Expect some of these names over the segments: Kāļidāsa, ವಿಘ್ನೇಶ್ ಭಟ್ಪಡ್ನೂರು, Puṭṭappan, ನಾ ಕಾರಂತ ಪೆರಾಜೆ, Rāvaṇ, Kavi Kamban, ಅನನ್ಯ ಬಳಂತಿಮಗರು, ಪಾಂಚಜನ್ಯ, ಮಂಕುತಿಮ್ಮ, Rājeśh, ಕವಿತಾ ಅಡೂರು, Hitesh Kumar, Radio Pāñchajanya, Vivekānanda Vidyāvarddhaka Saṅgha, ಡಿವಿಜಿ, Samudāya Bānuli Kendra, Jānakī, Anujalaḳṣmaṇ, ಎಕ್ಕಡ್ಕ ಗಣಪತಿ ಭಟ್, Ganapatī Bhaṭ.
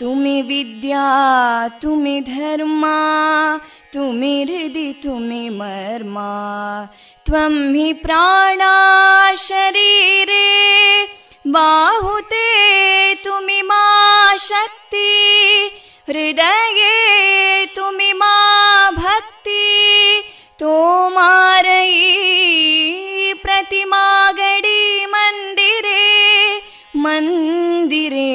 ತುಮಿ ವಿದ್ಯಾ ತುಮಿ ಧರ್ಮ ತುಮಿ ಹೃದಿ ತುಮಿ ಮರ್ಮ, ತ್ವಂ ಹಿ ಪ್ರಾಣ ಶರೀರೇ ಬಾಹುತೇ ತುಮಿ ಮಾ ಶಕ್ತಿ, ಹೃದಯೇ ತುಮಿ ಮಾ ಭಕ್ತಿ, ತೋಮಾರಯಿ ಪ್ರತಿಮಾ ಗಡಿ ಮಂದಿರೇ ಮಂದಿರೇ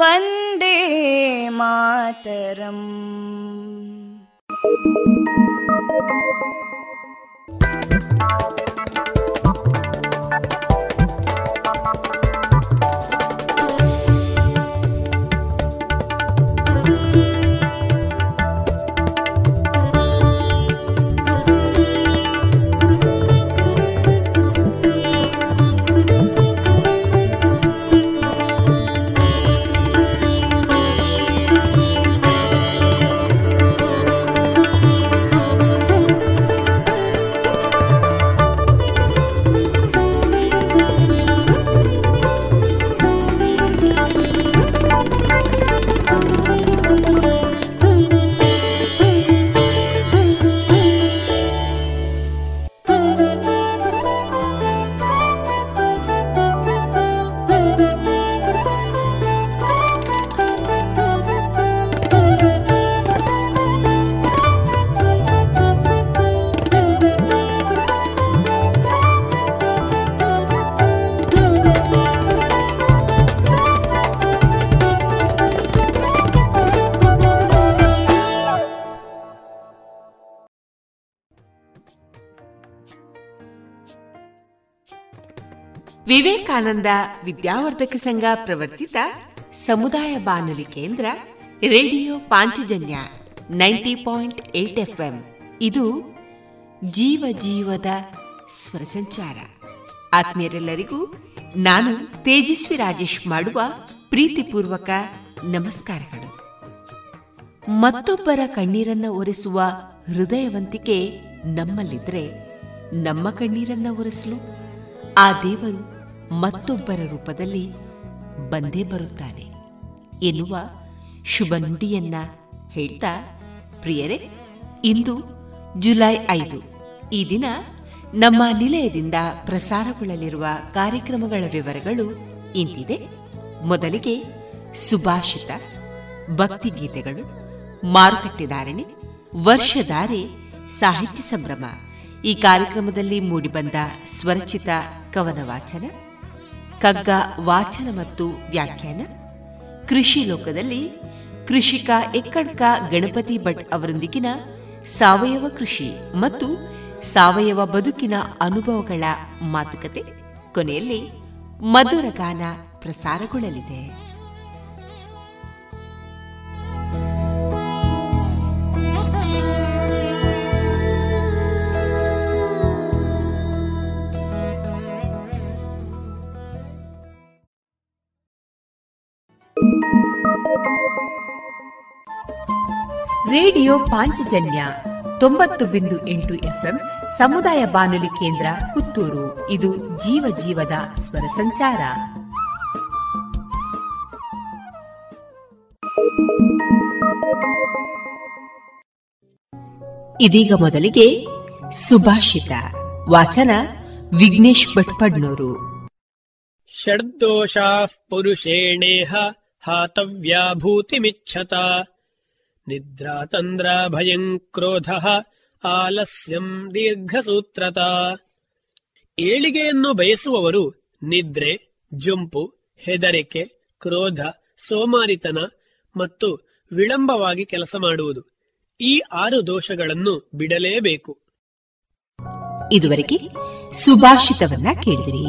ವಂದೇ ಮಾತರಂ. ವಿವೇಕಾನಂದ ವಿದ್ಯಾವರ್ಧಕ ಸಂಘ ಪ್ರವರ್ತಿತ ಸಮುದಾಯ ಬಾನುಲಿ ಕೇಂದ್ರ ರೇಡಿಯೋ ಪಾಂಚಜನ್ಯ 90.8 FM. ಇದು ಜೀವ ಜೀವದ ಸ್ವರ ಸಂಚಾರ. ಆತ್ಮೀಯರೆಲ್ಲರಿಗೂ ನಾನು ತೇಜಸ್ವಿ ರಾಜೇಶ್ ಮಾಡುವ ಪ್ರೀತಿಪೂರ್ವಕ ನಮಸ್ಕಾರಗಳು. ಮತ್ತೊಬ್ಬರ ಕಣ್ಣೀರನ್ನು ಒರೆಸುವ ಹೃದಯವಂತಿಕೆ ನಮ್ಮಲ್ಲಿದ್ರೆ ನಮ್ಮ ಕಣ್ಣೀರನ್ನು ಒರೆಸಲು ಆ ದೇವರು ಮತ್ತೊಬ್ಬರ ರೂಪದಲ್ಲಿ ಬಂದೇ ಬರುತ್ತಾನೆ ಎನ್ನುವ ಶುಭ ನುಡಿಯನ್ನ ಹೇಳ್ತಾ, ಪ್ರಿಯರೇ, ಇಂದು ಜುಲೈ 5. ಈ ದಿನ ನಮ್ಮ ನಿಲಯದಿಂದ ಪ್ರಸಾರಗೊಳ್ಳಲಿರುವ ಕಾರ್ಯಕ್ರಮಗಳ ವಿವರಗಳು ಇಂತಿದೆ. ಮೊದಲಿಗೆ ಸುಭಾಷಿತ, ಭಕ್ತಿಗೀತೆಗಳು, ಮಾರುಕಟ್ಟೆದಾರಣೆ, ವರ್ಷಧಾರೆ, ಸಾಹಿತ್ಯ ಸಂಭ್ರಮ. ಈ ಕಾರ್ಯಕ್ರಮದಲ್ಲಿ ಮೂಡಿಬಂದ ಸ್ವರಚಿತ ಕವನ ವಾಚನ, ಕಗ್ಗ ವಾಚನ ಮತ್ತು ವ್ಯಾಖ್ಯಾನ, ಕೃಷಿ ಲೋಕದಲ್ಲಿ ಕೃಷಿಕ ಎಕ್ಕಡ್ಕ ಗಣಪತಿ ಭಟ್ ಅವರೊಂದಿಗಿನ ಸಾವಯವ ಕೃಷಿ ಮತ್ತು ಸಾವಯವ ಬದುಕಿನ ಅನುಭವಗಳ ಮಾತುಕತೆ, ಕೊನೆಯಲ್ಲಿ ಮಧುರ ಗಾನ ಪ್ರಸಾರಗೊಳ್ಳಲಿದೆ. ರೇಡಿಯೋ ಪಾಂಚಜನ್ಯ 90.8 FM ಸಮುದಾಯ ಬಾನುಲಿ ಕೇಂದ್ರ ಪುತ್ತೂರು. ಇದು ಜೀವ ಜೀವದ ಸ್ವರ ಸಂಚಾರ. ಇದೀಗ ಮೊದಲಿಗೆ ಸುಭಾಷಿತ ವಾಚನ ವಿಘ್ನೇಶ್ ಭಟ್ಪಡ್ನೂರು. ಷಡ್ದೋಷಾ ಪುರುಷೇಣೇಹ ಹಾತವ್ಯಾ ಭೂತಿಮಿಚ್ಛತ ನಿದ್ರಾ ತಂದ್ರ ಭಯಂ ಕ್ರೋಧಃ ಆಲಸ್ಯಂ ದೀರ್ಘಸೂತ್ರತಾ. ಏಳಿಗೆಯನ್ನು ಬಯಸುವವರು ನಿದ್ರೆ, ಜೊಂಪು, ಹೆದರಿಕೆ, ಕ್ರೋಧ, ಸೋಮಾರಿತನ ಮತ್ತು ವಿಳಂಬವಾಗಿ ಕೆಲಸ ಮಾಡುವುದು, ಈ 6 ದೋಷಗಳನ್ನು ಬಿಡಲೇಬೇಕು. ಇದುವರೆಗೆ ಸುಭಾಷಿತವನ್ನ ಕೇಳಿದಿರಿ.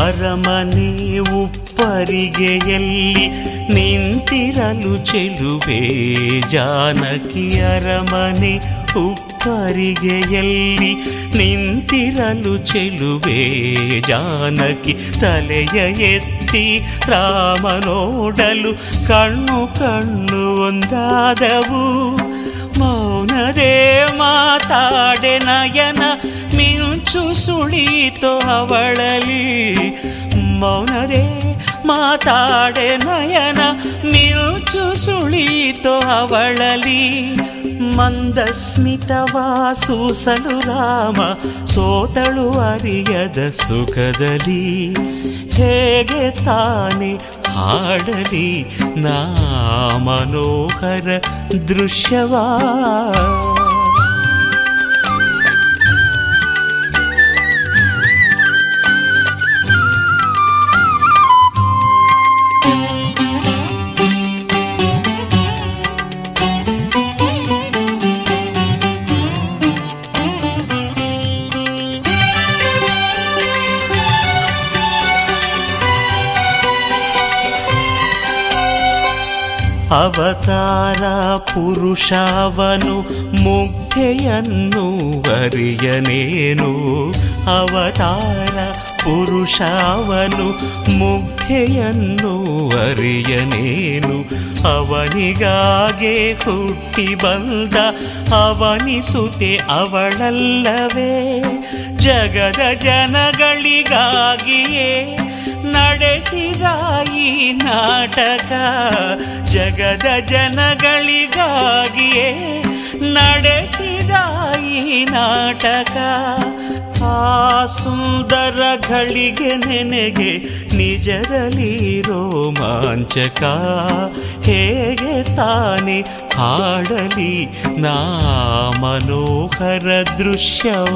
ಅರಮನೆ ಪರಿಗೆಯಲ್ಲಿ ನಿಂತಿರಲು ಚೆಲುವೆ ಜಾನಕಿಯರ ಮನೆ ಉಪ್ಪರಿಗೆಯಲ್ಲಿ ನಿಂತಿರಲು ಚೆಲುವೆ ಜಾನಕಿ, ತಲೆಯ ಎತ್ತಿ ರಾಮ ನೋಡಲು ಕಣ್ಣು ಕಣ್ಣು ಒಂದಾದವು. ಮೌನದೇ ಮಾತಾಡೆ ನಯನ, ಮಿಂಚು ಸುಳಿತೋ ಅವಳಲಿ, ಮೌನದೇ ಮಾತಾಡೆ ನಯನ, ಮಿಂಚು ಸುಳಿತೋ ಅವಳಲಿ. ಮಂದಸ್ಮಿತವ ಸೂಸಲು ರಾಮ, ಸೋತಳು ಅರಿಯದ ಸುಖದಲ್ಲಿ, ಹೇಗೆ ತಾನೆ ಹಾಡಲಿ ನಾ ಮನೋಹರ ದೃಶ್ಯವಾ. ಅವತಾರ ಪುರುಷಾವನು, ಮುಗ್ಧೆಯನ್ನು ಅರಿಯನೇನು, ಅವತಾರ ಪುರುಷಾವನು, ಮುಗ್ಧೆಯನ್ನು ಅರಿಯನೇನು. ಅವನಿಗಾಗೆ ಹುಟ್ಟಿ ಬಂದ ಅವನಿಸುತ್ತೆ ಅವಳಲ್ಲವೇ, ಜಗದ ಜನಗಳಿಗಾಗಿಯೇ ನಡೆಸಿದ ಈ ನಾಟಕ, ಜಗದ ಜನಗಳಿಗಾಗಿಯೇ ನಡೆಸಿದ ಈ ನಾಟಕ. ಆ ಸುಂದರ ಘಳಿಗೆ ನೆನೆಗೆ ನಿಜದಲ್ಲಿ ರೋಮಾಂಚಕ, ಹೇಗೆ ತಾನೆ ಹಾಡಲಿ ನಾ ಮನೋಹರ ದೃಶ್ಯವ.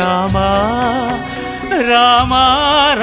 ರಾಮ ರಾಮ ರಾಮ.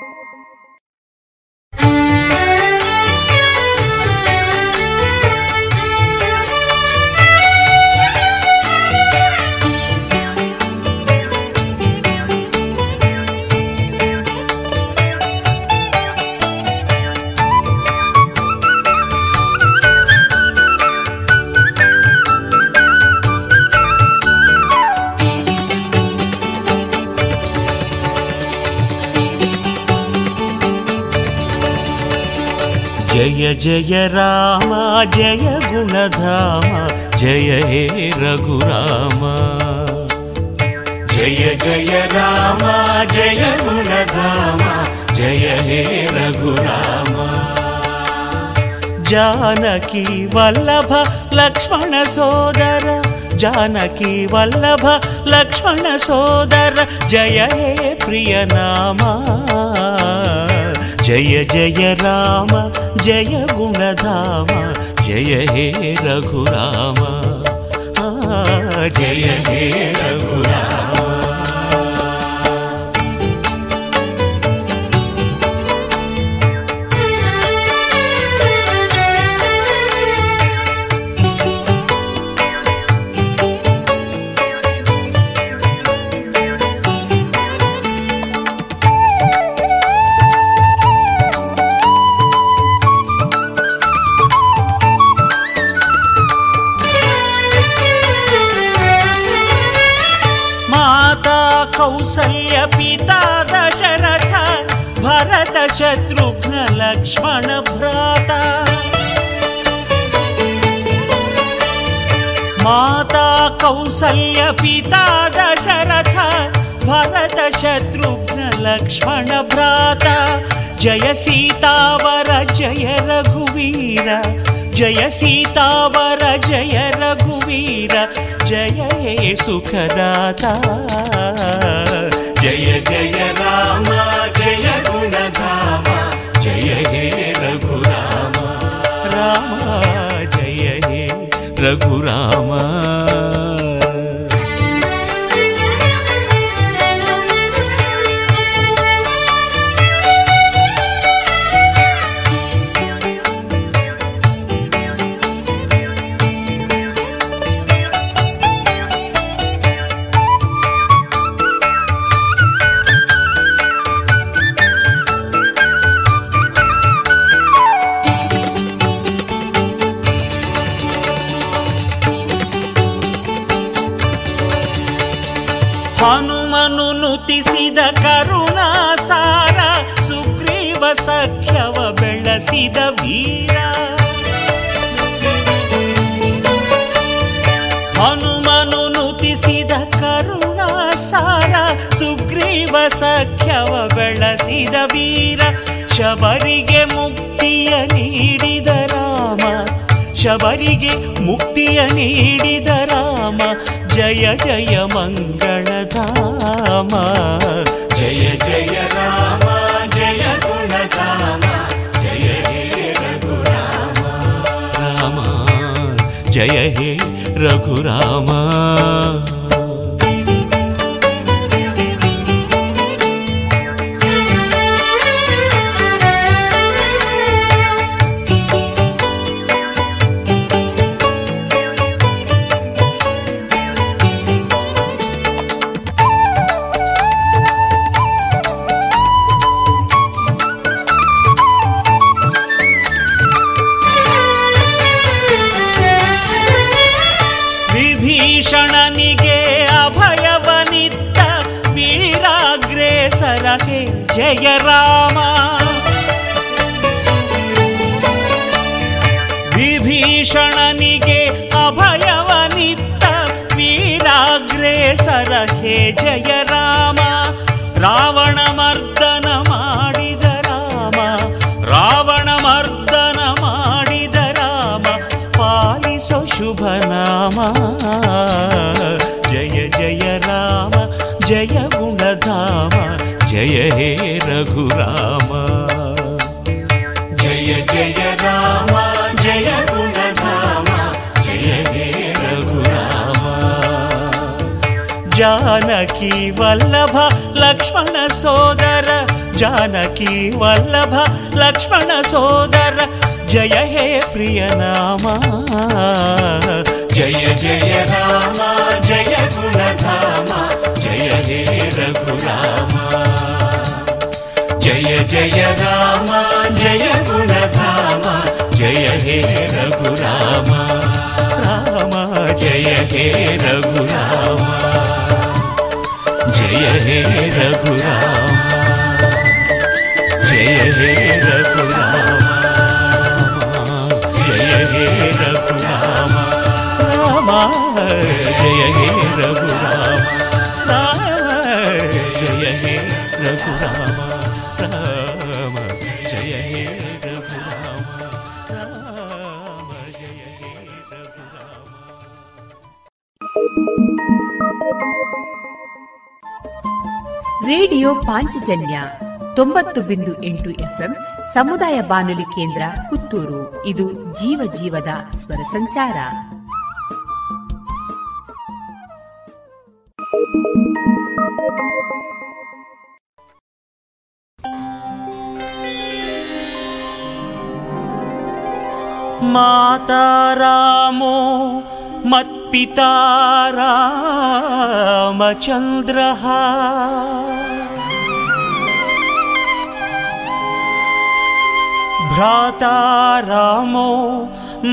जय जय राम जय गुणधाम जय हे रघुराम. जय जय राम जय गुणधाम जय हे रघुराम. जानकी वल्लभ लक्ष्मण सोदर जानकी वल्लभ लक्ष्मण सोदर जय हे प्रिय नाम. जय जय राम जय गुणधाम जय हे रघुराम. जय हे रघुराम. ಕೌಸಲ್ಯ ಪಿತಾ ದಶರಥ ಭರತ ಶತ್ರುಘ್ನ ಲಕ್ಷ್ಮಣ ಭ್ರಾತ. ಮಾತಾ ಕೌಸಲ್ಯ ಪಿತಾ ದಶರಥ ಭರತ ಶತ್ರುಘ್ನ ಲಕ್ಷ್ಮಣ ಭ್ರಾತ. ಜಯ ಸೀತಾವರ ಜಯ ರಘುವೀರ ಜಯ ಸೀತಾವರ ಜಯ ರಘುವೀರ ಜಯ ಹೇ ಸುಖದಾತ. ಜಯ ಜಯ ರಾಮ ಜಯ ಗುಣಧಾಮ ಜಯ ಹೇ ರಘುರಾಮ. ರಾಮ ಜಯ ಹೇ ರಘುರಾಮ. ಕರುಣಾಸಾರ ಸುಗ್ರೀವ ಸಖ್ಯವ ಬೆಳಸಿದ ವೀರ. ಹನುಮನು ನುತಿಸಿದ ಕರುಣಾಸಾರ ಸುಗ್ರೀವ ಸಖ್ಯವ ಬೆಳಸಿದ ವೀರ. ಶಬರಿಗೆ ಮುಕ್ತಿಯ ನೀಡಿದ ರಾಮ ಶಬರಿಗೆ ಮುಕ್ತಿಯ ನೀಡಿದ ರಾಮ ಜಯ ಜಯ ಮಂಗಳಧಾಮ. ಜಯ ಜಯ ರಾಮ ಜಯ ಗುಣಧಾಮ ಜಯ ಹೇ ರಘುರಾಮ. ರಾಮ ಜಯ ಹೇ ರಘುರಾಮ. ಜಯ ಜಯ ರಾಮ ವಿಭೀಷಣನಿಗೆ ಅಭಯವನಿತ್ತ ವೀರಾಗ್ರೇಸರ ಹೇ ಜಯ ರಾಮ ರಾವಣ ಮರ್ದನ ಮಾಡಿದ ರಾಮ ರಾವಣ ಮರ್ದನ ಮಾಡಿದ ರಾಮ ಪಾಲಿಸೋ ಶುಭ ನಾಮ ಜಯ ಜಯ ರಾಮ ಜಯ ಗುಣಧಾಮ ಜಯ ಹೇ ರಘುರಾಮ ಜಯ ಜಯ ರಾಮ ಜಯ ಗುಣಧಾಮ ಜಯ ಹೇ ರಘುರಾಮ ಜಾನಕಿ ವಲ್ಲಭ ಲಕ್ಷ್ಮಣ ಸೋದರ ಜಾನಕಿ ವಲ್ಲಭ ಲಕ್ಷ್ಮಣ ಸೋದರ ಜಯ ಹೇ ಪ್ರಿಯನಾಮ ಜಯ ಜಯ ರಾಮ ಜಯ ಗುಣಧಾಮ ಜಯ ಹೇ ರಘುರಾಮ ಜಯ ಜಯ ರಾಮ ಜಯ ಗುಣಧಾಮ ಜಯ ಹೇ ರಘುರಾಮ ರಾಮ ಜಯ ಹೇ ರಘುರಾಮ ಜಯ ಹೇ ರಘುರಾಮ ಜಯ ಹೇ ರಘುರಾಮ ಜಯ ಹೇ ರಘುರಾಮ ರಾಮ ಜಯ ಹೇ ರಘುರಾಮ ರಾಮ ಜಯ ಹೇ ರಘುರಾಮ ರೇಡಿಯೋ ಪಾಂಚಜನ್ಯ 90.8 ಎಫ್ಎಂ ಸಮುದಾಯ ಬಾನುಲಿ ಕೇಂದ್ರ ಪುತ್ತೂರು. ಇದು ಜೀವ ಜೀವದ ಸ್ವರ ಸಂಚಾರ. ಮಾತಾರಾಮೋ ಮತ್ಪಿತಾ ರಾಮಚಂದ್ರಃ ಭ್ರಾತಾ ರಾಮೋ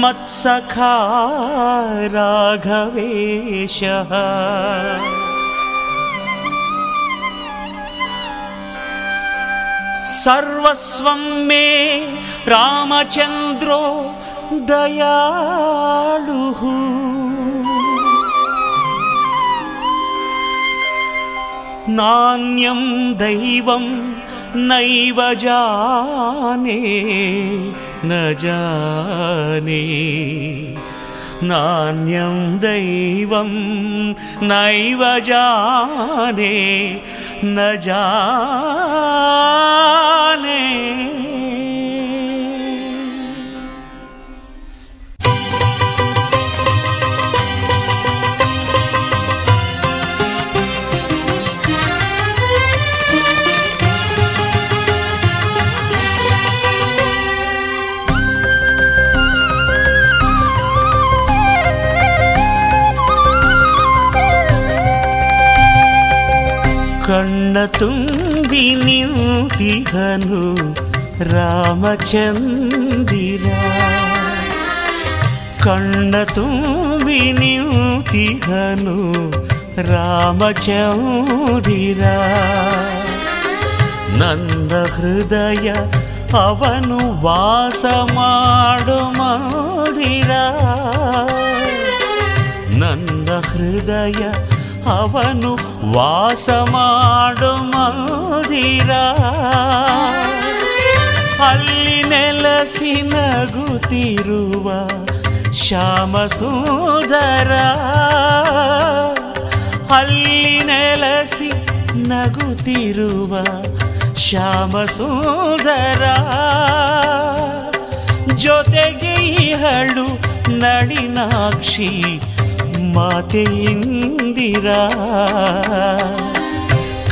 ಮತ್ಸಖಾ ರಾಘವೇಶಃ ಸರ್ವಸ್ವಂ ಮೇ ರಾಮಚಂದ್ರೋ ದಯಾಳುಃ ನಾನ್ಯಂ ದೈವಂ ನೈವ ಜಾನೇ ನ ಜಾನೇ ನಾನ್ಯಂ ದೈವಂ ನೈವ ಜಾನೇ ನ ಜಾನೇ. ಕಣ್ಣ ತುಂಬಿ ನಿಂತಿಹನು ರಾಮಚಂದಿರ ಕಣ್ಣ ತುಂಬಿ ನಿಂತಿಹನು ರಾಮಚಂದಿರ ನನ್ನ ಹೃದಯ ಅವನು ವಾಸ ಮಾಡು ಮಂದಿರ ನನ್ನ ಹೃದಯ ಅವನು ವಾಸ ಮಾಡು ಮಂದಿರ ಅಲ್ಲಿ ನೆಲಸಿ ನಗುತ್ತಿರುವ ಶ್ಯಾಮಸುಂದರ ಅಲ್ಲಿ ನೆಲಸಿ ನಗುತ್ತಿರುವ ಶ್ಯಾಮಸುಂದರ ಜೊತೆಗೆ ಇಹಳು ನಳಿನಾಕ್ಷಿ ಮಾತೆ ಇಂದಿರ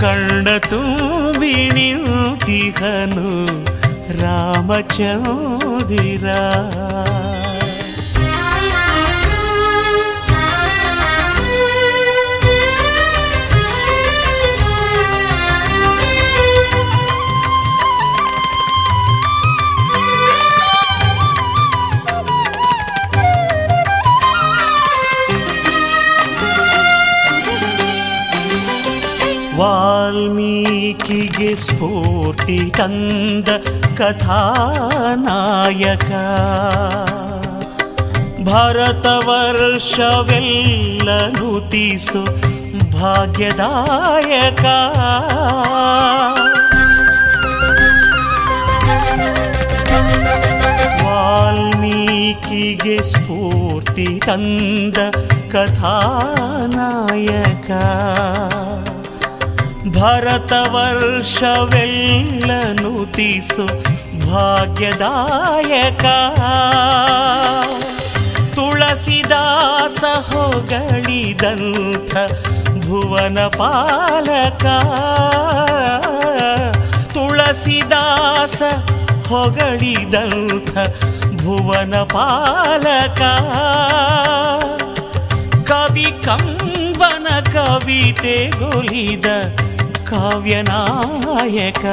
ಕಣ್ಣ ತುಂಬಿ ನಿಂತಿಹನು ರಾಮಚಂದಿರ ವಾಲ್ಮೀಕಿ ವಾಲ್ಮೀಕಿಗೆ ಸ್ಫೂರ್ತಿ ತಂದ ಕಥಾನಾಯಕ, ಭಾರತವರ್ಷವೆಲ್ಲ ನುತಿಸು ಭಾಗ್ಯದಾಯಕ. ವಾಲ್ಮೀಕಿಗೆ ಸ್ಫೂರ್ತಿ ತಂದ ಕಥಾನಾಯಕ, ಭರತವರ್ಷವೆಲ್ಲ ನುತಿಸು ಭಾಗ್ಯದಾಯಕ. ತುಳಸಿದಾಸ ಹೊಗಳಿದಂಥ ಭುವನ ಪಾಲಕ, ತುಳಸಿದಾಸ ಹೊಗಳಿದಂಥ ಭುವನ ಪಾಲಕ. ಕವಿ ಕಂಬನ ಕವಿತೆಗೊಲಿದ ಕಾವ್ಯನಾಯಕ,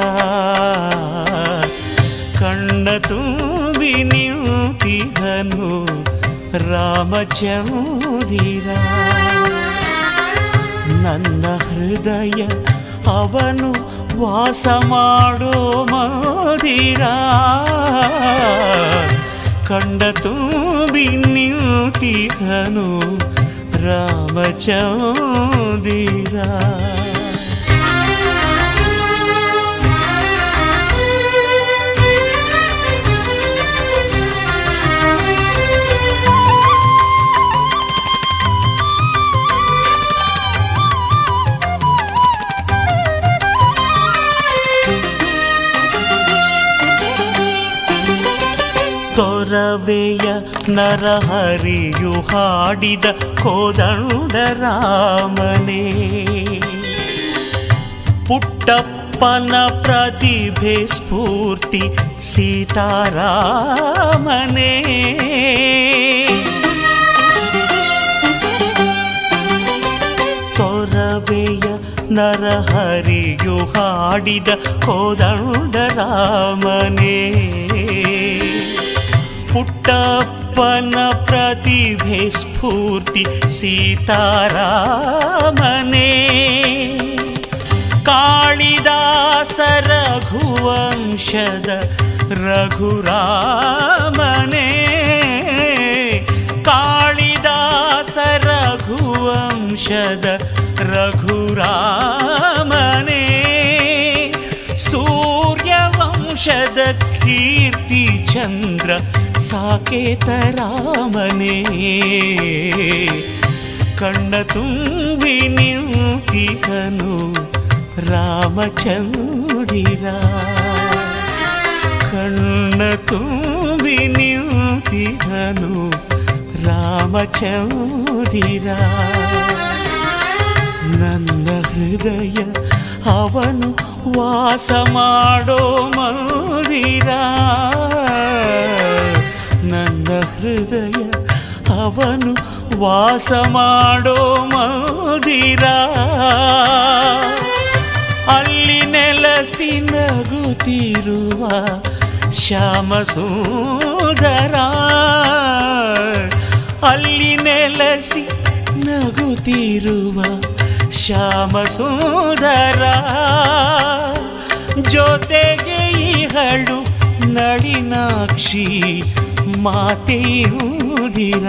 ಕಣ್ಣ ತುಂಬಿ ನಿಂತಿದನು ರಾಮಚಂದಿರ. ನನ್ನ ಹೃದಯ ಅವನು ವಾಸ ಮಾಡೋ ಮಂದಿರ, ಕಂಡ ತುಂಬಿ ನಿಂತಿದನು ರಾಮಚಂದಿರ. ತೊರವೆಯ ನರಹರಿಯು ಹಾಡಿದ ಕೋದಂಡ ರಾಮನೇ, ಪುಟ್ಟಪ್ಪನ ಪ್ರತಿಭೆ ಸ್ಫೂರ್ತಿ ಸೀತಾರಾಮನೇ. ತೊರವೆಯ ನರಹರಿಯು ಹಾಡಿದ ಕೋದಂಡ ರಾಮನೇ, ಪುಟ್ಟಪ್ಪನ ಪ್ರತಿಭೆ ಸ್ಫೂರ್ತಿ ಸೀತಾರಾಮನೇ. ಕಾಳಿದಾಸ ರಘುವಂಶದ ರಘುರಾಮನೇ, ಕಾಳಿದಾಸ ರಘುವಂಶದ ರಘುರಾಮನೇ. ಸೂರ್ಯವಂಶದ ಕೀರ್ತಿ ಚಂದ್ರ ಸಾಕೇತ ರಾಮನೇ, ಕಣ್ಣ ತುಂಬಿ ನಿಂತಿದನು ರಾಮಚಂದಿರ, ಕಣ್ಣ ತುಂಬಿ ನಿಂತಿದನು ರಾಮಚಂದಿರ. ನನ್ನ ಹೃದಯ ಅವನು ವಾಸ ಮಾಡೋ ಮಂದಿರ, ನನ್ನ ಹೃದಯ ಅವನು ವಾಸ ಮಾಡೋ ಮಂದಿರ. ಅಲ್ಲಿ ನೆಲಸಿ ನಗುತ್ತಿರುವ ಶ್ಯಾಮಸುಂದರ, ಅಲ್ಲಿ ನೆಲಸಿ ನಗುತ್ತಿರುವ ಶ್ಯಾಮಸುಂದರ. ಜೊತೆಗೆ ಇಹಳು ನಳಿನಾಕ್ಷಿ ಮಾತೆಯುದಿರ,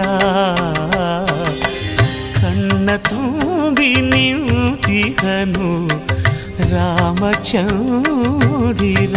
ಕಣ್ಣ ತುಂಬಿ ನಿಂತಿದನು ರಾಮಚಂದಿರ.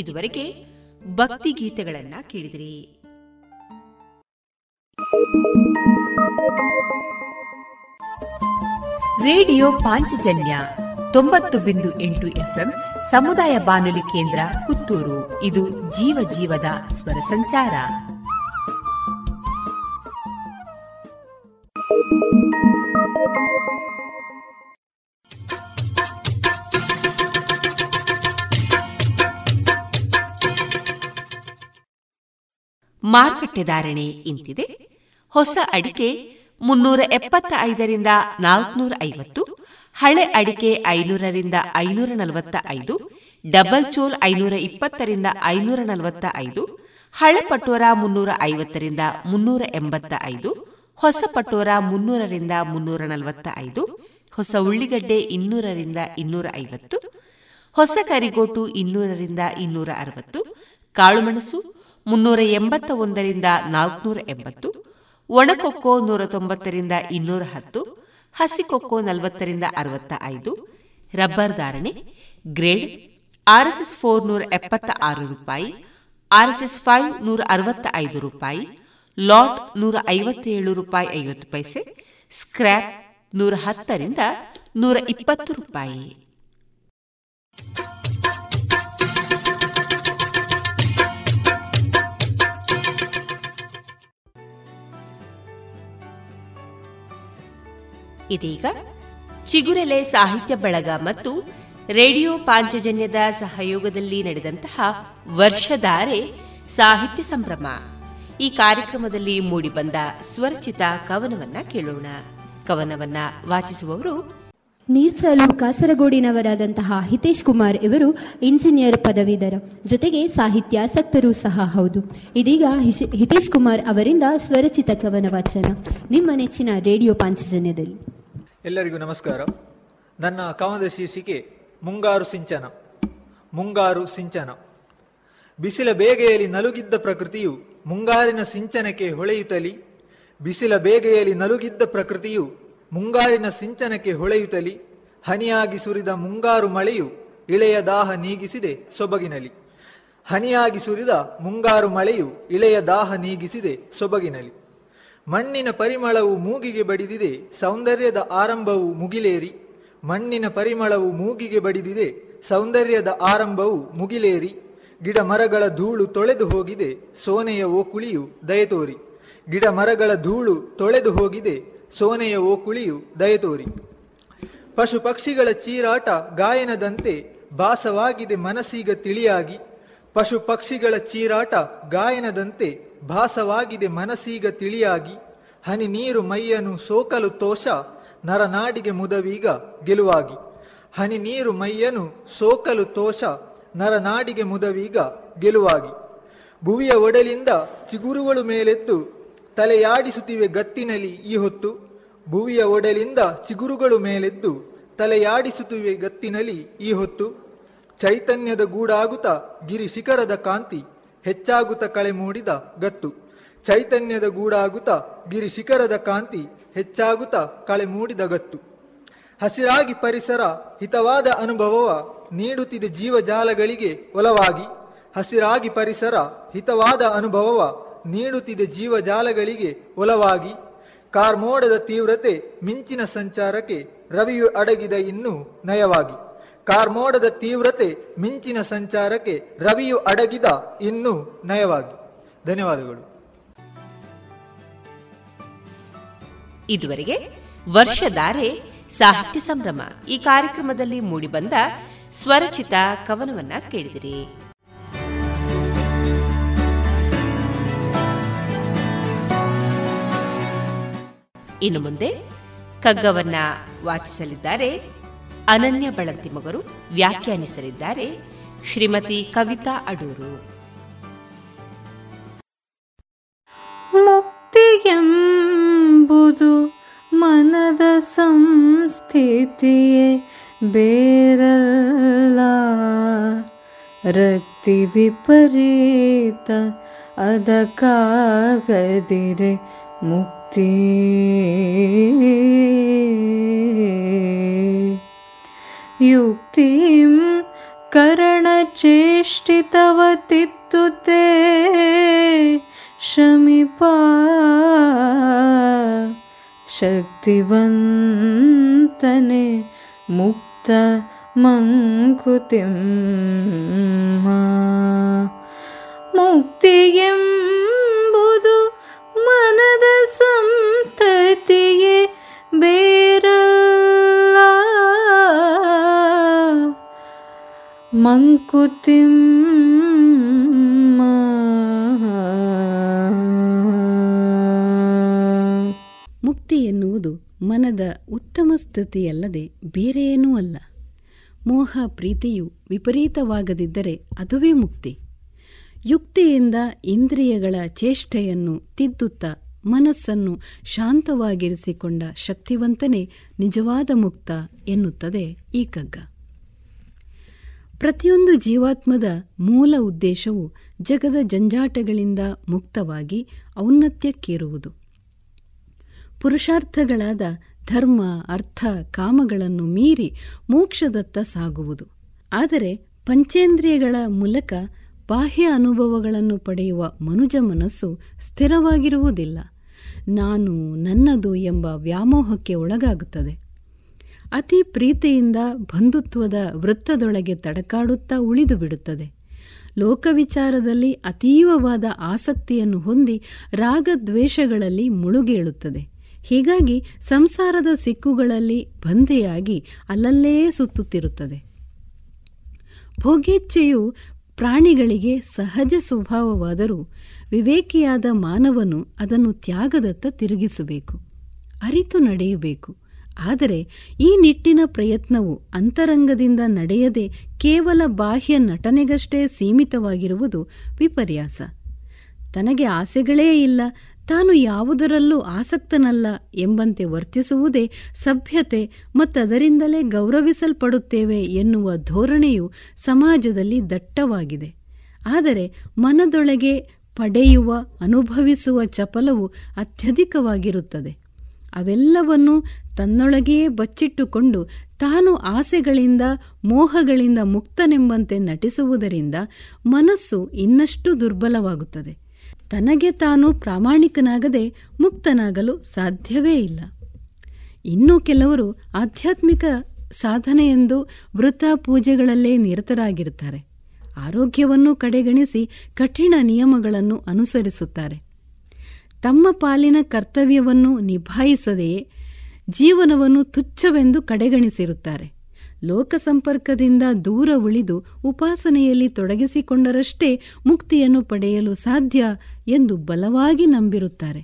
ಇದುವರೆಗೆ ಭಕ್ತಿ ಗೀತೆಗಳನ್ನ ಕೇಳಿದ್ರಿ. ರೇಡಿಯೋ ಪಾಂಚಜನ್ಯ 90.8 FM ಸಮುದಾಯ ಬಾನುಲಿ ಕೇಂದ್ರ ಪುತ್ತೂರು. ಇದು ಜೀವ ಜೀವದ ಸ್ವರ ಸಂಚಾರ. ಮಾರುಕಟ್ಟೆ ಧಾರಣೆ ಇಂತಿದೆ. ಹೊಸ ಅಡಿಕೆ 375 450, ಹಳೆ ಅಡಿಕೆ 500 - 545, ಡಬಲ್ ಚೋಲ್ 520 - 545, ಹಳೆ ಪಟೋರ 350 - 385, ಹೊಸ ಪಟೋರ 300 - 345, ಹೊಸ ಉಳ್ಳಿಗಡ್ಡೆ 200 - 250, ಹೊಸ ಕರಿಗೋಟು 200 - 260, ಕಾಳುಮೆಣಸು 381 - 480, ಒಣಕೊಕ್ಕೋ 190 - 210, ಹಸಿಕೊಕ್ಕೋ 40 - 65. ರಬ್ಬರ್ ಧಾರಣೆ ಗ್ರೇಡ್ RSS 4 176 ರೂಪಾಯಿ, RSS 5 165 ರೂಪಾಯಿ, ಲಾಟ್ 157 ರೂಪಾಯಿ 50 ಪೈಸೆ, ಸ್ಕ್ರ್ಯಾಪ್ 110 - 120 ರೂಪಾಯಿ. ಇದೀಗ ಚಿಗುರೆಲೆ ಸಾಹಿತ್ಯ ಬಳಗ ಮತ್ತು ರೇಡಿಯೋ ಪಾಂಚಜನ್ಯದ ಸಹಯೋಗದಲ್ಲಿ ನಡೆದಂತಹ ವರ್ಷಧಾರೆ ಸಾಹಿತ್ಯ ಸಂಭ್ರಮ ಈ ಕಾರ್ಯಕ್ರಮದಲ್ಲಿ ಮೂಡಿಬಂದ ಸ್ವರಚಿತ ಕವನವನ್ನ ಕೇಳೋಣ. ಕವನವನ್ನ ವಾಚಿಸುವವರು ನೀರ್ಸಾಲು ಕಾಸರಗೋಡಿನವರಾದಂತಹ ಹಿತೇಶ್ ಕುಮಾರ್. ಇವರು ಇಂಜಿನಿಯರ್ ಪದವೀಧರ, ಜೊತೆಗೆ ಸಾಹಿತ್ಯಾಸಕ್ತರೂ ಸಹ ಹೌದು. ಇದೀಗ ಹಿತೇಶ್ ಕುಮಾರ್ ಅವರಿಂದ ಸ್ವರಚಿತ ಕವನ ವಾಚನ ನಿಮ್ಮ ನೆಚ್ಚಿನ ರೇಡಿಯೋ ಪಾಂಚಜನ್ಯದಲ್ಲಿ. ಎಲ್ಲರಿಗೂ ನಮಸ್ಕಾರ. ನನ್ನ ಕವನದ ಶೀರ್ಷಿಕೆ ಮುಂಗಾರು ಸಿಂಚನ. ಮುಂಗಾರು ಸಿಂಚನ. ಬಿಸಿಲ ಬೇಗೆಯಲ್ಲಿ ನಲುಗಿದ್ದ ಪ್ರಕೃತಿಯು ಮುಂಗಾರಿನ ಸಿಂಚನಕ್ಕೆ ಹೊಳೆಯುತ್ತಲಿ. ಬಿಸಿಲ ಬೇಗೆಯಲ್ಲಿ ನಲುಗಿದ್ದ ಪ್ರಕೃತಿಯು ಮುಂಗಾರಿನ ಸಿಂಚನಕ್ಕೆ ಹೊಳೆಯುತ್ತಲಿ. ಹನಿಯಾಗಿ ಸುರಿದ ಮುಂಗಾರು ಮಳೆಯು ಇಳೆಯ ದಾಹ ನೀಗಿಸಿದೆ ಸೊಬಗಿನಲ್ಲಿ. ಹನಿಯಾಗಿ ಸುರಿದ ಮುಂಗಾರು ಮಳೆಯು ಇಳೆಯ ದಾಹ ನೀಗಿಸಿದೆ ಸೊಬಗಿನಲ್ಲಿ. ಮಣ್ಣಿನ ಪರಿಮಳವು ಮೂಗಿಗೆ ಬಡಿದಿದೆ, ಸೌಂದರ್ಯದ ಆರಂಭವು ಮುಗಿಲೇರಿ. ಮಣ್ಣಿನ ಪರಿಮಳವು ಮೂಗಿಗೆ ಬಡಿದಿದೆ, ಸೌಂದರ್ಯದ ಆರಂಭವು ಮುಗಿಲೇರಿ. ಗಿಡ ಮರಗಳ ಧೂಳು ತೊಳೆದು ಹೋಗಿದೆ, ಸೋನೆಯ ಓಕುಳಿಯು ದಯತೋರಿ. ಗಿಡ ಮರಗಳ ಧೂಳು ತೊಳೆದು ಹೋಗಿದೆ, ಸೋನೆಯ ಓಕುಳಿಯು ದಯತೋರಿ. ಪಶು ಪಕ್ಷಿಗಳ ಚೀರಾಟ ಗಾಯನದಂತೆ ಭಾಸವಾಗಿದೆ ಮನಸ್ಸೀಗ ತಿಳಿಯಾಗಿ. ಪಶು ಪಕ್ಷಿಗಳ ಚೀರಾಟ ಗಾಯನದಂತೆ ಭಾಸವಾಗಿದೆ ಮನಸ್ಸೀಗ ತಿಳಿಯಾಗಿ. ಹನಿ ನೀರು ಮೈಯನ್ನು ಸೋಕಲು ತೋಷ, ನರನಾಡಿಗೆ ಮುದವೀಗ ಗೆಲುವಾಗಿ. ಹನಿ ನೀರು ಮೈಯನ್ನು ಸೋಕಲು ತೋಷ, ನರನಾಡಿಗೆ ಮುದವೀಗ ಗೆಲುವಾಗಿ. ಭುವಿಯ ಒಡಲಿಂದ ಚಿಗುರುಗಳು ಮೇಲೆತ್ತು ತಲೆಯಾಡಿಸುತ್ತಿವೆ ಗತ್ತಿನಲ್ಲಿ ಈ ಹೊತ್ತು. ಭುವಿಯ ಒಡಲಿಂದ ಚಿಗುರುಗಳು ಮೇಲೆದ್ದು ತಲೆಯಾಡಿಸುತ್ತಿವೆ ಗತ್ತಿನಲ್ಲಿ ಈ ಹೊತ್ತು. ಚೈತನ್ಯದ ಗೂಡಾಗುತ್ತ ಗಿರಿ ಶಿಖರದ ಕಾಂತಿ, ಹೆಚ್ಚಾಗುತ್ತ ಕಳೆ ಮೂಡಿದ ಗತ್ತು. ಚೈತನ್ಯದ ಗೂಡಾಗುತ್ತ ಗಿರಿ ಶಿಖರದ ಕಾಂತಿ, ಹೆಚ್ಚಾಗುತ್ತ ಕಳೆ ಮೂಡಿದ ಗತ್ತು. ಹಸಿರಾಗಿ ಪರಿಸರ ಹಿತವಾದ ಅನುಭವವ ನೀಡುತ್ತಿದೆ ಜೀವಜಾಲಗಳಿಗೆ ಒಲವಾಗಿ. ಹಸಿರಾಗಿ ಪರಿಸರ ಹಿತವಾದ ಅನುಭವವ ನೀಡುತ್ತಿದೆ ಜೀವಜಾಲಗಳಿಗೆ ಒಲವಾಗಿ. ಕಾರ್ಮೋಡದ ತೀವ್ರತೆ ಮಿಂಚಿನ ಸಂಚಾರಕ್ಕೆ ರವಿಯು ಅಡಗಿದೆ ಇನ್ನೂ ನಯವಾಗಿ. ಕಾರ್ಮೋಡದ ತೀವ್ರತೆ ಮಿಂಚಿನ ಸಂಚಾರಕ್ಕೆ ರವಿಯು ಅಡಗಿದ ಇನ್ನೂ ನಯವಾಗಿ. ಧನ್ಯವಾದಗಳು. ಇದುವರೆಗೆ ವರ್ಷಧಾರೆ ಸಾಹಿತ್ಯ ಸಂಭ್ರಮ ಈ ಕಾರ್ಯಕ್ರಮದಲ್ಲಿ ಮೂಡಿಬಂದ ಸ್ವರಚಿತ ಕವನವನ್ನ ಕೇಳಿದಿರಿ. ಇನ್ನು ಮುಂದೆ ಕಗ್ಗವನ್ನ ವಾಚಿಸಲಿದ್ದಾರೆ ಅನನ್ಯ ಬಳಂತಿಮಗರು, ವ್ಯಾಖ್ಯಾನಿಸಲಿದ್ದಾರೆ ಶ್ರೀಮತಿ ಕವಿತಾ ಅಡೂರು. ಮುಕ್ತಿಯೆಂಬುದು ಮನದ ಸಂಸ್ಥಿತಿಯೇ ಬೇರಲ್ಲ, ರಕ್ತಿ ವಿಪರೀತ ಅದಕ್ಕಾಗದಿರೆ ಮುಕ್ತಿ. ಯುಕ್ತಿಂ ಕರಣಚೇಷ್ಟಿತವತಿತ್ತುತೇ ಶಮಿಪಾ ಶಕ್ತಿವಂತನೆ ಮುಕ್ತ ಮಂಕುತಿಮ್ಮ. ಮುಕ್ತಿಯೆಂಬುದು ಮನದ ಸಂಸ್ಥತಿಯೇ ಬೇರಲ್ಲ, ಮಂಕುತಿಮ್ಮ. ಮುಕ್ತಿ ಎನ್ನುವುದು ಮನದ ಉತ್ತಮ ಸ್ಥಿತಿಯಲ್ಲದೆ ಬೇರೆಯೇನೂ ಅಲ್ಲ. ಮೋಹ ಪ್ರೀತಿಯು ವಿಪರೀತವಾಗದಿದ್ದರೆ ಅದುವೇ ಮುಕ್ತಿ. ಯುಕ್ತಿಯಿಂದ ಇಂದ್ರಿಯಗಳ ಚೇಷ್ಟೆಯನ್ನು ತಿದ್ದುತ್ತಾ ಮನಸ್ಸನ್ನು ಶಾಂತವಾಗಿರಿಸಿಕೊಂಡ ಶಕ್ತಿವಂತನೇ ನಿಜವಾದ ಮುಕ್ತ ಎನ್ನುತ್ತದೆ ಈ ಕಗ್ಗ. ಪ್ರತಿಯೊಂದು ಜೀವಾತ್ಮದ ಮೂಲ ಉದ್ದೇಶವು ಜಗದ ಜಂಜಾಟಗಳಿಂದ ಮುಕ್ತವಾಗಿ ಔನ್ನತ್ಯಕ್ಕೇರುವುದು. ಪುರುಷಾರ್ಥಗಳಾದ ಧರ್ಮ, ಅರ್ಥ, ಕಾಮಗಳನ್ನು ಮೀರಿ ಮೋಕ್ಷದತ್ತ ಸಾಗುವುದು. ಆದರೆ ಪಂಚೇಂದ್ರಿಯಗಳ ಮೂಲಕ ಬಾಹ್ಯ ಅನುಭವಗಳನ್ನು ಪಡೆಯುವ ಮನುಜ ಮನಸ್ಸು ಸ್ಥಿರವಾಗಿರುವುದಿಲ್ಲ. ನಾನು, ನನ್ನದು ಎಂಬ ವ್ಯಾಮೋಹಕ್ಕೆ ಒಳಗಾಗುತ್ತದೆ. ಅತಿ ಪ್ರೀತಿಯಿಂದ ಬಂಧುತ್ವದ ವೃತ್ತದೊಳಗೆ ತಡಕಾಡುತ್ತಾ ಉಳಿದು ಬಿಡುತ್ತದೆ. ಲೋಕವಿಚಾರದಲ್ಲಿ ಅತೀವವಾದ ಆಸಕ್ತಿಯನ್ನು ಹೊಂದಿ ರಾಗದ್ವೇಷಗಳಲ್ಲಿ ಮುಳುಗೇಳುತ್ತದೆ. ಹೀಗಾಗಿ ಸಂಸಾರದ ಸಿಕ್ಕುಗಳಲ್ಲಿ ಬಂಧೆಯಾಗಿ ಅಲ್ಲಲ್ಲೇ ಸುತ್ತುತ್ತಿರುತ್ತದೆ. ಭೋಗೇಚ್ಛೆಯು ಪ್ರಾಣಿಗಳಿಗೆ ಸಹಜ ಸ್ವಭಾವವಾದರೂ ವಿವೇಕಿಯಾದ ಮಾನವನು ಅದನ್ನು ತ್ಯಾಗದತ್ತ ತಿರುಗಿಸಬೇಕು, ಅರಿತು ನಡೆಯಬೇಕು. ಆದರೆ ಈ ನಿಟ್ಟಿನ ಪ್ರಯತ್ನವು ಅಂತರಂಗದಿಂದ ನಡೆಯದೆ ಕೇವಲ ಬಾಹ್ಯ ನಟನೆಗಷ್ಟೇ ಸೀಮಿತವಾಗಿರುವುದು ವಿಪರ್ಯಾಸ. ತನಗೆ ಆಸೆಗಳೇ ಇಲ್ಲ, ತಾನು ಯಾವುದರಲ್ಲೂ ಆಸಕ್ತನಲ್ಲ ಎಂಬಂತೆ ವರ್ತಿಸುವುದೇ ಸಭ್ಯತೆ ಮತ್ತದರಿಂದಲೇ ಗೌರವಿಸಲ್ಪಡುತ್ತೇವೆ ಎನ್ನುವ ಧೋರಣೆಯು ಸಮಾಜದಲ್ಲಿ ದಟ್ಟವಾಗಿದೆ. ಆದರೆ ಮನದೊಳಗೆ ಪಡೆಯುವ, ಅನುಭವಿಸುವ ಚಪಲವು ಅತ್ಯಧಿಕವಾಗಿರುತ್ತದೆ. ಅವೆಲ್ಲವನ್ನೂ ತನ್ನೊಳಗೆಯೇ ಬಚ್ಚಿಟ್ಟುಕೊಂಡು ತಾನು ಆಸೆಗಳಿಂದ, ಮೋಹಗಳಿಂದ ಮುಕ್ತನೆಂಬಂತೆ ನಟಿಸುವುದರಿಂದ ಮನಸ್ಸು ಇನ್ನಷ್ಟು ದುರ್ಬಲವಾಗುತ್ತದೆ. ತನಗೆ ತಾನು ಪ್ರಾಮಾಣಿಕನಾಗದೆ ಮುಕ್ತನಾಗಲು ಸಾಧ್ಯವೇ ಇಲ್ಲ. ಇನ್ನೂ ಕೆಲವರು ಆಧ್ಯಾತ್ಮಿಕ ಸಾಧನೆಯೆಂದು ವೃಥಾ ಪೂಜೆಗಳಲ್ಲೇ ನಿರತರಾಗಿರುತ್ತಾರೆ. ಆರೋಗ್ಯವನ್ನು ಕಡೆಗಣಿಸಿ ಕಠಿಣ ನಿಯಮಗಳನ್ನು ಅನುಸರಿಸುತ್ತಾರೆ. ತಮ್ಮ ಪಾಲಿನ ಕರ್ತವ್ಯವನ್ನು ನಿಭಾಯಿಸದೆಯೇ ಜೀವನವನ್ನು ತುಚ್ಛವೆಂದು ಕಡೆಗಣಿಸಿರುತ್ತಾರೆ. ಲೋಕಸಂಪರ್ಕದಿಂದ ದೂರ ಉಳಿದು ಉಪಾಸನೆಯಲ್ಲಿ ತೊಡಗಿಸಿಕೊಂಡರಷ್ಟೇ ಮುಕ್ತಿಯನ್ನು ಪಡೆಯಲು ಸಾಧ್ಯ ಎಂದು ಬಲವಾಗಿ ನಂಬಿರುತ್ತಾರೆ.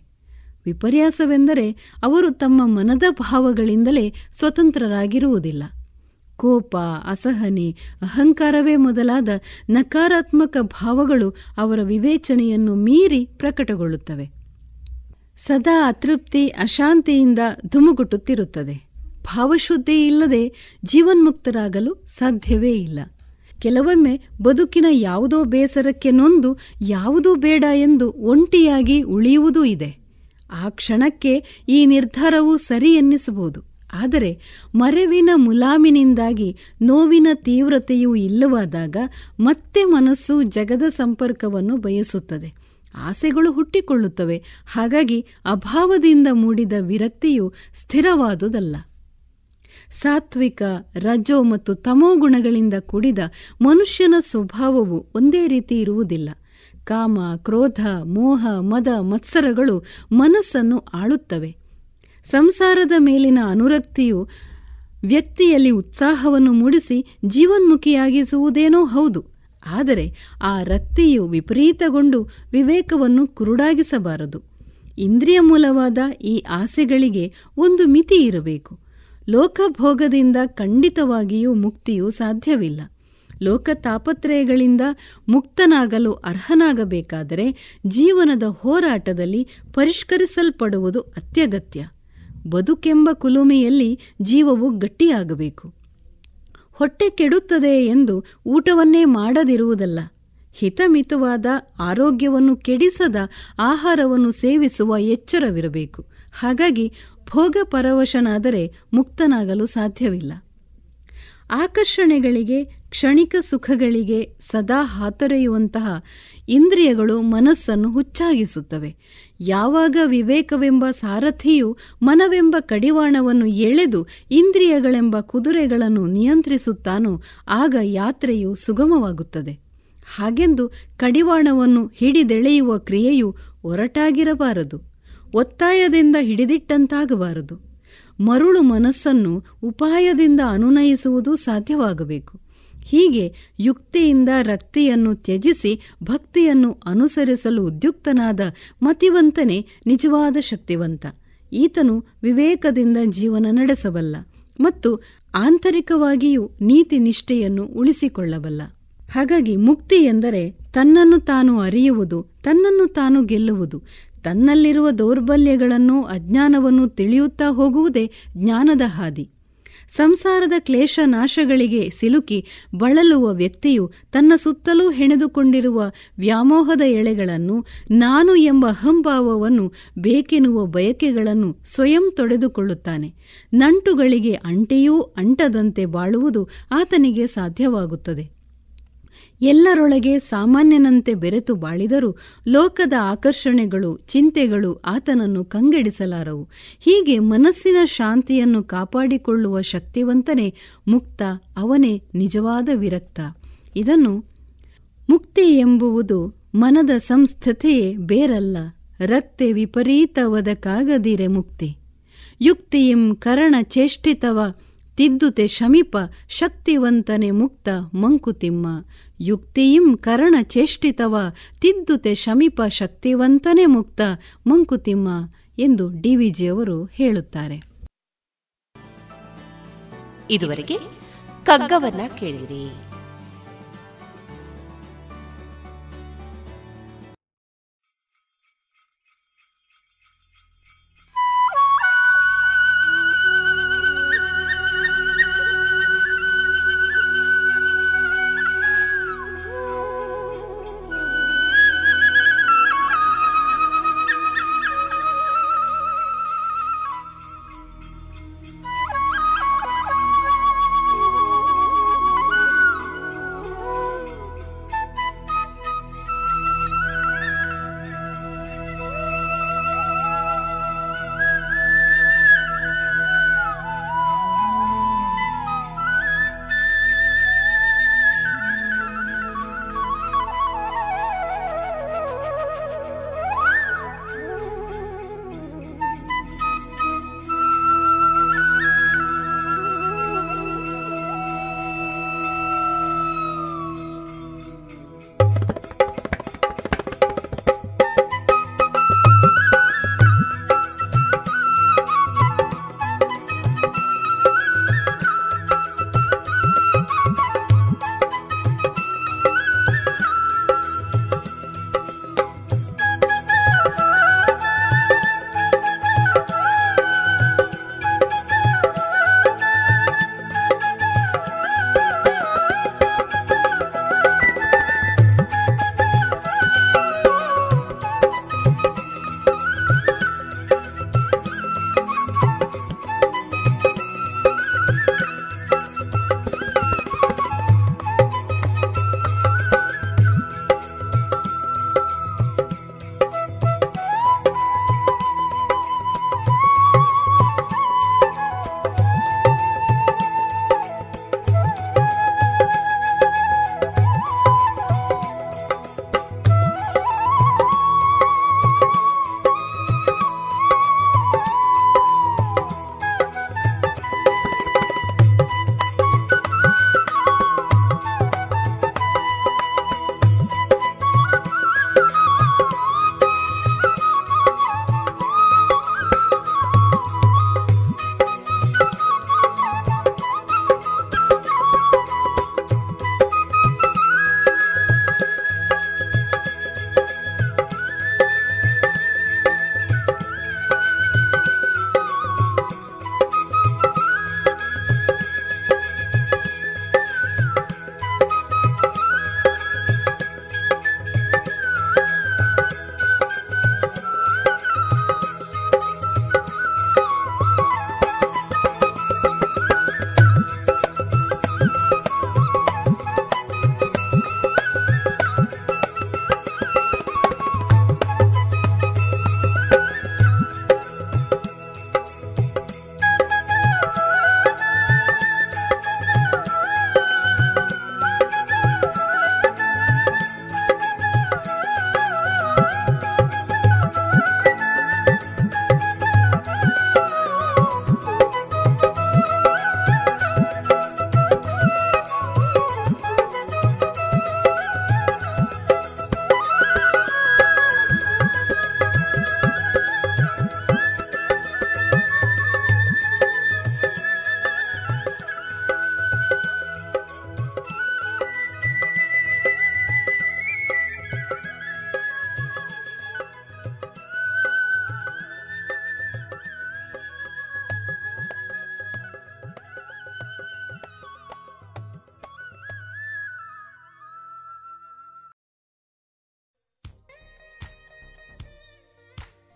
ವಿಪರ್ಯಾಸವೆಂದರೆ ಅವರು ತಮ್ಮ ಮನದ ಭಾವಗಳಿಂದಲೇ ಸ್ವತಂತ್ರರಾಗಿರುವುದಿಲ್ಲ. ಕೋಪ, ಅಸಹನೆ, ಅಹಂಕಾರವೇ ಮೊದಲಾದ ನಕಾರಾತ್ಮಕ ಭಾವಗಳು ಅವರ ವಿವೇಚನೆಯನ್ನು ಮೀರಿ ಪ್ರಕಟಗೊಳ್ಳುತ್ತವೆ. ಸದಾ ಅತೃಪ್ತಿ, ಅಶಾಂತಿಯಿಂದ ಧುಮುಗುಟ್ಟುತ್ತಿರುತ್ತದೆ. ಭಾವಶುದ್ಧಿ ಇಲ್ಲದೆ ಜೀವನ್ಮುಕ್ತರಾಗಲು ಸಾಧ್ಯವೇ ಇಲ್ಲ. ಕೆಲವೊಮ್ಮೆ ಬದುಕಿನ ಯಾವುದೋ ಬೇಸರಕ್ಕೆ ನೊಂದು ಯಾವುದೂ ಬೇಡ ಎಂದು ಒಂಟಿಯಾಗಿ ಉಳಿಯುವುದೂ ಇದೆ. ಆ ಕ್ಷಣಕ್ಕೆ ಈ ನಿರ್ಧಾರವು ಸರಿ ಎನ್ನಿಸಬಹುದು. ಆದರೆ ಮರೆವಿನ ಮುಲಾಮಿನಿಂದಾಗಿ ನೋವಿನ ತೀವ್ರತೆಯೂ ಇಲ್ಲವಾದಾಗ ಮತ್ತೆ ಮನಸ್ಸು ಜಗದ ಸಂಪರ್ಕವನ್ನು ಬಯಸುತ್ತದೆ. ಆಸೆಗಳು ಹುಟ್ಟಿಕೊಳ್ಳುತ್ತವೆ. ಹಾಗಾಗಿ ಅಭಾವದಿಂದ ಮೂಡಿದ ವಿರಕ್ತಿಯು ಸ್ಥಿರವಾದುದಲ್ಲ. ಸಾತ್ವಿಕ, ರಜೋ ಮತ್ತು ತಮೋ ಗುಣಗಳಿಂದ ಕೂಡಿದ ಮನುಷ್ಯನ ಸ್ವಭಾವವು ಒಂದೇ ರೀತಿ ಇರುವುದಿಲ್ಲ. ಕಾಮ, ಕ್ರೋಧ, ಮೋಹ, ಮದ, ಮತ್ಸರಗಳು ಮನಸ್ಸನ್ನು ಆಳುತ್ತವೆ. ಸಂಸಾರದ ಮೇಲಿನ ಅನುರಕ್ತಿಯು ವ್ಯಕ್ತಿಯಲ್ಲಿ ಉತ್ಸಾಹವನ್ನು ಮೂಡಿಸಿ ಜೀವನ್ಮುಖಿಯಾಗಿಸುವುದೇನೋ ಹೌದು. ಆದರೆ ಆ ರಕ್ತಿಯು ವಿಪರೀತಗೊಂಡು ವಿವೇಕವನ್ನು ಕುರುಡಾಗಿಸಬಾರದು. ಇಂದ್ರಿಯ ಮೂಲವಾದ ಈ ಆಸೆಗಳಿಗೆ ಒಂದು ಮಿತಿ ಇರಬೇಕು. ಲೋಕಭೋಗದಿಂದ ಖಂಡಿತವಾಗಿಯೂ ಮುಕ್ತಿಯು ಸಾಧ್ಯವಿಲ್ಲ. ಲೋಕ ತಾಪತ್ರಯಗಳಿಂದ ಮುಕ್ತನಾಗಲು ಅರ್ಹನಾಗಬೇಕಾದರೆ ಜೀವನದ ಹೋರಾಟದಲ್ಲಿ ಪರಿಷ್ಕರಿಸಲ್ಪಡುವುದು ಅತ್ಯಗತ್ಯ. ಬದುಕೆಂಬ ಕುಲುಮೆಯಲ್ಲಿ ಜೀವವು ಗಟ್ಟಿಯಾಗಬೇಕು. ಹೊಟ್ಟೆ ಕೆಡುತ್ತದೆ ಎಂದು ಊಟವನ್ನೇ ಮಾಡದಿರುವುದಲ್ಲ. ಹಿತಮಿತವಾದ, ಆರೋಗ್ಯವನ್ನು ಕೆಡಿಸದ ಆಹಾರವನ್ನು ಸೇವಿಸುವ ಎಚ್ಚರವಿರಬೇಕು. ಹಾಗಾಗಿ ಭೋಗ ಪರವಶನಾದರೆ ಮುಕ್ತನಾಗಲು ಸಾಧ್ಯವಿಲ್ಲ. ಆಕರ್ಷಣೆಗಳಿಗೆ, ಕ್ಷಣಿಕ ಸುಖಗಳಿಗೆ ಸದಾ ಹಾತೊರೆಯುವಂತಹ ಇಂದ್ರಿಯಗಳು ಮನಸ್ಸನ್ನು ಹುಚ್ಚಾಗಿಸುತ್ತವೆ. ಯಾವಾಗ ವಿವೇಕವೆಂಬ ಸಾರಥಿಯು ಮನವೆಂಬ ಕಡಿವಾಣವನ್ನು ಎಳೆದು ಇಂದ್ರಿಯಗಳೆಂಬ ಕುದುರೆಗಳನ್ನು ನಿಯಂತ್ರಿಸುತ್ತಾನೋ ಆಗ ಯಾತ್ರೆಯು ಸುಗಮವಾಗುತ್ತದೆ. ಹಾಗೆಂದು ಕಡಿವಾಣವನ್ನು ಹಿಡಿದೆಳೆಯುವ ಕ್ರಿಯೆಯು ಒರಟಾಗಿರಬಾರದು, ಒತ್ತಾಯದಿಂದ ಹಿಡಿದಿಟ್ಟಂತಾಗಬಾರದು. ಮರುಳು ಮನಸ್ಸನ್ನು ಉಪಾಯದಿಂದ ಅನುನಯಿಸುವುದು ಸಾಧ್ಯವಾಗಬೇಕು. ಹೀಗೆ ಯುಕ್ತಿಯಿಂದ ರಕ್ತಿಯನ್ನು ತ್ಯಜಿಸಿ ಭಕ್ತಿಯನ್ನು ಅನುಸರಿಸಲು ಉದ್ಯುಕ್ತನಾದ ಮತಿವಂತನೇ ನಿಜವಾದ ಶಕ್ತಿವಂತ. ಈತನು ವಿವೇಕದಿಂದ ಜೀವನ ನಡೆಸಬಲ್ಲ ಮತ್ತು ಆಂತರಿಕವಾಗಿಯೂ ನೀತಿ ನಿಷ್ಠೆಯನ್ನು ಉಳಿಸಿಕೊಳ್ಳಬಲ್ಲ. ಹಾಗಾಗಿ ಮುಕ್ತಿ ಎಂದರೆ ತನ್ನನ್ನು ತಾನು ಅರಿಯುವುದು, ತನ್ನನ್ನು ತಾನು ಗೆಲ್ಲುವುದು. ತನ್ನಲ್ಲಿರುವ ದೌರ್ಬಲ್ಯಗಳನ್ನು, ಅಜ್ಞಾನವನ್ನು ತಿಳಿಯುತ್ತಾ ಹೋಗುವುದೇ ಜ್ಞಾನದ ಹಾದಿ. ಸಂಸಾರದ ಕ್ಲೇಶ ನಾಶಗಳಿಗೆ ಸಿಲುಕಿ ಬಳಲುವ ವ್ಯಕ್ತಿಯು ತನ್ನ ಸುತ್ತಲೂ ಹೆಣೆದುಕೊಂಡಿರುವ ವ್ಯಾಮೋಹದ ಎಳೆಗಳನ್ನು, ನಾನು ಎಂಬ ಅಹಂಭಾವವನ್ನು, ಬೇಕೆನ್ನುವ ಬಯಕೆಗಳನ್ನು ಸ್ವಯಂ ತೊಡೆದುಕೊಳ್ಳುತ್ತಾನೆ. ನಂಟುಗಳಿಗೆ ಅಂಟೆಯೂ ಅಂಟದಂತೆ ಬಾಳುವುದು ಆತನಿಗೆ ಸಾಧ್ಯವಾಗುತ್ತದೆ. ಎಲ್ಲರೊಳಗೆ ಸಾಮಾನ್ಯನಂತೆ ಬೆರೆತು ಬಾಳಿದರೂ ಲೋಕದ ಆಕರ್ಷಣೆಗಳು, ಚಿಂತೆಗಳು ಆತನನ್ನು ಕಂಗೆಡಿಸಲಾರವು. ಹೀಗೆ ಮನಸ್ಸಿನ ಶಾಂತಿಯನ್ನು ಕಾಪಾಡಿಕೊಳ್ಳುವ ಶಕ್ತಿವಂತನೇ ಮುಕ್ತ, ಅವನೇ ನಿಜವಾದ ವಿರಕ್ತ. ಇದನ್ನು ಮುಕ್ತಿ ಎಂಬುವುದು ಮನದ ಸಂಸ್ಥತೆಯೇ ಬೇರಲ್ಲ. ರಕ್ತೆ ವಿಪರೀತವದಕ್ಕಾಗದಿರೆ ಮುಕ್ತಿ. ಯುಕ್ತಿಯಂ ಕರಣ ಚೇಷ್ಟಿತವ ತಿದ್ದುತೆ ಶಮೀಪ ಶಕ್ತಿವಂತನೆ ಮುಕ್ತ ಮಂಕುತಿಮ್ಮ. ಯುಕ್ತಿಯಿಂ ಕರಣ ಚೇಷ್ಟಿತವ ತಿದ್ದುತೆ ಶಮೀಪ ಶಕ್ತಿವಂತನೆ ಮುಕ್ತ ಮಂಕುತಿಮ್ಮ ಎಂದು ಡಿವಿಜಿಯವರು ಹೇಳುತ್ತಾರೆ. ಇದುವರೆಗೆ ಕಗ್ಗವನ್ನ ಕೇಳಿರಿ.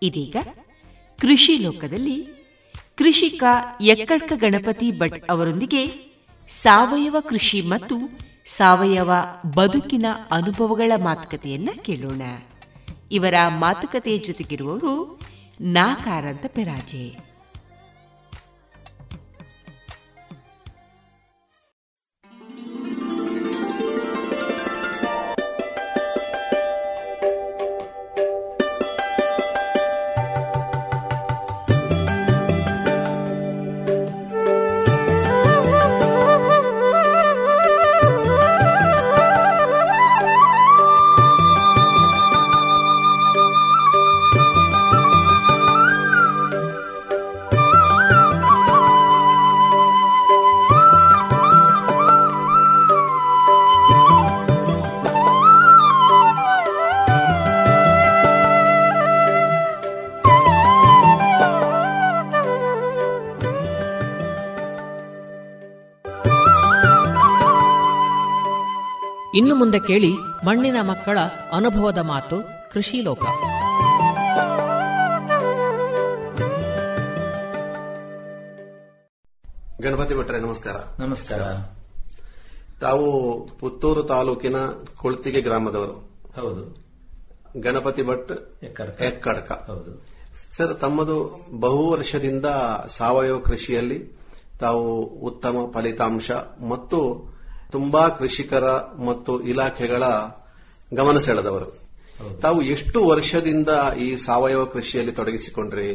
ಇದೀಗ ಕೃಷಿ ಲೋಕದಲ್ಲಿ ಕೃಷಿಕ ಎಕ್ಕಡ್ಕ ಗಣಪತಿ ಭಟ್ ಅವರೊಂದಿಗೆ ಸಾವಯವ ಕೃಷಿ ಮತ್ತು ಸಾವಯವ ಬದುಕಿನ ಅನುಭವಗಳ ಮಾತುಕತೆಯನ್ನ ಕೇಳೋಣ. ಇವರ ಮಾತುಕತೆಯ ಜೊತೆಗಿರುವವರು ನಾ ಕಾರಂತ ಪೆರಾಜೆ. ಇನ್ನು ಮುಂದೆ ಕೇಳಿ ಮಣ್ಣಿನ ಮಕ್ಕಳ ಅನುಭವದ ಮಾತು ಕೃಷಿ ಲೋಕ. ಗಣಪತಿ ಭಟ್ರೆ ನಮಸ್ಕಾರ. ನಮಸ್ಕಾರ. ತಾವು ಪುತ್ತೂರು ತಾಲೂಕಿನ ಕೊಳ್ತಿಗೆ ಗ್ರಾಮದವರು. ಹೌದು. ಗಣಪತಿ ಭಟ್ ಎಕ್ಕಡ್ಕ. ಹೌದು ಸರ್, ತಮ್ಮದು ಬಹು ವರ್ಷದಿಂದ ಸಾವಯವ ಕೃಷಿಯಲ್ಲಿ ತಾವು ಉತ್ತಮ ಫಲಿತಾಂಶ ಮತ್ತು ತುಂಬಾ ಕೃಷಿಕರ ಮತ್ತು ಇಲಾಖೆಗಳ ಗಮನ ಸೆಳೆದವರು. ತಾವು ಎಷ್ಟು ವರ್ಷದಿಂದ ಈ ಸಾವಯವ ಕೃಷಿಯಲ್ಲಿ ತೊಡಗಿಸಿಕೊಂಡ್ರಿ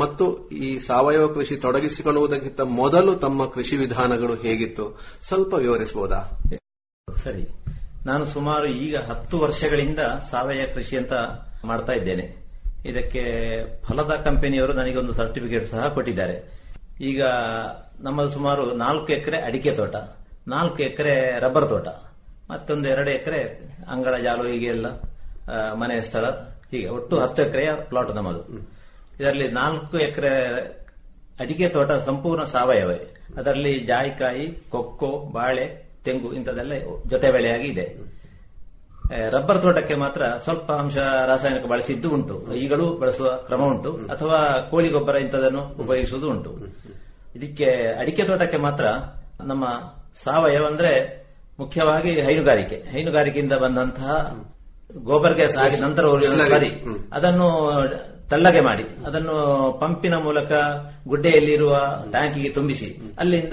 ಮತ್ತು ಈ ಸಾವಯವ ಕೃಷಿ ತೊಡಗಿಸಿಕೊಳ್ಳುವುದಕ್ಕಿಂತ ಮೊದಲು ತಮ್ಮ ಕೃಷಿ ವಿಧಾನಗಳು ಹೇಗಿತ್ತು, ಸ್ವಲ್ಪ ವಿವರಿಸಬಹುದಾ? ಸರಿ, ನಾನು ಸುಮಾರು ಈಗ 10 ವರ್ಷಗಳಿಂದ ಸಾವಯವ ಕೃಷಿ ಅಂತ ಮಾಡ್ತಾ ಇದ್ದೇನೆ. ಇದಕ್ಕೆ ಫಲದ ಕಂಪನಿಯವರು ನನಗೆ ಒಂದು ಸರ್ಟಿಫಿಕೇಟ್ ಸಹ ಕೊಟ್ಟಿದ್ದಾರೆ. ಈಗ ನಮ್ಮದು ಸುಮಾರು 4 ಎಕರೆ ಅಡಿಕೆ ತೋಟ, 4 ಎಕರೆ ರಬ್ಬರ್ ತೋಟ, ಮತ್ತೊಂದು 2 ಎಕರೆ ಅಂಗಳ ಜಾಲು, ಹೀಗೆಲ್ಲ ಮನೆ ಸ್ಥಳ, ಹೀಗೆ ಒಟ್ಟು 10 ಎಕರೆಯ ಪ್ಲಾಟ್ ನಮ್ಮದು. ಇದರಲ್ಲಿ 4 ಎಕರೆ ಅಡಿಕೆ ತೋಟ ಸಂಪೂರ್ಣ ಸಾವಯವೇ. ಅದರಲ್ಲಿ ಜಾಯಿಕಾಯಿ, ಕೊಕ್ಕೋ, ಬಾಳೆ, ತೆಂಗು ಇಂಥದ್ದೆಲ್ಲ ಜೊತೆ ಬೆಳೆಯಾಗಿ ಇದೆ. ರಬ್ಬರ್ ತೋಟಕ್ಕೆ ಮಾತ್ರ ಸ್ವಲ್ಪ ಅಂಶ ರಾಸಾಯನಿಕ ಬಳಸಿದ್ದು ಉಂಟು, ಈಗಲೂ ಬಳಸುವ ಕ್ರಮ ಉಂಟು, ಅಥವಾ ಕೋಳಿ ಗೊಬ್ಬರ ಇಂಥದನ್ನು ಉಪಯೋಗಿಸುವುದು ಉಂಟು. ಇದಕ್ಕೆ ಅಡಿಕೆ ತೋಟಕ್ಕೆ ಮಾತ್ರ ನಮ್ಮ ಸಾವಯವ ಅಂದ್ರೆ ಮುಖ್ಯವಾಗಿ ಹೈನುಗಾರಿಕೆ, ಹೈನುಗಾರಿಕೆಯಿಂದ ಬಂದಂತಹ ಗೋಬರ್ ಗ್ಯಾಸ್ ಆಗಿ ನಂತರ ಅದನ್ನು ತಳ್ಳಗೆ ಮಾಡಿ ಅದನ್ನು ಪಂಪಿನ ಮೂಲಕ ಗುಡ್ಡೆಯಲ್ಲಿರುವ ಟ್ಯಾಂಕಿಗೆ ತುಂಬಿಸಿ ಅಲ್ಲಿಂದ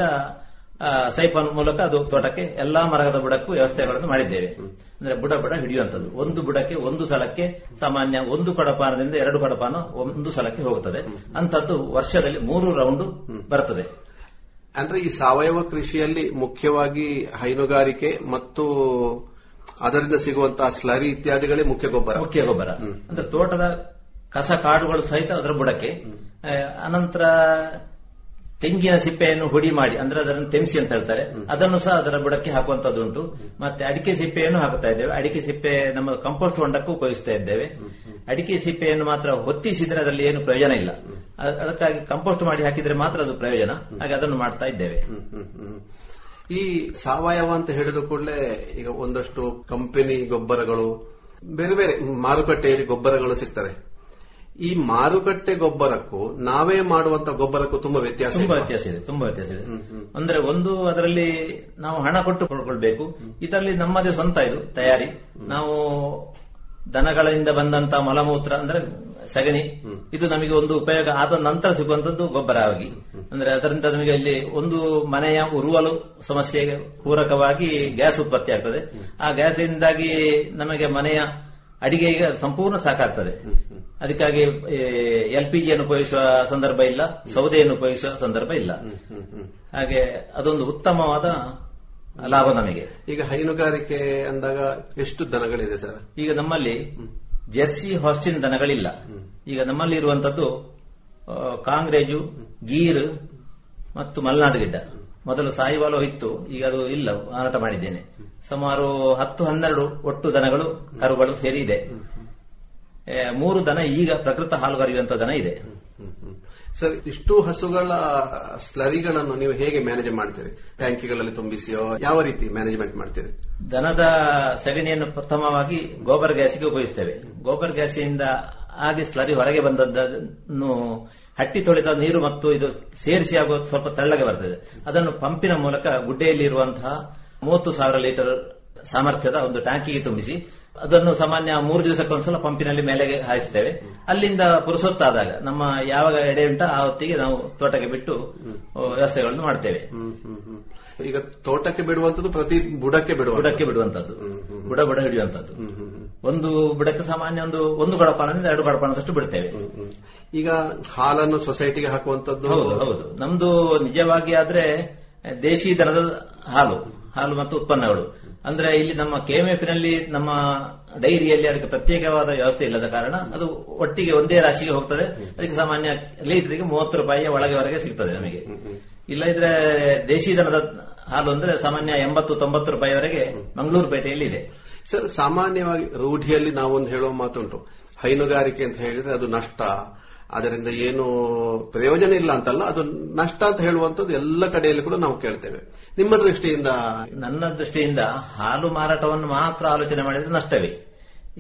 ಸೈಪನ್ ಮೂಲಕ ಅದು ತೋಟಕ್ಕೆ ಎಲ್ಲಾ ಮರದ ಬುಡಕ್ಕೂ ವ್ಯವಸ್ಥೆಗಳನ್ನು ಮಾಡಿದ್ದೇವೆ. ಅಂದ್ರೆ ಬುಡ ಹಿಡಿಯುವಂಥದ್ದು, ಒಂದು ಬುಡಕ್ಕೆ ಒಂದು ಸಲಕ್ಕೆ ಸಾಮಾನ್ಯ ಒಂದು ಕಡಪಾನದಿಂದ 2 ಕಡಪಾನ ಒಂದು ಸಲಕ್ಕೆ ಹೋಗುತ್ತದೆ. ಅಂತದ್ದು ವರ್ಷದಲ್ಲಿ 3 ರೌಂಡ್ ಬರ್ತದೆ. ಅಂದ್ರೆ ಈ ಸಾವಯವ ಕೃಷಿಯಲ್ಲಿ ಮುಖ್ಯವಾಗಿ ಹೈನುಗಾರಿಕೆ ಮತ್ತು ಅದರಿಂದ ಸಿಗುವಂತಹ ಸ್ಲರಿ ಇತ್ಯಾದಿಗಳೇ ಮುಖ್ಯ ಗೊಬ್ಬರ. ಅಂದ್ರೆ ತೋಟದ ಕಸ ಕಾಡುಗಳು ಸಹಿತ ಅದರ ಬುಡಕ್ಕೆ, ಅನಂತರ ತೆಂಗಿನ ಸಿಪ್ಪೆಯನ್ನು ಹುಡಿ ಮಾಡಿ, ಅಂದ್ರೆ ಅದನ್ನು ತೆಂಸಿ ಅಂತ ಹೇಳ್ತಾರೆ, ಅದನ್ನು ಸಹ ಅದರ ಬುಡಕ್ಕೆ ಹಾಕುವಂತದ್ದು ಉಂಟು. ಮತ್ತೆ ಅಡಿಕೆ ಸಿಪ್ಪೆಯನ್ನು ಹಾಕ್ತಾ ಇದ್ದೇವೆ. ಅಡಿಕೆ ಸಿಪ್ಪೆ ನಮ್ಮ ಕಂಪೋಸ್ಟ್ ಹೊಂಡಕ್ಕೂ ಉಪಯೋಗಿಸ್ತಾ ಇದ್ದೇವೆ. ಅಡಿಕೆ ಸಿಪ್ಪೆಯನ್ನು ಮಾತ್ರ ಹೊತ್ತಿಸಿದ್ರೆ ಅದರಲ್ಲಿ ಏನು ಪ್ರಯೋಜನ ಇಲ್ಲ, ಅದಕ್ಕಾಗಿ ಕಂಪೋಸ್ಟ್ ಮಾಡಿ ಹಾಕಿದ್ರೆ ಮಾತ್ರ ಅದು ಪ್ರಯೋಜನ. ಹಾಗೆ ಅದನ್ನು ಮಾಡ್ತಾ ಇದ್ದೇವೆ. ಈ ಸಾವಯವ ಅಂತ ಹೇಳಿದ ಕೂಡಲೇ ಈಗ ಒಂದಷ್ಟು ಕಂಪನಿ ಗೊಬ್ಬರಗಳು, ಬೇರೆ ಬೇರೆ ಮಾರುಕಟ್ಟೆಯಲ್ಲಿ ಗೊಬ್ಬರಗಳು ಸಿಗ್ತವೆ. ಈ ಮಾರುಕಟ್ಟೆ ಗೊಬ್ಬರಕ್ಕೂ ನಾವೇ ಮಾಡುವಂತಹ ಗೊಬ್ಬರಕ್ಕೂ ತುಂಬಾ ವ್ಯತ್ಯಾಸ ಇದೆ. ಅಂದ್ರೆ ಒಂದು ಅದರಲ್ಲಿ ನಾವು ಹಣ ಕೊಟ್ಟು ಕೊಂಡುಕೊಳ್ಬೇಕು, ಇದರಲ್ಲಿ ನಮ್ಮದೇ ಸ್ವಂತ ಇದು ತಯಾರಿ. ನಾವು ದನಗಳಿಂದ ಬಂದಂತಹ ಮಲಮೂತ್ರ ಅಂದ್ರೆ ಸಗಣಿ, ಇದು ನಮಗೆ ಒಂದು ಉಪಯೋಗ ಆದ ನಂತರ ಸಿಗುವಂತದ್ದು ಗೊಬ್ಬರ ಆಗಿ. ಅಂದ್ರೆ ಅದರಿಂದ ನಮಗೆ ಇಲ್ಲಿ ಒಂದು ಮನೆಯ ಉರುವಲು ಸಮಸ್ಯೆಗೆ ಪೂರಕವಾಗಿ ಗ್ಯಾಸ್ ಉತ್ಪತ್ತಿ ಆಗ್ತದೆ. ಆ ಗ್ಯಾಸ್ ಇಂದಾಗಿ ನಮಗೆ ಮನೆಯ ಅಡಿಗೆಗೆ ಸಂಪೂರ್ಣ ಸಾಕಾಗ್ತದೆ. ಅದಕ್ಕಾಗಿ ಎಲ್ಪಿಜಿಯನ್ನು ಉಪಯೋಗಿಸುವ ಸಂದರ್ಭ ಇಲ್ಲ, ಸೌದೆಯನ್ನು ಉಪಯೋಗಿಸುವ ಸಂದರ್ಭ ಇಲ್ಲ. ಹಾಗೆ ಅದೊಂದು ಉತ್ತಮವಾದ ಲಾಭ ನಮಗೆ. ಈಗ ಹೈನುಗಾರಿಕೆ ಅಂದಾಗ ಎಷ್ಟು ದನಗಳಿದೆ ಸರ್? ಈಗ ನಮ್ಮಲ್ಲಿ ಜೆರ್ಸಿ ಹಾಸ್ಟಿನ್ ದನಗಳಿಲ್ಲ. ಈಗ ನಮ್ಮಲ್ಲಿ ಇರುವಂತದ್ದು ಕಾಂಗ್ರೇಜು, ಗೀರ್ ಮತ್ತು ಮಲೆನಾಡು ಗಿಡ್ಡ. ಮೊದಲು ಸಾಯಿವಾಲೋ ಇತ್ತು, ಈಗ ಅದು ಇಲ್ಲ, ಮಾರಾಟ ಮಾಡಿದ್ದೇನೆ. ಸುಮಾರು 10-12 ಒಟ್ಟು ದನಗಳು, ಕರುಗಳು ಸೇರಿ ಇದೆ. 3 ದನ ಈಗ ಪ್ರಕೃತ ಹಾಲುಗರೆಯುವಂತ ದನ ಇದೆ. ಸರ್, ಇಷ್ಟು ಹಸುಗಳ ಸ್ಲರಿಗಳನ್ನು ನೀವು ಹೇಗೆ ಮ್ಯಾನೇಜ್ ಮಾಡ್ತೀರಿ? ಟ್ಯಾಂಕಿಗಳಲ್ಲಿ ತುಂಬಿಸಿಯೋ ಯಾವ ರೀತಿ ಮ್ಯಾನೇಜ್ಮೆಂಟ್ ಮಾಡ್ತೀರಿ? ದನದ ಸಗಣಿಯನ್ನು ಪ್ರಥಮವಾಗಿ ಗೋಬರ್ ಗ್ಯಾಸ್ಗೆ ಉಪಯೋಗಿಸ್ತೇವೆ. ಗೋಬರ್ ಗ್ಯಾಸಿನಿಂದ ಹಾಗೆ ಸ್ಲರಿ ಹೊರಗೆ ಬಂದದ್ದನ್ನು ಹಟ್ಟಿ ತೊಳೆದ ನೀರು ಮತ್ತು ಇದು ಸೇರಿಸಿ ಆಗೋ ಸ್ವಲ್ಪ ತೆಳ್ಳಗೆ ಬರ್ತದೆ. ಅದನ್ನು ಪಂಪಿನ ಮೂಲಕ ಗುಡ್ಡೆಯಲ್ಲಿರುವಂತಹ 30,000 ಲೀಟರ್ ಸಾಮರ್ಥ್ಯದ ಒಂದು ಟ್ಯಾಂಕಿಗೆ ತುಂಬಿಸಿ ಅದನ್ನು ಸಾಮಾನ್ಯ 3 ದಿವಸಕ್ಕೊಂದ್ಸಲ ಪಂಪಿನಲ್ಲಿ ಮೇಲೆ ಹಾಯಿಸ್ತೇವೆ. ಅಲ್ಲಿಂದ ಪುರುಸೊತ್ತಾದಾಗ ನಮ್ಮ ಯಾವಾಗ ಎಡೆ ಉಂಟ ಆ ಹೊತ್ತಿಗೆ ನಾವು ತೋಟಕ್ಕೆ ಬಿಟ್ಟು ವ್ಯವಸ್ಥೆಗಳನ್ನು ಮಾಡ್ತೇವೆ. ಈಗ ತೋಟಕ್ಕೆ ಬಿಡುವಂತದ್ದು ಪ್ರತಿ ಬುಡಕ್ಕೆ ಬಿಡುವಂತದ್ದು ಬುಡ ಹಿಡಿಯುವಂತದ್ದು. ಒಂದು ಬುಡಕ್ಕೆ ಸಾಮಾನ್ಯ ಒಂದು ಗಡಪಾನದಿಂದ 2 ಗಡಪಾನದಷ್ಟು ಬಿಡ್ತೇವೆ. ಈಗ ಹಾಲನ್ನು ಸೊಸೈಟಿಗೆ ಹಾಕುವಂತದ್ದು. ಹೌದು, ನಮ್ದು ನಿಜವಾಗಿ ಆದ್ರೆ ದೇಶಿ ದರದ ಹಾಲು ಮತ್ತು ಉತ್ಪನ್ನಗಳು ಅಂದ್ರೆ ಇಲ್ಲಿ ನಮ್ಮ ಕೆಎಂಎಫ್ನಲ್ಲಿ ನಮ್ಮ ಡೈರಿಯಲ್ಲಿ ಅದಕ್ಕೆ ಪ್ರತ್ಯೇಕವಾದ ವ್ಯವಸ್ಥೆ ಇಲ್ಲದ ಕಾರಣ ಅದು ಒಟ್ಟಿಗೆ ಒಂದೇ ರಾಶಿಗೆ ಹೋಗ್ತದೆ. ಅದಕ್ಕೆ ಸಾಮಾನ್ಯ ಲೀಟರ್ಗೆ 30 ರೂಪಾಯಿಯ ಒಳಗೆವರೆಗೆ ಸಿಗ್ತದೆ ನಮಗೆ. ಇಲ್ಲ ಇದ್ರೆ ದೇಶಿ ದರದ ಹಾಲು ಅಂದ್ರೆ ಸಾಮಾನ್ಯ 80-90 ರೂಪಾಯಿವರೆಗೆ ಮಂಗಳೂರು ಪೇಟೆಯಲ್ಲಿ ಇದೆ. ಸರ್, ಸಾಮಾನ್ಯವಾಗಿ ರೂಢಿಯಲ್ಲಿ ನಾವೊಂದು ಹೇಳುವ ಮಾತುಂಟು, ಹೈನುಗಾರಿಕೆ ಅಂತ ಹೇಳಿದ್ರೆ ಅದು ನಷ್ಟ, ಅದರಿಂದ ಏನು ಪ್ರಯೋಜನ ಇಲ್ಲ ಅಂತಲ್ಲ, ಅದು ನಷ್ಟ ಅಂತ ಹೇಳುವಂಥದ್ದು ಎಲ್ಲ ಕಡೆಯಲ್ಲಿ ಕೂಡ ನಾವು ಕೇಳ್ತೇವೆ. ನಿಮ್ಮ ದೃಷ್ಟಿಯಿಂದ? ನನ್ನ ದೃಷ್ಟಿಯಿಂದ ಹಾಲು ಮಾರಾಟವನ್ನು ಮಾತ್ರ ಆಲೋಚನೆ ಮಾಡಿದ್ರೆ ನಷ್ಟವೇ.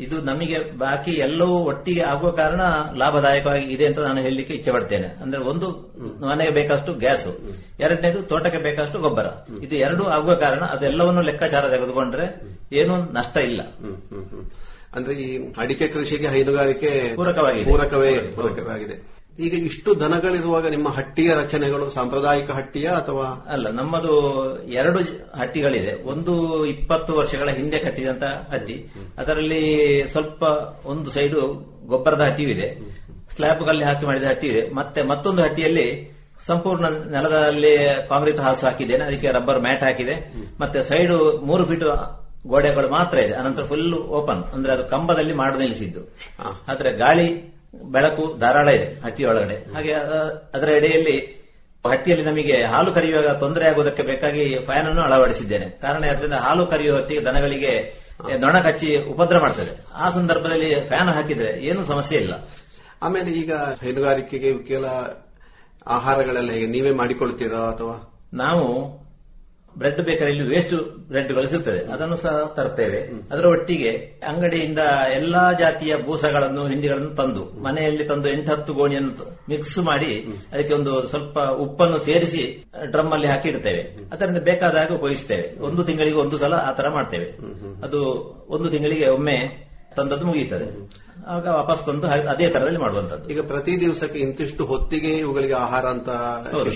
ಇದು ನಮಗೆ ಬಾಕಿ ಎಲ್ಲವೂ ಒಟ್ಟಿಗೆ ಆಗುವ ಕಾರಣ ಲಾಭದಾಯಕವಾಗಿ ಇದೆ ಅಂತ ನಾನು ಹೇಳಲಿಕ್ಕೆ ಇಚ್ಛೆ ಪಡ್ತೇನೆ. ಅಂದ್ರೆ ಒಂದು ಮನೆಗೆ ಬೇಕಷ್ಟು ಗ್ಯಾಸು, 2ನೇದು ತೋಟಕ್ಕೆ ಬೇಕಷ್ಟು ಗೊಬ್ಬರ, ಇದು 2 ಆಗುವ ಕಾರಣ ಅದೆಲ್ಲವನ್ನು ಲೆಕ್ಕಾಚಾರ ತೆಗೆದುಕೊಂಡ್ರೆ ಏನೂ ನಷ್ಟ ಇಲ್ಲ. ಅಂದ್ರೆ ಈ ಅಡಿಕೆ ಕೃಷಿಗೆ ಹೈನುಗಾರಿಕೆ ಪೂರಕವಾಗಿದೆ. ಈಗ ಇಷ್ಟು ದನಗಳಿರುವಾಗ ನಿಮ್ಮ ಹಟ್ಟಿಯ ರಚನೆಗಳು ಸಾಂಪ್ರದಾಯಿಕ ಹಟ್ಟಿಯ ಅಥವಾ ಅಲ್ಲ? ನಮ್ಮದು 2 ಹಟ್ಟಿಗಳಿದೆ. ಒಂದು 20 ವರ್ಷಗಳ ಹಿಂದೆ ಕಟ್ಟಿದಂತ ಹಟ್ಟಿ, ಅದರಲ್ಲಿ ಸ್ವಲ್ಪ ಒಂದು ಸೈಡು ಗೊಬ್ಬರದ ಹಟ್ಟಿಯೂ ಇದೆ, ಸ್ಲ್ಯಾಬ್ಗಳಲ್ಲಿ ಹಾಕಿ ಮಾಡಿದ ಹಟ್ಟಿ ಇದೆ. ಮತ್ತೊಂದು ಹಟ್ಟಿಯಲ್ಲಿ ಸಂಪೂರ್ಣ ನೆಲದಲ್ಲಿ ಕಾಂಕ್ರೀಟ್ ಹಾಸು ಹಾಕಿದ್ದೇನೆ, ಅದಕ್ಕೆ ರಬ್ಬರ್ ಮ್ಯಾಟ್ ಹಾಕಿದೆ. ಮತ್ತೆ ಸೈಡು 3 ಫೀಟ್ ಗೋಡೆಗಳು ಮಾತ್ರ ಇದೆ, ಅನಂತರ ಫುಲ್ ಓಪನ್, ಅಂದ್ರೆ ಅದು ಕಂಬದಲ್ಲಿ ಮಾಡಿ ನಿಲ್ಲಿಸಿದ್ದು. ಆದ್ರೆ ಗಾಳಿ ಬೆಳಕು ಧಾರಾಳ ಇದೆ ಹಟ್ಟಿಯೊಳಗಡೆ. ಹಾಗೆ ಅದರ ಎಡೆಯಲ್ಲಿ ಹಟ್ಟಿಯಲ್ಲಿ ನಮಗೆ ಹಾಲು ಕರೆಯುವಾಗ ತೊಂದರೆ ಆಗುವುದಕ್ಕೆ ಬೇಕಾಗಿ ಫ್ಯಾನ್ ಅನ್ನು ಅಳವಡಿಸಿದ್ದೇನೆ. ಕಾರಣ ಅದರಿಂದ ಹಾಲು ಕರೆಯುವ ಹೊತ್ತಿಗೆ ದನಗಳಿಗೆ ನೊಣ ಕಚ್ಚಿ ಉಪದ್ರ ಮಾಡ್ತದೆ. ಆ ಸಂದರ್ಭದಲ್ಲಿ ಫ್ಯಾನ್ ಹಾಕಿದ್ರೆ ಏನು ಸಮಸ್ಯೆ ಇಲ್ಲ. ಆಮೇಲೆ ಈಗ ಹೈನುಗಾರಿಕೆಗೆ ಕೆಲ ಆಹಾರಗಳೆಲ್ಲ ಹೇಗೆ ನೀವೇ ಮಾಡಿಕೊಳ್ತೀರಾ ಅಥವಾ? ನಾವು ಬ್ರೆಡ್ ಬೇಕರಿಯಲ್ಲಿ ವೇಸ್ಟ್ ಬ್ರೆಡ್ಗಳು ಸಿಗ್ತದೆ, ಅದನ್ನು ಸಹ ತರ್ತೇವೆ. ಅದರ ಒಟ್ಟಿಗೆ ಅಂಗಡಿಯಿಂದ ಎಲ್ಲಾ ಜಾತಿಯ ಬೂಸಗಳನ್ನು, ಹಿಂಡಿಗಳನ್ನು ತಂದು ಮನೆಯಲ್ಲಿ ತಂದು 8-10 ಗೋಣಿಯನ್ನು ಮಿಕ್ಸ್ ಮಾಡಿ ಅದಕ್ಕೆ ಒಂದು ಸ್ವಲ್ಪ ಉಪ್ಪನ್ನು ಸೇರಿಸಿ ಡ್ರಮ್ ಅಲ್ಲಿ ಹಾಕಿ ಇಡ್ತೇವೆ. ಅದರಿಂದ ಬೇಕಾದಾಗ ಉಪಯೋಗಿಸ್ತೇವೆ. 1 ತಿಂಗಳಿಗೆ 1 ಸಲ ಆ ತರ ಮಾಡ್ತೇವೆ. ಅದು 1 ತಿಂಗಳಿಗೆ ಒಮ್ಮೆ ತಂದದ್ದು ಮುಗಿಯುತ್ತದೆ. ಆಗ ವಾಪಸ್ ತಂದು ಅದೇ ತರದಲ್ಲಿ ಮಾಡುವಂತದ್ದು. ಈಗ ಪ್ರತಿ ದಿವಸಕ್ಕೆ ಇಂತಿಷ್ಟು ಹೊತ್ತಿಗೆ ಇವುಗಳಿಗೆ ಆಹಾರ ಅಂತ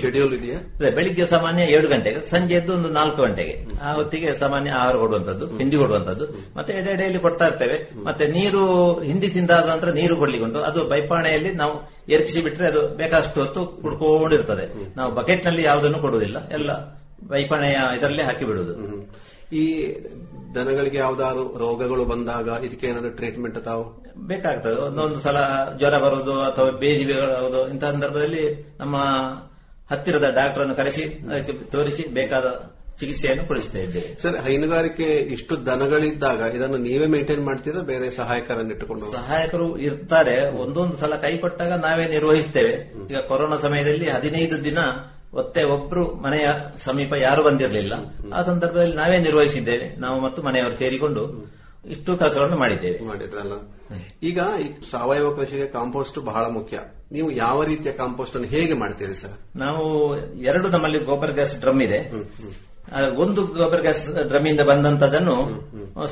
ಶೆಡ್ಯೂಲ್ ಇದೆಯಾ? ಬೆಳಿಗ್ಗೆ ಸಾಮಾನ್ಯ 7 ಗಂಟೆಗೆ, ಸಂಜೆದ್ದು ಒಂದು 4 ಗಂಟೆಗೆ, ಆ ಹೊತ್ತಿಗೆ ಸಾಮಾನ್ಯ ಆಹಾರ ಕೊಡುವಂತದ್ದು, ಹಿಂಡಿ ಕೊಡುವಂತದ್ದು. ಮತ್ತೆ ಎಡೆಯಲ್ಲಿ ಕೊಡ್ತಾ ಇರ್ತೇವೆ. ಮತ್ತೆ ನೀರು, ಹಿಂಡಿ ತಿಂದಾದ ನಂತರ ನೀರು ಕೊಡ್ಲಿಕ್ಕುಂಟು. ಅದು ಬೈಪಾಣೆಯಲ್ಲಿ ನಾವು ಎರಗಿಸಿ ಬಿಟ್ರೆ ಅದು ಬೇಕಷ್ಟು ಹೊತ್ತು ಕುಡ್ಕೊಂಡಿರ್ತದೆ. ನಾವು ಬಕೆಟ್ನಲ್ಲಿ ಯಾವುದನ್ನು ಕೊಡುವುದಿಲ್ಲ, ಎಲ್ಲ ಬೈಪಾಣೆಯ ಇದರಲ್ಲೇ ಹಾಕಿ ಬಿಡುವುದು. ಈ ದನಗಳಿಗೆ ಯಾವ್ದಾದ್ರು ರೋಗಗಳು ಬಂದಾಗ ಇದಕ್ಕೆ ಏನಾದ್ರು ಟ್ರೀಟ್ಮೆಂಟ್ ತಾವು ಬೇಕಾಗ್ತದೆ? ಒಂದೊಂದು ಸಲ ಜ್ವರ ಬರೋದು ಅಥವಾ ಬೇದಿ ಆಗೋದು, ಇಂತಹ ಸಂದರ್ಭದಲ್ಲಿ ನಮ್ಮ ಹತ್ತಿರದ ಡಾಕ್ಟರ್ ಅನ್ನು ಕರೆಸಿ ಅದಕ್ಕೆ ತೋರಿಸಿ ಬೇಕಾದ ಚಿಕಿತ್ಸೆಯನ್ನು ಕೊಡಿಸ್ತಾ ಇದ್ದೇವೆ. ಸರ್, ಹೈನುಗಾರಿಕೆ ಇಷ್ಟು ದನಗಳಿದ್ದಾಗ ಇದನ್ನು ನೀವೇ ಮೇಂಟೈನ್ ಮಾಡ್ತೀರಾ, ಬೇರೆ ಸಹಾಯಕರನ್ನು ಇಟ್ಟುಕೊಂಡು? ಸಹಾಯಕರು ಇರ್ತಾರೆ, ಒಂದೊಂದು ಸಲ ಕೈ ಕೊಟ್ಟಾಗ ನಾವೇ ನಿರ್ವಹಿಸ್ತೇವೆ. ಈಗ ಕೊರೋನಾ ಸಮಯದಲ್ಲಿ 15 ದಿನ ಒಬ್ಬರು ಮನೆಯ ಸಮೀಪ ಯಾರು ಬಂದಿರಲಿಲ್ಲ. ಆ ಸಂದರ್ಭದಲ್ಲಿ ನಾವೇ ನಿರ್ವಹಿಸಿದ್ದೇವೆ, ನಾವು ಮತ್ತು ಮನೆಯವರು ಸೇರಿಕೊಂಡು ಇಷ್ಟು ಕೆಲಸಗಳನ್ನು ಮಾಡಿದ್ದೇವೆ. ಮಾಡಿದ್ರಲ್ಲ. ಈಗ ಸಾವಯವ ಕೃಷಿಗೆ ಕಾಂಪೋಸ್ಟ್ ಬಹಳ ಮುಖ್ಯ. ನೀವು ಯಾವ ರೀತಿಯ ಕಾಂಪೋಸ್ಟ್ ಅನ್ನು ಹೇಗೆ ಮಾಡ್ತೀರಿ ಸರ್? ನಾವು 2 ನಮ್ಮಲ್ಲಿ ಗೋಬರ್ ಗ್ಯಾಸ್ ಡ್ರಮ್ ಇದೆ. ಒಂದು ಗೋಬರ್ ಗ್ಯಾಸ್ ಡ್ರಮ್ ಇಂದ ಬಂದಂತದನ್ನು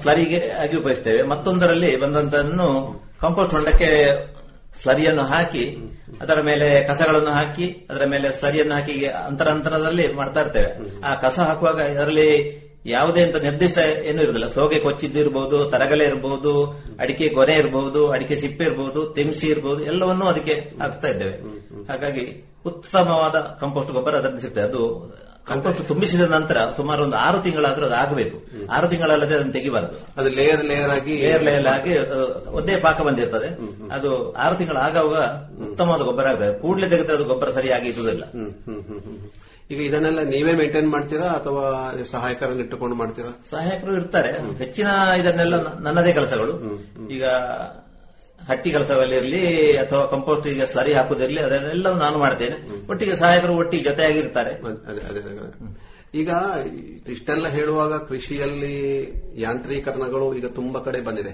ಸ್ಲರಿಗೆ ಆಗಿ ಉಪಯೋಗಿಸ್ತೇವೆ. ಮತ್ತೊಂದರಲ್ಲಿ ಬಂದಂತದನ್ನು ಕಾಂಪೋಸ್ಟ್ ಹೊಂಡಕ್ಕೆ ಸ್ಲರಿಯನ್ನು ಹಾಕಿ ಅದರ ಮೇಲೆ ಕಸಗಳನ್ನು ಹಾಕಿ ಅದರ ಮೇಲೆ ಸ್ಲರಿಯನ್ನು ಹಾಕಿ ಅಂತರದಲ್ಲಿ ಮಾಡ್ತಾ ಇರ್ತೇವೆ. ಆ ಕಸ ಹಾಕುವಾಗ ಇದರಲ್ಲಿ ಯಾವುದೇ ಅಂತ ನಿರ್ದಿಷ್ಟ ಏನೂ ಇರುವುದಿಲ್ಲ. ಸೋಗೆ ಕೊಚ್ಚಿದ್ದು ಇರಬಹುದು, ತರಗಲೆ ಇರಬಹುದು, ಅಡಿಕೆ ಗೊನೆ ಇರಬಹುದು, ಅಡಿಕೆ ಸಿಪ್ಪೆ ಇರಬಹುದು, ತೆಮ್ಸಿ ಇರಬಹುದು, ಎಲ್ಲವನ್ನೂ ಅದಕ್ಕೆ ಹಾಕ್ತಾ ಇದ್ದೇವೆ. ಹಾಗಾಗಿ ಉತ್ತಮವಾದ ಕಂಪೋಸ್ಟ್ ಗೊಬ್ಬರ ಅದರಲ್ಲಿ ಸಿಗ್ತದೆ. ಅದು ಕಂಪೋಸ್ಟ್ ತುಂಬಿಸಿದ ನಂತರ ಸುಮಾರು ಒಂದು 6 ತಿಂಗಳಾದ್ರೂ ಅದು ಆಗಬೇಕು. 6 ತಿಂಗಳಲ್ಲದೆ ಅದನ್ನು ತೆಗಿಬಾರದು. ಅದು ಲೇಯರ್ ಲೇಯರ್ ಆಗಿ ಒಂದೇ ಪಾಕ ಬಂದಿರ್ತದೆ. ಅದು 6 ತಿಂಗಳು ಆಗುವಾಗ ಉತ್ತಮವಾದ ಗೊಬ್ಬರ ಆಗ್ತದೆ. ಕೂಡಲೇ ತೆಗೆದ್ರೆ ಅದು ಗೊಬ್ಬರ ಸರಿಯಾಗಿ ಇರುವುದಿಲ್ಲ. ಈಗ ಇದನ್ನೆಲ್ಲ ನೀವೇ ಮೇಂಟೈನ್ ಮಾಡ್ತೀರಾ ಅಥವಾ ಸಹಾಯಕರನ್ನು ಇಟ್ಟುಕೊಂಡು ಮಾಡ್ತೀರಾ? ಸಹಾಯಕರು ಇರ್ತಾರೆ. ಹೆಚ್ಚಿನ ಇದನ್ನೆಲ್ಲ ನನ್ನದೇ ಕೆಲಸಗಳು. ಈಗ ಹಟ್ಟಿ ಕೆಲಸಗಳಿರಲಿ ಅಥವಾ ಕಂಪೋಸ್ಟ್ ಈಗ ಸ್ಲರಿ ಹಾಕುದಿರಲಿ, ಅದನ್ನೆಲ್ಲ ನಾನು ಮಾಡ್ತೇನೆ. ಒಟ್ಟಿಗೆ ಸಹಾಯಕರು ಒಟ್ಟಿಗೆ ಜೊತೆಯಾಗಿರ್ತಾರೆ. ಈಗ ಇಷ್ಟೆಲ್ಲ ಹೇಳುವಾಗ ಕೃಷಿಯಲ್ಲಿ ಯಾಂತ್ರೀಕರಣಗಳು ಈಗ ತುಂಬಾ ಕಡೆ ಬಂದಿದೆ.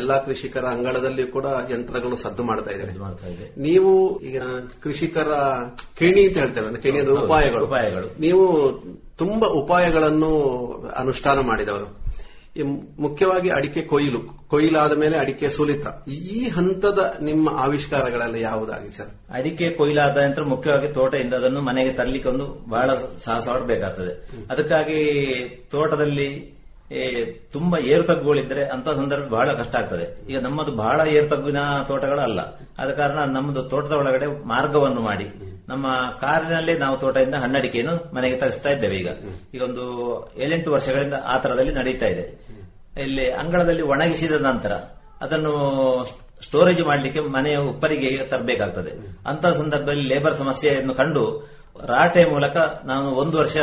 ಎಲ್ಲಾ ಕೃಷಿಕರ ಅಂಗಳದಲ್ಲಿ ಕೂಡ ಯಂತ್ರಗಳು ಸದ್ದು ಮಾಡ್ತಾ ಇದ್ದಾರೆ. ನೀವು ಈಗ ಕೃಷಿಕರ ಕೆಣಿ ಅಂತ ಹೇಳ್ತೇವೆ, ಅಂದ್ರೆ ಕೆಣಿಯದ ಉಪಾಯಗಳು, ನೀವು ತುಂಬಾ ಉಪಾಯಗಳನ್ನು ಅನುಷ್ಠಾನ ಮಾಡಿದವರು. ಮುಖ್ಯವಾಗಿ ಅಡಿಕೆ ಕೊಯ್ಲಾದ ಮೇಲೆ ಅಡಿಕೆ ಸುಲಿತ, ಈ ಹಂತದ ನಿಮ್ಮ ಆವಿಷ್ಕಾರಗಳೆಲ್ಲ ಯಾವುದಾಗಿದೆ ಸರ್? ಅಡಿಕೆ ಕೊಯ್ಲಾದ ನಂತರ ಮುಖ್ಯವಾಗಿ ತೋಟದಿಂದ ಅದನ್ನು ಮನೆಗೆ ತರಲಿಕ್ಕೆ ಒಂದು ಬಹಳ ಸಾಹಸವಾಗಬೇಕಾಗ್ತದೆ. ಅದಕ್ಕಾಗಿ ತೋಟದಲ್ಲಿ ತುಂಬಾ ಏರುತಗ್ಗುಗಳಿದ್ರೆ ಅಂತ ಸಂದರ್ಭ ಬಹಳ ಕಷ್ಟ ಆಗ್ತದೆ. ಈಗ ನಮ್ಮದು ಬಹಳ ಏರುತಗ್ಗಿನ ತೋಟಗಳಲ್ಲ, ಆದ ಕಾರಣ ನಮ್ಮದು ತೋಟದ ಒಳಗಡೆ ಮಾರ್ಗವನ್ನು ಮಾಡಿ ನಮ್ಮ ಕಾರಿನಲ್ಲೇ ನಾವು ತೋಟದಿಂದ ಹಣ್ಣಡಿಕೆಯನ್ನು ಮನೆಗೆ ತರಿಸ್ತಾ ಇದ್ದೇವೆ. ಈಗ ಒಂದು 7-8 ವರ್ಷಗಳಿಂದ ಆ ತರದಲ್ಲಿ ನಡೀತಾ ಇದೆ. ಇಲ್ಲಿ ಅಂಗಳದಲ್ಲಿ ಒಣಗಿಸಿದ ನಂತರ ಅದನ್ನು ಸ್ಟೋರೇಜ್ ಮಾಡಲಿಕ್ಕೆ ಮನೆಯ ಉಪ್ಪರಿಗೆ ತರಬೇಕಾಗ್ತದೆ. ಅಂತ ಸಂದರ್ಭದಲ್ಲಿ ಲೇಬರ್ ಸಮಸ್ಯೆಯನ್ನು ಕಂಡು ರಾಟೆ ಮೂಲಕ ನಾನು 1 ವರ್ಷ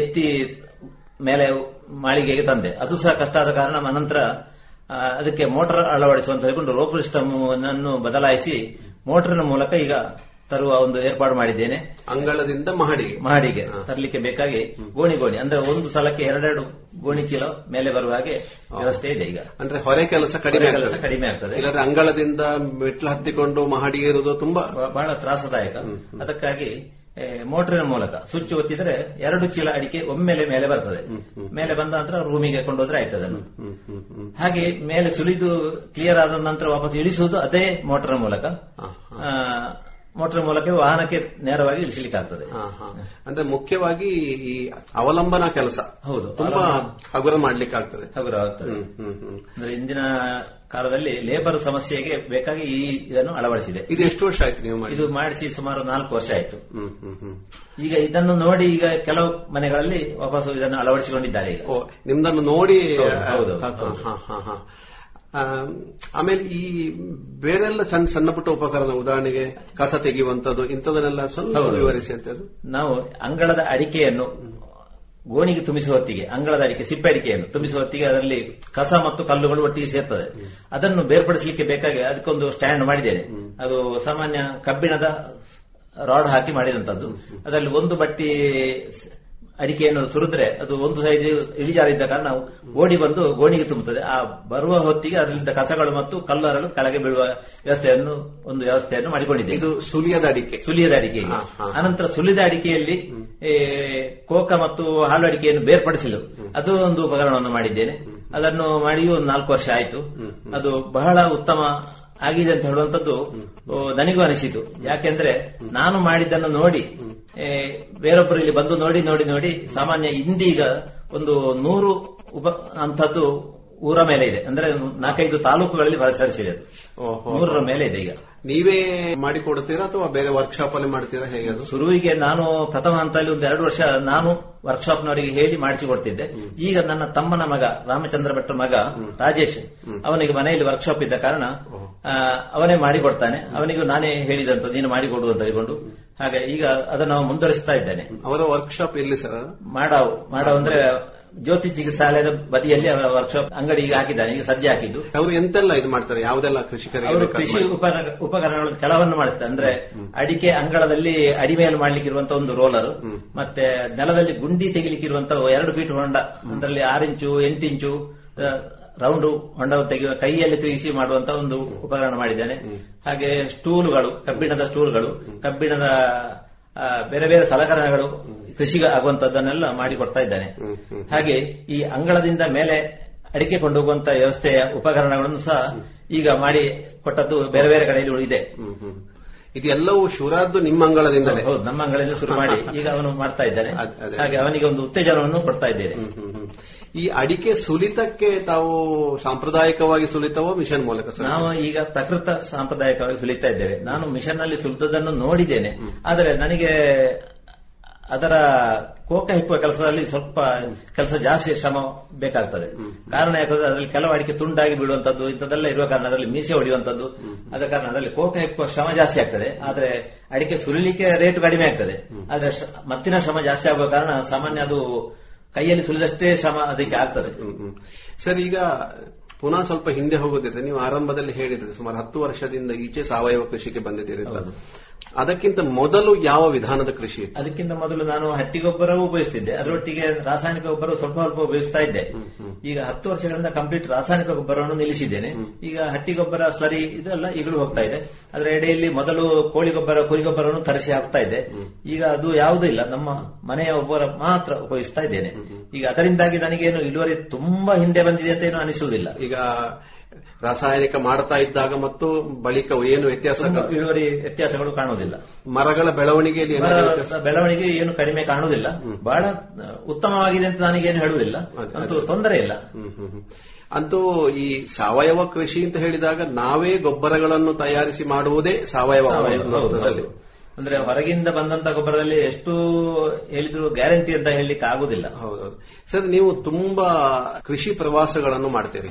ಎತ್ತಿ ಮೇಲೆ ಮಾಳಿಗೆಗೆ ತಂದೆ. ಅದು ಸಹ ಕಷ್ಟ ಆದ ಕಾರಣ ಅನಂತರ ಅದಕ್ಕೆ ಮೋಟರ್ ಅಳವಡಿಸುವಂತ ರೋಪ್ ಸಿಸ್ಟಮ್ ಅನ್ನು ಬದಲಾಯಿಸಿ ಮೋಟರ್ನ ಮೂಲಕ ಈಗ ತರುವ ಒಂದು ಏರ್ಪಾಡು ಮಾಡಿದ್ದೇನೆ. ಅಂಗಳದಿಂದ ಮಹಡಿಗೆ ತರಲಿಕ್ಕೆ ಬೇಕಾಗಿ ಗೋಣಿ ಅಂದ್ರೆ ಒಂದು ಸಲಕ್ಕೆ 2-2 ಗೋಣಿ ಚೀಲ ಮೇಲೆ ಬರುವ ಹಾಗೆ ವ್ಯವಸ್ಥೆ ಇದೆ. ಈಗ ಅಂದ್ರೆ ಹೊರೆ ಕೆಲಸ ಕಡಿಮೆ ಆಗ್ತದೆ. ಇಲ್ಲದ್ರೆ ಅಂಗಳದಿಂದ ಮೆಟ್ಲು ಹತ್ತಿಕೊಂಡು ಮಹಡಿಗೆ ಇರುವುದು ತುಂಬಾ ಬಹಳ ತ್ರಾಸದಾಯಕ. ಅದಕ್ಕಾಗಿ ಮೋಟರಿನ ಮೂಲಕ ಸ್ವಿಚ್ ಒತ್ತಿದ್ರೆ 2 ಚೀಲ ಅಡಿಕೆ ಒಮ್ಮೆಲೆ ಮೇಲೆ ಬರ್ತದೆ. ಮೇಲೆ ಬಂದ ನಂತರ ರೂಮಿಗೆ ಕೊಂಡೋದ್ರೆ ಆಯ್ತು. ಅದನ್ನು ಹಾಗೆ ಮೇಲೆ ಸುಲಿದು ಕ್ಲಿಯರ್ ಆದ ನಂತರ ವಾಪಸ್ ಇಳಿಸುವುದು ಅದೇ ಮೋಟರ್ ಮೂಲಕ ವಾಹನಕ್ಕೆ ನೇರವಾಗಿ ಇಳಿಸಲಿಕ್ಕೆ ಆಗ್ತದೆ. ಅಂದ್ರೆ ಮುಖ್ಯವಾಗಿ ಈ ಅವಲಂಬನಾ ಕೆಲಸ ಹೌದು ತುಂಬಾ ಹಗುರ ಮಾಡ್ಲಿಕ್ಕೆ ಆಗ್ತದೆ. ಅಂದ್ರೆ ಇಂದಿನ ಕಾಲದಲ್ಲಿ ಲೇಬರ್ ಸಮಸ್ಯೆಗೆ ಬೇಕಾಗಿ ಇದನ್ನು ಅಳವಡಿಸಿದೆ. ಇದು ಎಷ್ಟು ವರ್ಷ ಆಯ್ತು ನೀವು ಇದು ಮಾಡಿಸಿ? ಸುಮಾರು 4 ವರ್ಷ ಆಯ್ತು. ಈಗ ಇದನ್ನು ನೋಡಿ ಈಗ ಕೆಲವು ಮನೆಗಳಲ್ಲಿ ವಾಪಸ್ ಇದನ್ನು ಅಳವಡಿಸಿಕೊಂಡಿದ್ದಾರೆ. ಈಗ ನಿಮ್ದನ್ನು ನೋಡಿ ಹೌದು. ಆಮೇಲೆ ಈ ಬೇರೆಲ್ಲ ಸಣ್ಣ ಪುಟ್ಟ ಉಪಕರಣ, ಉದಾಹರಣೆಗೆ ಕಸ ತೆಗೆಯುವಂತದ್ದು, ಇಂಥದನ್ನೆಲ್ಲ ಸ್ವಲ್ಪ ವಿವರಿಸಿ ಅಂತ. ನಾವು ಅಂಗಳದ ಅಡಿಕೆಯನ್ನು ಗೋಣಿಗೆ ತುಂಬಿಸುವ ಹೊತ್ತಿಗೆ, ಅಂಗಳದ ಅಡಿಕೆ ಸಿಪ್ಪೆ ಅಡಿಕೆಯನ್ನು ತುಂಬಿಸುವ ಹೊತ್ತಿಗೆ ಅದರಲ್ಲಿ ಕಸ ಮತ್ತು ಕಲ್ಲುಗಳು ಒಟ್ಟಿಗೆ ಸೇರ್ತದೆ. ಅದನ್ನು ಬೇರ್ಪಡಿಸಲಿಕ್ಕೆ ಬೇಕಾಗಿ ಅದಕ್ಕೊಂದು ಸ್ಟ್ಯಾಂಡ್ ಮಾಡಿದ್ದೇನೆ. ಅದು ಸಾಮಾನ್ಯ ಕಬ್ಬಿಣದ ರಾಡ್ ಹಾಕಿ ಮಾಡಿದಂತದ್ದು. ಅದರಲ್ಲಿ ಒಂದು ಬಟ್ಟಿ ಅಡಿಕೆಯನ್ನು ಸುರಿದ್ರೆ ಅದು ಒಂದು ಸೈಡ್ ಇಳಿಜಾರಿದ್ದ ಕಾರಣ ಓಡಿ ಬಂದು ಗೋಣಿಗೆ ತುಂಬುತ್ತದೆ. ಆ ಬರುವ ಹೊತ್ತಿಗೆ ಅದರಿಂದ ಕಸಗಳು ಮತ್ತು ಕಲ್ಲರಲು ಕೆಳಗೆ ಬೀಳುವ ಒಂದು ವ್ಯವಸ್ಥೆಯನ್ನು ಮಾಡಿಕೊಂಡಿದೆ. ಇದು ಸುಲಿಯದ ಅಡಿಕೆ. ಅನಂತರ ಸುಲಿದ ಅಡಿಕೆಯಲ್ಲಿ ಕೋಕ ಮತ್ತು ಹಾಳು ಅಡಿಕೆಯನ್ನು ಬೇರ್ಪಡಿಸಲು ಅದು ಒಂದು ಉಪಕರಣವನ್ನು ಮಾಡಿದ್ದೇನೆ. ಅದನ್ನು ಮಾಡಿಯೂ 4 ವರ್ಷ ಆಯಿತು. ಅದು ಬಹಳ ಉತ್ತಮ ಆಗಿದೆ ಅಂತ ಹೇಳುವಂತದ್ದು ನನಗೂ ಅನಿಸಿತು. ಯಾಕೆಂದ್ರೆ ನಾನು ಮಾಡಿದ್ದನ್ನು ನೋಡಿ ಬೇರೊಬ್ಬರು ಇಲ್ಲಿ ಬಂದು ನೋಡಿ ಸಾಮಾನ್ಯ ಇಂದೀಗ ಒಂದು 100 ಅಂತದ್ದು ಊರ ಮೇಲೆ ಇದೆ. ಅಂದ್ರೆ 4-5 ತಾಲೂಕುಗಳಲ್ಲಿ ಪ್ರಸರಿಸಿದೆ. 100 ಮೇಲೆ ಇದೆ. ಈಗ ನೀವೇ ಮಾಡಿಕೊಡ್ತೀರಾ ಅಥವಾ ಬೇರೆ ವರ್ಕ್ಶಾಪ್ ಅಲ್ಲಿ ಮಾಡ್ತೀರಾ ಹೇಗೆ? ಶುರುವಿಗೆ ನಾನು ಪ್ರಥಮ ಹಂತದಲ್ಲಿ 1-2 ವರ್ಷ ನಾನು ವರ್ಕ್ಶಾಪ್ನವರಿಗೆ ಹೇಳಿ ಮಾಡಿಸಿಕೊಡ್ತಿದ್ದೆ. ಈಗ ನನ್ನ ತಮ್ಮನ ಮಗ ರಾಮಚಂದ್ರ ಭಟ್ರ ಮಗ ರಾಜೇಶ್, ಅವನಿಗೆ ಮನೆಯಲ್ಲಿ ವರ್ಕ್ಶಾಪ್ ಇದ್ದ ಕಾರಣ ಅವನೇ ಮಾಡಿಕೊಡ್ತಾನೆ. ಅವನಿಗೂ ನಾನೇ ಹೇಳಿದಂತ ನೀನು ಮಾಡಿಕೊಡು ಅಂತ ಹೇಳಿಕೊಂಡು ಹಾಗೆ ಈಗ ಅದನ್ನು ಮುಂದುವರಿಸ್ತಾ ಇದ್ದೇನೆ. ಅವರ ವರ್ಕ್ಶಾಪ್ ಎಲ್ಲಿ ಸರ್? ಮಾಡಾವ್ ಅಂದ್ರೆ ಜ್ಯೋತಿ ಚಿಕಿತ್ಸಾಲಯದ ಬದಿಯಲ್ಲಿ ಅವರ ವರ್ಕ್ಶಾಪ್ ಅಂಗಡಿ ಈಗ ಹಾಕಿದ್ದಾನೆ. ಈಗ ಸಜ್ಜೆ ಹಾಕಿದ್ದು. ಅವರು ಎಂತೆಲ್ಲ ಇದು ಮಾಡ್ತಾರೆ, ಯಾವುದೆಲ್ಲ ಕೃಷಿಕರಿಗೆ? ಕೃಷಿ ಉಪಕರಣಗಳ ಕೆಲವನ್ನು ಮಾಡುತ್ತೆ. ಅಂದ್ರೆ ಅಡಿಕೆ ಅಂಗಳದಲ್ಲಿ ಅಡಿಮೇಲು ಮಾಡ್ಲಿಕ್ಕಿರುವಂತಹ ಒಂದು ರೋಲರ್, ಮತ್ತೆ ನೆಲದಲ್ಲಿ ಗುಂಡಿ ತೆಗಿಲಿಕ್ಕಿರುವಂತಹ 2 ಫೀಟ್ ಹೊಂಡ, ಅದರಲ್ಲಿ 6 ಇಂಚು 8 ಇಂಚು ರೌಂಡ್ ಹೊಂಡ ತೆಗೆಯುವ ಕೈಯಲ್ಲಿ ತಿರುಗಿಸಿ ಮಾಡುವಂತಹ ಒಂದು ಉಪಕರಣ ಮಾಡಿದ್ದೇನೆ. ಹಾಗೆ ಸ್ಟೂಲ್ಗಳು, ಕಬ್ಬಿಣದ ಬೇರೆ ಬೇರೆ ಸಲಕರಣೆಗಳು ಕೃಷಿಗೆ ಆಗುವಂತದ್ದನ್ನೆಲ್ಲ ಮಾಡಿಕೊಡ್ತಾ ಇದ್ದಾನೆ. ಹಾಗೆ ಈ ಅಂಗಳದಿಂದ ಮೇಲೆ ಅಡಿಕೆ ಕೊಂಡೋಗುವಂತಹ ವ್ಯವಸ್ಥೆಯ ಉಪಕರಣಗಳನ್ನು ಸಹ ಈಗ ಮಾಡಿ ಕೊಟ್ಟದ್ದು ಬೇರೆ ಬೇರೆ ಕಡೆಯಲ್ಲಿ ಉಳಿದಿದೆ. ಇದೆಲ್ಲವೂ ಶುರಾದ್ದು ನಿಮ್ಮ ಅಂಗಳದಿಂದಲೇ? ಹೌದು, ನಮ್ಮ ಅಂಗಳದಿಂದ ಶುರು ಮಾಡಿ ಈಗ ಅವನು ಮಾಡ್ತಾ ಇದ್ದಾನೆ. ಹಾಗೆ ಅವನಿಗೆ ಒಂದು ಉತ್ತೇಜನವನ್ನು ಕೊಡ್ತಾ ಇದ್ದೇನೆ. ಈ ಅಡಿಕೆ ಸುಲಿತಕ್ಕೆ ತಾವು ಸಾಂಪ್ರದಾಯಿಕವಾಗಿ ಸುಲಿತವೋ ಮಿಷನ್ ಮೂಲಕ? ನಾವು ಈಗ ಪ್ರಕೃತ ಸಾಂಪ್ರದಾಯಿಕವಾಗಿ ಸುಲಿತಾ ಇದ್ದೇವೆ. ನಾನು ಮಿಷನ್ ನಲ್ಲಿ ಸುಲಿತದನ್ನು ನೋಡಿದ್ದೇನೆ, ಆದರೆ ನನಗೆ ಅದರ ಕೋಕ ಹಿಕ್ಕುವ ಕೆಲಸದಲ್ಲಿ ಸ್ವಲ್ಪ ಕೆಲಸ ಜಾಸ್ತಿ ಶ್ರಮ ಬೇಕಾಗ್ತದೆ. ಕಾರಣ ಯಾಕಂದ್ರೆ ಅದರಲ್ಲಿ ಕೆಲವು ಅಡಿಕೆ ತುಂಡಾಗಿ ಬೀಳುವಂತದ್ದು ಇಂಥದ್ದೆಲ್ಲ ಇರುವ ಕಾರಣ ಅದರಲ್ಲಿ ಮೀಸೆ ಹೊಡೆಯುವಂತದ್ದು, ಆದ ಕಾರಣ ಅದರಲ್ಲಿ ಕೋಕ ಹಿಕ್ಕುವ ಶ್ರಮ ಜಾಸ್ತಿ ಆಗ್ತದೆ. ಆದರೆ ಅಡಿಕೆ ಸುಲಿಲಿಕ್ಕೆ ರೇಟ್ ಕಡಿಮೆ ಆಗ್ತದೆ. ಆದರೆ ಮತ್ತಿನ ಶ್ರಮ ಜಾಸ್ತಿ ಆಗುವ ಕಾರಣ ಸಾಮಾನ್ಯ ಅದು ಕೈಯಲ್ಲಿ ಸುಲಿದಷ್ಟೇ ಶ್ರಮ ಅದಕ್ಕೆ ಆಗ್ತದೆ. ಸರ್, ಈಗ ಪುನಃ ಸ್ವಲ್ಪ ಹಿಂದೆ ಹೋಗೋದಿದ್ರೆ, ನೀವು ಆರಂಭದಲ್ಲಿ ಹೇಳಿದ್ರೆ ಸುಮಾರು 10 ವರ್ಷದಿಂದ ಈಚೆ ಸಾವಯವ ಕೃಷಿಗೆ ಬಂದಿದ್ದೀರಿ. ಅದಕ್ಕಿಂತ ಮೊದಲು ಯಾವ ವಿಧಾನದ ಕೃಷಿ? ಅದಕ್ಕಿಂತ ಮೊದಲು ನಾನು ಹಟ್ಟಿಗೊಬ್ಬರವೂ ಉಪಯೋಗಿಸ್ತಿದ್ದೆ, ಅದರೊಟ್ಟಿಗೆ ರಾಸಾಯನಿಕ ಗೊಬ್ಬರ ಸ್ವಲ್ಪ ಸ್ವಲ್ಪ ಉಪಯೋಗಿಸ್ತಾ ಇದ್ದೆ. ಈಗ 10 ವರ್ಷಗಳಿಂದ ಕಂಪ್ಲೀಟ್ ರಾಸಾಯನಿಕ ಗೊಬ್ಬರವನ್ನು ನಿಲ್ಲಿಸಿದ್ದೇನೆ. ಈಗ ಹಟ್ಟಿಗೊಬ್ಬರ ಸ್ಲರಿ ಇದೆಲ್ಲ ಈಗಲೂ ಹೋಗ್ತಾ ಇದೆ. ಅದರ ಎಡೆಯಲ್ಲಿ ಮೊದಲು ಕುರಿ ಗೊಬ್ಬರವನ್ನು ತರಿಸಿ ಹಾಕ್ತಾ ಇದ್ದೆ. ಈಗ ಅದು ಯಾವುದೂ ಇಲ್ಲ, ನಮ್ಮ ಮನೆಯ ಗೊಬ್ಬರ ಮಾತ್ರ ಉಪಯೋಗಿಸ್ತಾ ಇದ್ದೇನೆ. ಈಗ ಅದರಿಂದಾಗಿ ನನಗೇನು ಇಳುವರಿ ತುಂಬಾ ಹಿಂದೆ ಬಂದಿದೆ ಅಂತ ಏನು ಅನಿಸುವುದಿಲ್ಲ. ಈಗ ರಾಸಾಯನಿಕ ಮಾಡ್ತಾ ಇದ್ದಾಗ ಮತ್ತು ಬಳಿಕ ಏನು ವ್ಯತ್ಯಾಸ, ಇಳುವರಿ ವ್ಯತ್ಯಾಸಗಳು ಕಾಣುವುದಿಲ್ಲ. ಮರಗಳ ಬೆಳವಣಿಗೆ ಏನು ಕಡಿಮೆ ಕಾಣುವುದಿಲ್ಲ. ಬಹಳ ಉತ್ತಮವಾಗಿದೆ ಅಂತ ನನಗೇನು ಹೇಳುವುದಿಲ್ಲ, ಅಂತೂ ತೊಂದರೆ ಇಲ್ಲ. ಅಂತೂ ಈ ಸಾವಯವ ಕೃಷಿ ಅಂತ ಹೇಳಿದಾಗ ನಾವೇ ಗೊಬ್ಬರಗಳನ್ನು ತಯಾರಿಸಿ ಮಾಡುವುದೇ ಸಾವಯವ. ಅಂದ್ರೆ ಹೊರಗಿಂದ ಬಂದಂತ ಗೊಬ್ಬರದಲ್ಲಿ ಎಷ್ಟು ಹೇಳಿದ್ರು ಗ್ಯಾರಂಟಿ ಅಂತ ಹೇಳಲಿಕ್ಕೆ ಆಗುದಿಲ್ಲ. ಹೌದೌದು ಸರ್, ನೀವು ತುಂಬಾ ಕೃಷಿ ಪ್ರವಾಸಗಳನ್ನು ಮಾಡ್ತೀರಿ.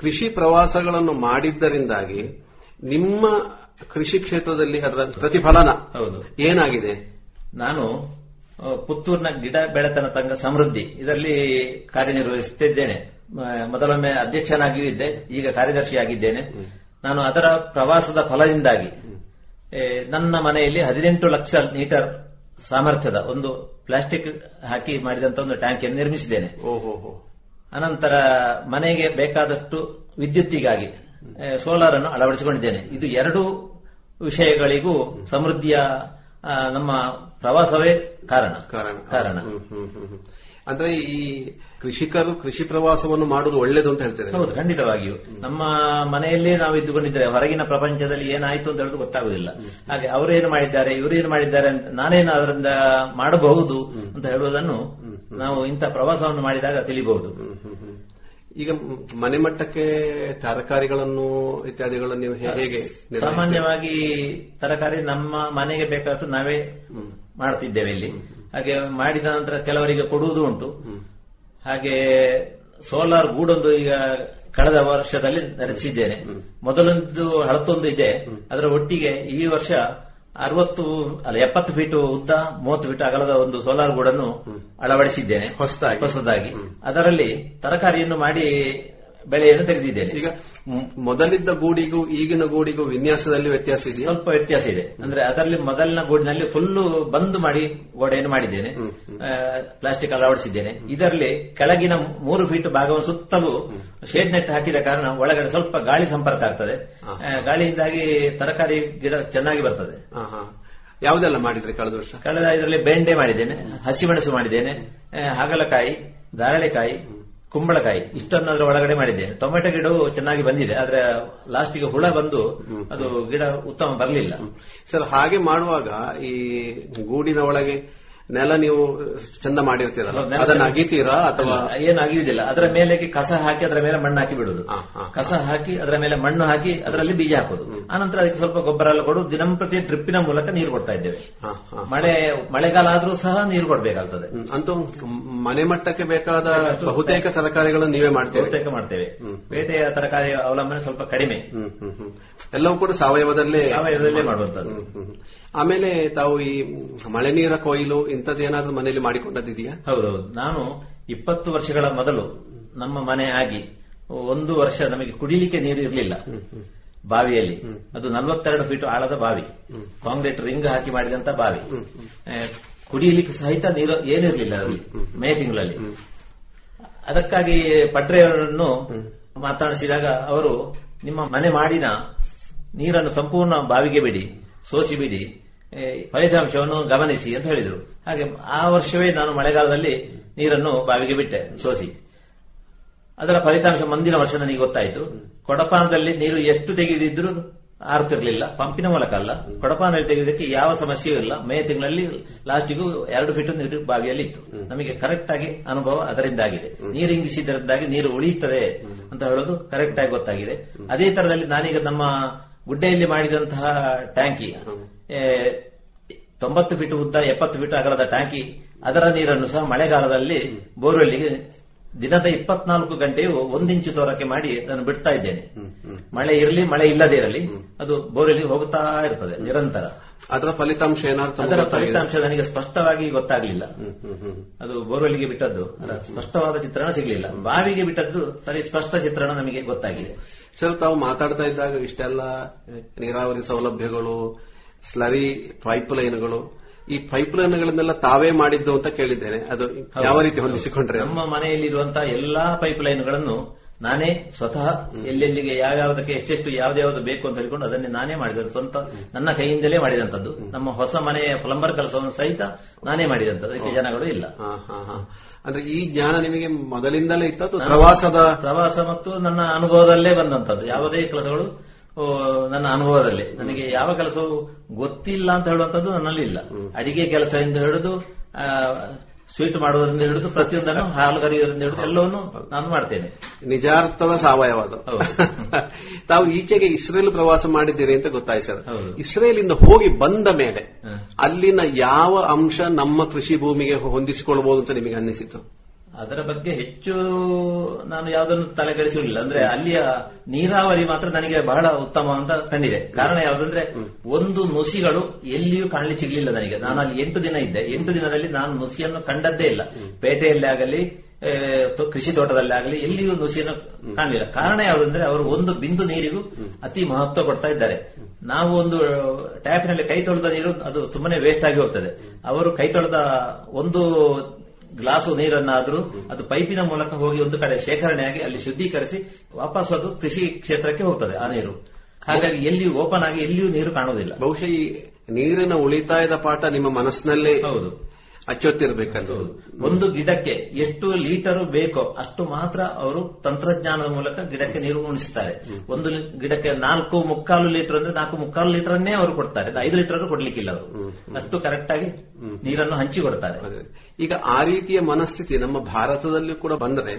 ಕೃಷಿ ಪ್ರವಾಸಗಳನ್ನು ಮಾಡಿದ್ದರಿಂದಾಗಿ ನಿಮ್ಮ ಕೃಷಿ ಕ್ಷೇತ್ರದಲ್ಲಿ ಅದರ ಪ್ರತಿಫಲನ ಏನಾಗಿದೆ? ನಾನು ಪುತ್ತೂರಿನ ಗಿಡ ಬೆಳೆತನ ತಂಗ ಸಮೃದ್ಧಿ ಇದರಲ್ಲಿ ಕಾರ್ಯನಿರ್ವಹಿಸುತ್ತಿದ್ದೇನೆ. ಮೊದಲೊಮ್ಮೆ ಅಧ್ಯಕ್ಷನಾಗಿಯೂ ಇದ್ದೆ, ಈಗ ಕಾರ್ಯದರ್ಶಿಯಾಗಿದ್ದೇನೆ. ನಾನು ಅದರ ಪ್ರವಾಸದ ಫಲದಿಂದಾಗಿ ನನ್ನ ಮನೆಯಲ್ಲಿ 18 ಲಕ್ಷ ಲೀಟರ್ ಸಾಮರ್ಥ್ಯದ ಒಂದು ಪ್ಲಾಸ್ಟಿಕ್ ಹಾಕಿ ಮಾಡಿದಂತ ಒಂದು ಟ್ಯಾಂಕ್ ಅನ್ನು ನಿರ್ಮಿಸಿದ್ದೇನೆ. ಅನಂತರ ಮನೆಗೆ ಬೇಕಾದಷ್ಟು ವಿದ್ಯುತ್ತಿಗಾಗಿ ಸೋಲಾರ್ ಅನ್ನು ಅಳವಡಿಸಿಕೊಂಡಿದ್ದೇನೆ. ಇದು 2 ವಿಷಯಗಳಿಗೂ ಸಮೃದ್ಧಿಯ ನಮ್ಮ ಪ್ರವಾಸವೇ ಕಾರಣ. ಅಂದ್ರೆ ಈ ಕೃಷಿಕರು ಕೃಷಿ ಪ್ರವಾಸವನ್ನು ಮಾಡುವುದು ಒಳ್ಳೇದು ಅಂತ ಹೇಳ್ತಾರೆ. ಹೌದು, ಖಂಡಿತವಾಗಿಯೂ. ನಮ್ಮ ಮನೆಯಲ್ಲೇ ನಾವು ಇದ್ದುಕೊಂಡಿದ್ರೆ ಹೊರಗಿನ ಪ್ರಪಂಚದಲ್ಲಿ ಏನಾಯಿತು ಅಂತ ಹೇಳೋದು ಗೊತ್ತಾಗುವುದಿಲ್ಲ. ಹಾಗೆ ಅವರೇನು ಮಾಡಿದ್ದಾರೆ, ಇವರೇನು ಮಾಡಿದ್ದಾರೆ ಅಂತ ನಾನೇನು ಅವರಿಂದ ಮಾಡಬಹುದು ಅಂತ ಹೇಳುವುದನ್ನು ನಾವು ಇಂಥ ಪ್ರವಾಸವನ್ನು ಮಾಡಿದಾಗ ತಿಳಿಬಹುದು. ಈಗ ಮನೆ ಮಟ್ಟಕ್ಕೆ ತರಕಾರಿಗಳನ್ನು ಇತ್ಯಾದಿಗಳನ್ನು ನೀವು ಹೇಗೆ? ಸಾಮಾನ್ಯವಾಗಿ ತರಕಾರಿ ನಮ್ಮ ಮನೆಗೆ ಬೇಕಾದಷ್ಟು ನಾವೇ ಮಾಡ್ತಿದ್ದೇವೆ ಇಲ್ಲಿ. ಹಾಗೆ ಮಾಡಿದ ನಂತರ ಕೆಲವರಿಗೆ ಕೊಡುವುದು ಉಂಟು. ಹಾಗೆ ಸೋಲಾರ್ ಗೂಡೊಂದು ಈಗ ಕಳೆದ ವರ್ಷದಲ್ಲಿ ನಡೆಸಿದ್ದೇನೆ. ಮೊದಲೊಂದು ಹಳತ್ತೊಂದು ಇದೆ, ಅದರ ಒಟ್ಟಿಗೆ ಈ ವರ್ಷ 70 ಫೀಟ್ ಉದ್ದ 30 ಫೀಟ್ ಅಗಲದ ಒಂದು ಸೋಲಾರ್ ಗೂಡನ್ನು ಅಳವಡಿಸಿದ್ದೇನೆ ಹೊಸದಾಗಿ. ಅದರಲ್ಲಿ ತರಕಾರಿಯನ್ನು ಮಾಡಿ ಬೆಳೆಯನ್ನು ತೆಗೆದಿದ್ದೇನೆ. ಈಗ ಮೊದಲಿದ್ದ ಗೂಡಿಗೂ ಈಗಿನ ಗೂಡಿಗೂ ವಿನ್ಯಾಸದಲ್ಲಿ ವ್ಯತ್ಯಾಸ ಇದೆ, ಸ್ವಲ್ಪ ವ್ಯತ್ಯಾಸ ಇದೆ. ಅಂದ್ರೆ ಅದರಲ್ಲಿ ಮೊದಲಿನ ಗೂಡಿನಲ್ಲಿ ಫುಲ್ಲು ಬಂದು ಮಾಡಿ ಗೋಡೆಯನ್ನು ಮಾಡಿದ್ದೇನೆ, ಪ್ಲಾಸ್ಟಿಕ್ ಅಳವಡಿಸಿದ್ದೇನೆ. ಇದರಲ್ಲಿ ಕೆಳಗಿನ 3 ಫೀಟ್ ಭಾಗವನ್ನು ಸುತ್ತಲೂ ಶೇಡ್ ನೆಟ್ ಹಾಕಿದ ಕಾರಣ ಒಳಗಡೆ ಸ್ವಲ್ಪ ಗಾಳಿ ಸಂಪರ್ಕ ಆಗ್ತದೆ. ಗಾಳಿಯಿಂದಾಗಿ ತರಕಾರಿ ಗಿಡ ಚೆನ್ನಾಗಿ ಬರ್ತದೆ. ಯಾವುದೆಲ್ಲ ಮಾಡಿದ್ರೆ ಕಳೆದ ವರ್ಷ? ಕಳೆದ ಇದರಲ್ಲಿ ಬೆಂಡೆ ಮಾಡಿದ್ದೇನೆ, ಹಸಿಮೆಣಸು ಮಾಡಿದ್ದೇನೆ, ಹಾಗಲಕಾಯಿ, ಧಾರಳೆಕಾಯಿ, ಕುಂಬಳಕಾಯಿ ಇಷ್ಟನ್ನು ಅದರ ಒಳಗಡೆ ಮಾಡಿದ್ದೇನೆ. ಟೊಮೆಟೊ ಗಿಡವು ಚೆನ್ನಾಗಿ ಬಂದಿದೆ, ಆದ್ರೆ ಲಾಸ್ಟಿಗೆ ಹುಳ ಬಂದು ಅದು ಗಿಡ ಉತ್ತಮ ಬರಲಿಲ್ಲ. ಸರ್, ಹಾಗೆ ಮಾಡುವಾಗ ಈ ಗೂಡಿನ ಒಳಗೆ ನೆಲ ನೀವು ಚಂದ ಮಾಡಿರ್ತೀರಲ್ಲ, ಅದನ್ನ ಅಗೀತೀರಾ ಅಥವಾ ಏನಾಗಿಯುವುದಿಲ್ಲ? ಅದರ ಮೇಲೆ ಕಸ ಹಾಕಿ ಅದರ ಮೇಲೆ ಮಣ್ಣು ಹಾಕಿ ಬಿಡುವುದು, ಕಸ ಹಾಕಿ ಅದರ ಮೇಲೆ ಮಣ್ಣು ಹಾಕಿ ಅದರಲ್ಲಿ ಬೀಜ ಹಾಕುದು. ಆನಂತರ ಅದಕ್ಕೆ ಸ್ವಲ್ಪ ಗೊಬ್ಬರ ಎಲ್ಲ ಕೊಡು, ದಿನಂಪ್ರತಿ ಡ್ರಿಪ್ಪಿನ ಮೂಲಕ ನೀರು ಕೊಡ್ತಾ ಇದ್ದೇವೆ. ಮಳೆಗಾಲ ಆದ್ರೂ ಸಹ ನೀರು ಕೊಡಬೇಕಾಗ್ತದೆ. ಅಂತೂ ಮನೆ ಮಟ್ಟಕ್ಕೆ ಬೇಕಾದ ಬಹುತೇಕ ತರಕಾರಿಗಳನ್ನು ನೀವೇ ಮಾಡ್ತೀವಿ, ಬಹುತೇಕ ಮಾಡ್ತೇವೆ. ಪೇಟೆಯ ತರಕಾರಿ ಅವಲಂಬನೆ ಸ್ವಲ್ಪ ಕಡಿಮೆ, ಎಲ್ಲವೂ ಕೂಡ ಸಾವಯವದಲ್ಲೇ ಮಾಡುವಂತದ್ದು. ಆಮೇಲೆ ತಾವು ಈ ಮಳೆ ನೀರ ಕೊಯ್ಲು ಇಂಥದ್ದೇನಾದ್ರೂ ಮನೆಯಲ್ಲಿ ಮಾಡಿಕೊಂಡದ್ದಿದೆಯಾ? ಹೌದೌದು, ನಾನು 20 ವರ್ಷಗಳ ಮೊದಲು ನಮ್ಮ ಮನೆ ಆಗಿ 1 ವರ್ಷ ನಮಗೆ ಕುಡಿಲಿಕ್ಕೆ ನೀರು ಇರಲಿಲ್ಲ ಬಾವಿಯಲ್ಲಿ. ಅದು 42 ಫೀಟ್ ಆಳದ ಬಾವಿ, ಕಾಂಕ್ರೀಟ್ ರಿಂಗ್ ಹಾಕಿ ಮಾಡಿದಂತ ಬಾವಿ. ಕುಡಿಯಲಿಕ್ಕೆ ಸಹಿತ ನೀರು ಏನಿರಲಿಲ್ಲ ಅದರಲ್ಲಿ ಮೇ ತಿಂಗಳಲ್ಲಿ. ಅದಕ್ಕಾಗಿ ಪಟ್ರೆಯವರನ್ನು ಮಾತಾಡಿಸಿದಾಗ ಅವರು, ನಿಮ್ಮ ಮನೆ ಮಾಡಿನ ನೀರನ್ನು ಸಂಪೂರ್ಣ ಬಾವಿಗೆ ಬಿಡಿ, ಸೋಸಿಬಿಡಿ, ಫಲಿತಾಂಶವನ್ನು ಗಮನಿಸಿ ಅಂತ ಹೇಳಿದರು. ಹಾಗೆ ಆ ವರ್ಷವೇ ನಾನು ಮಳೆಗಾಲದಲ್ಲಿ ನೀರನ್ನು ಬಾವಿಗೆ ಬಿಟ್ಟೆ ಸೋಸಿ. ಅದರ ಫಲಿತಾಂಶ ಮುಂದಿನ ವರ್ಷ ನನಗೆ ಗೊತ್ತಾಯಿತು. ಕೊಡಪಾನದಲ್ಲಿ ನೀರು ಎಷ್ಟು ತೆಗೆದಿದ್ರು ಆರ್ತಿರ್ಲಿಲ್ಲ, ಪಂಪಿನ ಮೂಲಕ ಅಲ್ಲ. ಕೊಡಪಾನದಲ್ಲಿ ತೆಗೆಯೋದಕ್ಕೆ ಯಾವ ಸಮಸ್ಯೆಯೂ ಇಲ್ಲ. ಮೇ ತಿಂಗಳಲ್ಲಿ ಲಾಸ್ಟಿಗೂ 2 ಫೀಟ್ ನೀರು ಬಾವಿಯಲ್ಲಿ ಇತ್ತು. ನಮಗೆ ಕರೆಕ್ಟ್ ಆಗಿ ಅನುಭವ ಅದರಿಂದಾಗಿದೆ. ನೀರು ಇಂಗಿಸಿದರಿಂದಾಗಿ ನೀರು ಉಳಿಯುತ್ತದೆ ಅಂತ ಹೇಳೋದು ಕರೆಕ್ಟ್ ಆಗಿ ಗೊತ್ತಾಗಿದೆ. ಅದೇ ತರದಲ್ಲಿ ನಾನೀಗ ನಮ್ಮ ಗುಡ್ಡೆಯಲ್ಲಿ ಮಾಡಿದಂತಹ ಟ್ಯಾಂಕಿ 90 ಫೀಟ್ ಉದ್ದ 70 ಫೀಟ್ ಅಗಲದ ಟ್ಯಾಂಕಿ, ಅದರ ನೀರನ್ನು ಸಹ ಮಳೆಗಾಲದಲ್ಲಿ ಬೋರ್ವೆಲ್ಗೆ ದಿನದ 24 ಗಂಟೆಯೂ 1 ಇಂಚು ದೂರಕ್ಕೆ ಮಾಡಿ ಅದನ್ನು ಬಿಡ್ತಾ ಇದ್ದೇನೆ. ಮಳೆ ಇರಲಿ ಮಳೆ ಇಲ್ಲದೇ ಇರಲಿ ಅದು ಬೋರ್ವೆಲ್ಗೆ ಹೋಗುತ್ತಾ ಇರ್ತದೆ ನಿರಂತರ. ಅದರ ಫಲಿತಾಂಶ ನನಗೆ ಸ್ಪಷ್ಟವಾಗಿ ಗೊತ್ತಾಗಲಿಲ್ಲ. ಅದು ಬೋರ್ವೆಲ್ಗೆ ಬಿಟ್ಟದ್ದು ಸ್ಪಷ್ಟವಾದ ಚಿತ್ರಣ ಸಿಗಲಿಲ್ಲ. ಬಾವಿಗೆ ಬಿಟ್ಟದ್ದು ಸರಿ ಸ್ಪಷ್ಟ ಚಿತ್ರಣ ನಮಗೆ ಗೊತ್ತಾಗಿದೆ. ಸರ್, ತಾವು ಮಾತಾಡ್ತಾ ಇದ್ದಾಗ ಇಷ್ಟೆಲ್ಲ ನೀರಾವರಿ ಸೌಲಭ್ಯಗಳು ಸ್ಲರಿ ಪೈಪ್ ಲೈನ್ಗಳು, ಈ ಪೈಪ್ ಲೈನ್ಗಳನ್ನೆಲ್ಲ ತಾವೇ ಮಾಡಿದ್ದು ಅಂತ ಕೇಳಿದ್ದೇನೆ. ಅದು ಯಾವ ರೀತಿ ಹೊಂದಿಸಿಕೊಂಡ್ರೆ? ನಮ್ಮ ಮನೆಯಲ್ಲಿರುವಂತಹ ಎಲ್ಲಾ ಪೈಪ್ ಲೈನ್ಗಳನ್ನು ನಾನೇ ಸ್ವತಃ ಎಲ್ಲೆಲ್ಲಿಗೆ ಯಾವ್ಯಾವದಕ್ಕೆ ಎಷ್ಟೆಷ್ಟು ಯಾವ್ದಾವ್ದು ಬೇಕು ಅಂತ ಹೇಳಿಕೊಂಡು ಅದನ್ನೇ ನಾನೇ ಮಾಡಿದಂತ, ಸ್ವಂತ ನನ್ನ ಕೈಯಿಂದಲೇ ಮಾಡಿದಂಥದ್ದು. ನಮ್ಮ ಹೊಸ ಮನೆಯ ಪ್ಲಂಬರ್ ಕೆಲಸವನ್ನು ಸಹಿತ ನಾನೇ ಮಾಡಿದಂಥದ್ದು. ಅದಕ್ಕೆ ಜನಗಳು ಇಲ್ಲ. ಅಂದ್ರೆ ಈ ಜ್ಞಾನ ನಿಮಗೆ ಮೊದಲಿಂದಲೇ ಇತ್ತು? ಪ್ರವಾಸ ಮತ್ತು ನನ್ನ ಅನುಭವದಲ್ಲೇ ಬಂದಂತದ್ದು. ಯಾವುದೇ ಕೆಲಸಗಳು ನನ್ನ ಅನುಭವದಲ್ಲಿ, ನನಗೆ ಯಾವ ಕೆಲಸವೂ ಗೊತ್ತಿಲ್ಲ ಅಂತ ಹೇಳುವಂಥದ್ದು ನನ್ನಲ್ಲಿ ಇಲ್ಲ. ಅಡಿಗೆ ಕೆಲಸದಿಂದ ಹಿಡಿದು ಸ್ವೀಟ್ ಮಾಡುವುದರಿಂದ ಹಿಡಿದು ಪ್ರತಿಯೊಂದನ್ನು, ಹಾಲು ಕರೆಯುವುದರಿಂದ ಹಿಡಿದು ಎಲ್ಲವನ್ನೂ ನಾನು ಮಾಡ್ತೇನೆ. ನಿಜಾರ್ಥದ ಸಾವಯವ. ತಾವು ಈಚೆಗೆ ಇಸ್ರೇಲ್ ಪ್ರವಾಸ ಮಾಡಿದ್ದೀರಿ ಅಂತ ಗೊತ್ತಾಯ್ತು ಸರ್. ಇಸ್ರೇಲಿಂದ ಹೋಗಿ ಬಂದ ಮೇಲೆ ಅಲ್ಲಿನ ಯಾವ ಅಂಶ ನಮ್ಮ ಕೃಷಿ ಭೂಮಿಗೆ ಹೊಂದಿಸಿಕೊಳ್ಳಬಹುದು ಅಂತ ನಿಮಗೆ ಅನ್ನಿಸಿತು? ಅದರ ಬಗ್ಗೆ ಹೆಚ್ಚು ನಾನು ಯಾವುದನ್ನು ತಲೆಕೆಡಿಸಲಿಲ್ಲ. ಅಂದ್ರೆ ಅಲ್ಲಿಯ ನೀರಾವರಿ ಮಾತ್ರ ನನಗೆ ಬಹಳ ಉತ್ತಮ ಅಂತ ಕಂಡಿದೆ. ಕಾರಣ ಯಾವುದಂದ್ರೆ, ಒಂದು ನುಸಿಗಳು ಎಲ್ಲಿಯೂ ಕಾಣಲಿಕ್ಕೆ ಸಿಗ್ಲಿಲ್ಲ ನನಗೆ. ನಾನು ಅಲ್ಲಿ 8 ದಿನ ಇದ್ದೆ. 8 ದಿನದಲ್ಲಿ ನಾನು ನುಸಿಯನ್ನು ಕಂಡದ್ದೇ ಇಲ್ಲ. ಪೇಟೆಯಲ್ಲಿ ಆಗಲಿ, ಕೃಷಿ ತೋಟದಲ್ಲಿ ಆಗಲಿ ಎಲ್ಲಿಯೂ ನುಸಿಯನ್ನು ಕಾಣಲಿಲ್ಲ. ಕಾರಣ ಯಾವುದಂದ್ರೆ, ಅವರು ಒಂದು ಬಿಂದು ನೀರಿಗೂ ಅತಿ ಮಹತ್ವ ಕೊಡ್ತಾ ಇದ್ದಾರೆ. ನಾವು ಒಂದು ಟ್ಯಾಪ್ನಲ್ಲಿ ಕೈ ತೊಳೆದ ನೀರು ಅದು ತುಂಬಾನೇ ವೇಸ್ಟ್ ಆಗಿ ಹೋಗ್ತದೆ. ಅವರು ಕೈ ತೊಳೆದ ಒಂದು ಗ್ಲಾಸು ನೀರನ್ನಾದರೂ ಅದು ಪೈಪಿನ ಮೂಲಕ ಹೋಗಿ ಒಂದು ಕಡೆ ಶೇಖರಣೆಯಾಗಿ ಅಲ್ಲಿ ಶುದ್ಧೀಕರಿಸಿ ವಾಪಸ್ ಅದು ಕೃಷಿ ಕ್ಷೇತ್ರಕ್ಕೆ ಹೋಗ್ತದೆ ಆ ನೀರು. ಹಾಗಾಗಿ ಎಲ್ಲಿಯೂ ಓಪನ್ ಆಗಿ ಎಲ್ಲಿಯೂ ನೀರು ಕಾಣುವುದಿಲ್ಲ. ಬಹುಶಃ ಈ ನೀರಿನ ಉಳಿತಾಯದ ಪಾಠ ನಿಮ್ಮ ಮನಸ್ಸಿನಲ್ಲೇ ಹೌದು ಅಚ್ಚೊತ್ತಿರಬೇಕಂತ. ಒಂದು ಗಿಡಕ್ಕೆ ಎಷ್ಟು ಲೀಟರು ಬೇಕೋ ಅಷ್ಟು ಮಾತ್ರ ಅವರು ತಂತ್ರಜ್ಞಾನದ ಮೂಲಕ ಗಿಡಕ್ಕೆ ನೀರು ಉಣಿಸುತ್ತಾರೆ. ಒಂದು ಗಿಡಕ್ಕೆ 4.25 ಲೀಟರ್ ಅಂದ್ರೆ 4.25 ಲೀಟರನ್ನೇ ಅವರು ಕೊಡ್ತಾರೆ. 5 ಲೀಟರ್ ಕೊಡ್ಲಿಕ್ಕಿಲ್ಲ ಅವರು. ಅಷ್ಟು ಕರೆಕ್ಟ್ ಆಗಿ ನೀರನ್ನು ಹಂಚಿ ಕೊಡ್ತಾರೆ. ಈಗ ಆ ರೀತಿಯ ಮನಸ್ಥಿತಿ ನಮ್ಮ ಭಾರತದಲ್ಲೂ ಕೂಡ ಬಂದರೆ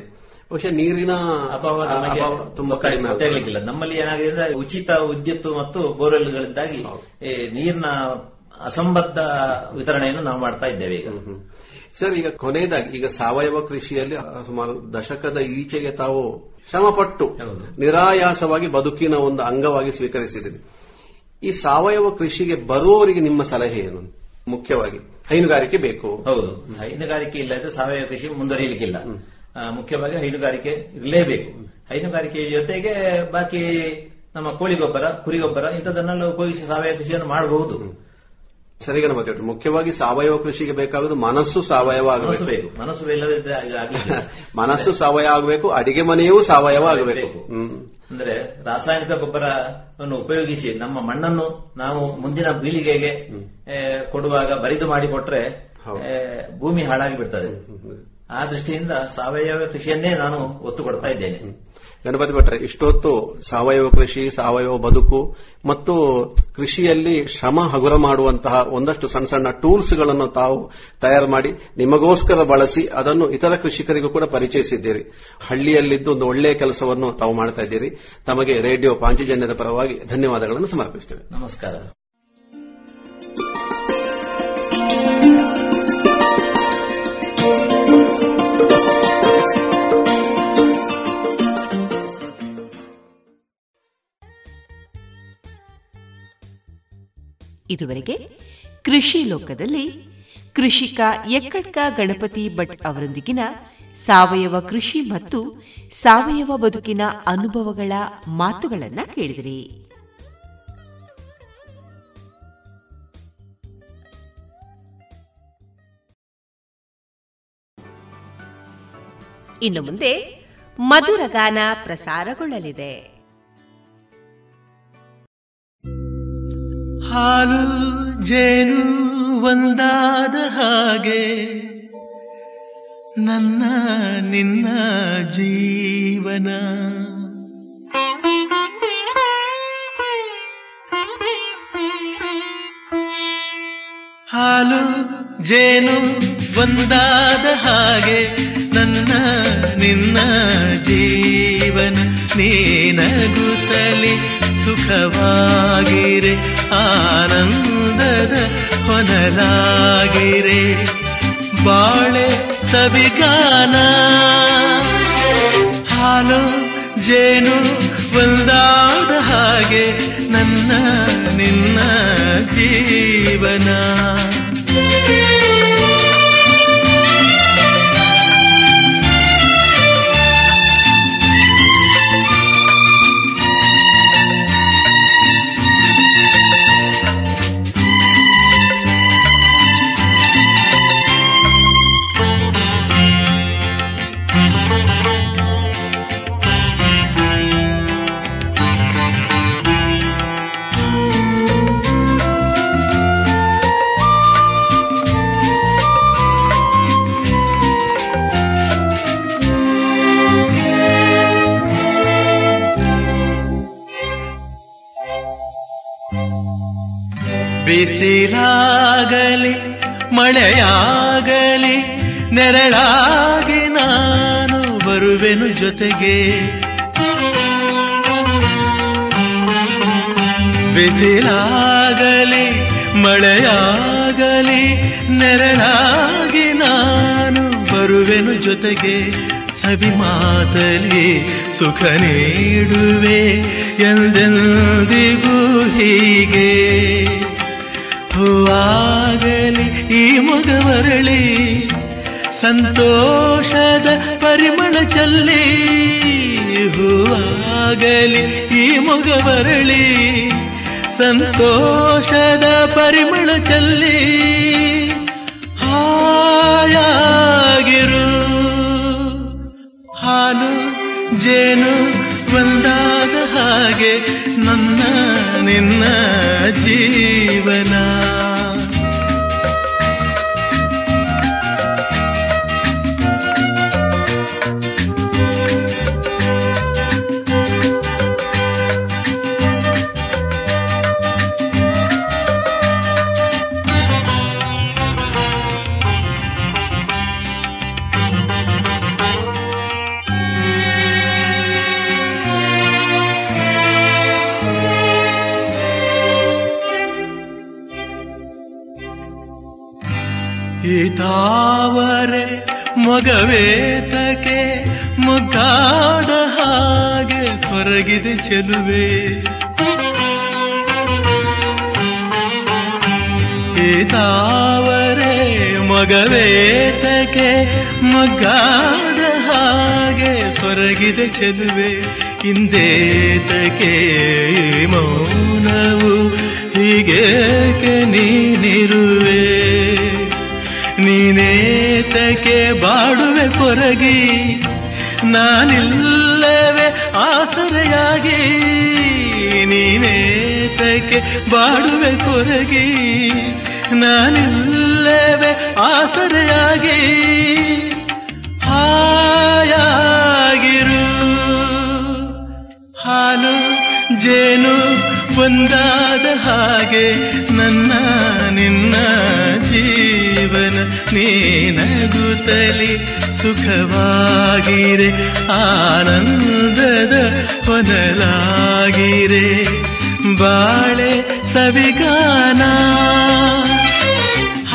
ಬಹುಶಃ ನೀರಿನ ಅಭಾವ ತುಂಬಾ ಕಡಿಮೆ ಆಗಲಿಕ್ಕಿಲ್ಲ. ನಮ್ಮಲ್ಲಿ ಏನಾಗಿದೆ ಅಂದ್ರೆ, ಉಚಿತ ವಿದ್ಯುತ್ ಮತ್ತು ಬೋರ್ವೆಲ್ಗಳಿಂದಾಗಿ ನೀರಿನ ಅಸಂಬದ್ಧ ವಿತರಣೆಯನ್ನು ನಾವು ಮಾಡ್ತಾ ಇದ್ದೇವೆ. ಈಗ ಸರ್, ಈಗ ಕೊನೆಯದಾಗಿ, ಈಗ ಸಾವಯವ ಕೃಷಿಯಲ್ಲಿ ಸುಮಾರು ದಶಕದ ಈಚೆಗೆ ತಾವು ಶ್ರಮಪಟ್ಟು ನಿರಾಯಾಸವಾಗಿ ಬದುಕಿನ ಒಂದು ಅಂಗವಾಗಿ ಸ್ವೀಕರಿಸಿದ್ದೀರಿ. ಈ ಸಾವಯವ ಕೃಷಿಗೆ ಬರುವವರಿಗೆ ನಿಮ್ಮ ಸಲಹೆ ಏನು? ಮುಖ್ಯವಾಗಿ ಹೈನುಗಾರಿಕೆ ಬೇಕು. ಹೌದು, ಹೈನುಗಾರಿಕೆ ಇಲ್ಲದ್ರೆ ಸಾವಯವ ಕೃಷಿ ಮುಂದುವರಿಯಲಿಕ್ಕಿಲ್ಲ. ಮುಖ್ಯವಾಗಿ ಹೈನುಗಾರಿಕೆ ಇರಲೇಬೇಕು. ಹೈನುಗಾರಿಕೆಯ ಜೊತೆಗೆ ಬಾಕಿ ನಮ್ಮ ಕೋಳಿ ಗೊಬ್ಬರ, ಕುರಿ ಗೊಬ್ಬರ ಇಂಥದನ್ನೆಲ್ಲ ಉಪಯೋಗಿಸಿ ಸಾವಯವ ಕೃಷಿಯನ್ನು ಮಾಡಬಹುದು. ಸರಿ ಗಣಪತಿ, ಮುಖ್ಯವಾಗಿ ಸಾವಯವ ಕೃಷಿಗೆ ಬೇಕಾಗುವುದು ಮನಸ್ಸು ಸಾವಯವ ಆಗಬೇಕು. ಮನಸ್ಸು ಸಾವಯವ ಆಗಬೇಕು, ಅಡಿಗೆ ಮನೆಯೂ ಸಾವಯವ ಆಗಬೇಕು. ಅಂದ್ರೆ ರಾಸಾಯನಿಕ ಗೊಬ್ಬರವನ್ನು ಉಪಯೋಗಿಸಿ ನಮ್ಮ ಮಣ್ಣನ್ನು ನಾವು ಮುಂದಿನ ಪೀಳಿಗೆಗೆ ಕೊಡುವಾಗ ಬರಿದು ಮಾಡಿಕೊಟ್ರೆ ಭೂಮಿ ಹಾಳಾಗಿ ಬಿಡ್ತದೆ. ಆ ದೃಷ್ಟಿಯಿಂದ ಸಾವಯವ ಕೃಷಿಯನ್ನೇ ನಾನು ಒತ್ತು ಕೊಡ್ತಾ ಇದ್ದೇನೆ. ಗಣಪತಿ ಭಟ್ರೆ, ಇಷ್ಟೊತ್ತು ಸಾವಯವ ಕೃಷಿ, ಸಾವಯವ ಬದುಕು ಮತ್ತು ಕೃಷಿಯಲ್ಲಿ ಶ್ರಮ ಹಗುರ ಮಾಡುವಂತಹ ಒಂದಷ್ಟು ಸಣ್ಣ ಸಣ್ಣ ಟೂಲ್ಸ್ ಗಳನ್ನು ತಾವು ತಯಾರು ಮಾಡಿ ನಿಮಗೋಸ್ಕರ ಬಳಸಿ ಅದನ್ನು ಇತರ ಕೃಷಿಕರಿಗೂ ಕೂಡ ಪರಿಚಯಿಸಿದ್ದೀರಿ. ಹಳ್ಳಿಯಲ್ಲಿದ್ದು ಒಂದು ಒಳ್ಳೆಯ ಕೆಲಸವನ್ನು ತಾವು ಮಾಡ್ತಾ ಇದ್ದೀರಿ. ತಮಗೆ ರೇಡಿಯೋ ಪಾಂಚಜನ್ಯದ ಪರವಾಗಿ ಧನ್ಯವಾದಗಳನ್ನು ಸಮರ್ಪಿಸುತ್ತೇವೆ. ನಮಸ್ಕಾರ. ಇದುವರೆಗೆ ಕೃಷಿ ಲೋಕದಲ್ಲಿ ಕೃಷಿಕ ಎಕ್ಕಡ್ಕ ಗಣಪತಿ ಭಟ್ ಅವರೊಂದಿಗಿನ ಸಾವಯವ ಕೃಷಿ ಮತ್ತು ಸಾವಯವ ಬದುಕಿನ ಅನುಭವಗಳ ಮಾತುಗಳನ್ನು ಕೇಳಿದಿರಿ. ಇನ್ನು ಮುಂದೆ ಮಧುರಗಾನ ಪ್ರಸಾರಗೊಳ್ಳಲಿದೆ. ಹಾಲು ಜೇನು ಒಂದಾದ ಹಾಗೆ ನನ್ನ ನಿನ್ನ ಜೀವನ, ಹಾಲು ಜೇನು ಒಂದಾದ ಹಾಗೆ ನನ್ನ ನಿನ್ನ ಜೀವನ, ನೀನಗುತ್ತಲಿ ಸುಖವಾಗಿರೆ, ಆನಂದದ ಹೊನಲಾಗಿರೆ, ಬಾಳೆ ಸವಿಗಾನ, ಹಾಲು ಜೇನು ಒಂದಾದ ಹಾಗೆ ನನ್ನ ನಿನ್ನ ಜೀವನ. ಬಿಸಿಲಾಗಲಿ ಮಳೆಯಾಗಲಿ ನೆರಳಾಗಿ ನಾನು ಬರುವೆನು ಜೊತೆಗೆ. ಬಿಸಿಲಾಗಲಿ ಮಳೆಯಾಗಲಿ ನೆರಳಾಗಿ ನಾನು ಬರುವೆನು ಜೊತೆಗೆ. ಸವಿ ಮಾತಲಿ ಸುಖ ನೀಡುವೆ ಎಂದೆಂದಿಗೂ ಹೀಗೆ. ಹೂವಾಗಲಿ ಈ ಮೊಗವರಳಿ ಸಂತೋಷದ ಪರಿಮಳ ಚೆಲ್ಲಿ. ಹೂವಾಗಲಿ ಈ ಮೊಗವರಳಿ ಸಂತೋಷದ ಪರಿಮಳ ಚೆಲ್ಲಿ. ಹಾಯಾಗಿರು ಹಾಲು ಜೇನು ಒಂದಾದ ಹಾಗೆ ನನ್ನ ನಿನ್ನ ಜೀವನ. ತಾವರೆ ಮೊಗವೇತಕ್ಕೆ ಮೊಗ್ಗಾದ ಹಾಗೆ ಸೊರಗಿದೆ ಚೆಲುವೆ. ತಾವರೆ ಮೊಗವೇತಕ್ಕೆ ಮೊಗ್ಗಾದ ಹಾಗೆ ಸೊರಗಿದೆ ಚೆಲುವೆ. ಇಂದೇತಕ್ಕೆ ಮೌನವು ಹೀಗೇಕೆ ನೀನಿರುವೆ. ನೀನೇತಕ್ಕೆ ಬಾಡುವೆ ಕೊರಗಿ ನಾನಿಲ್ಲವೇ ಆಸರೆಯಾಗಿ. ನೀನೇತಕ್ಕೆ ಬಾಡುವೆ ಕೊರಗಿ ನಾನಿಲ್ಲವೇ ಆಸರೆಯಾಗಿ. ಹಾಯಾಗಿರು ಹಾಲು ಜೇನು ಒಂದಾದ ಹಾಗೆ ನನ್ನ ನಿನ್ನ ಜೀವನ. ನೀನಗುತ್ತಲಿ ಸುಖವಾಗಿರೆ ಆನಂದದ ಹೊನಲಾಗಿರೆ. ಬಾಳೆ ಸವಿಗಾನ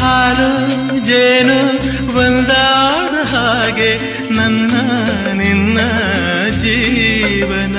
ಹಾಲು ಜೇನು ಒಂದಾದ ಹಾಗೆ ನನ್ನ ನಿನ್ನ ಜೀವನ.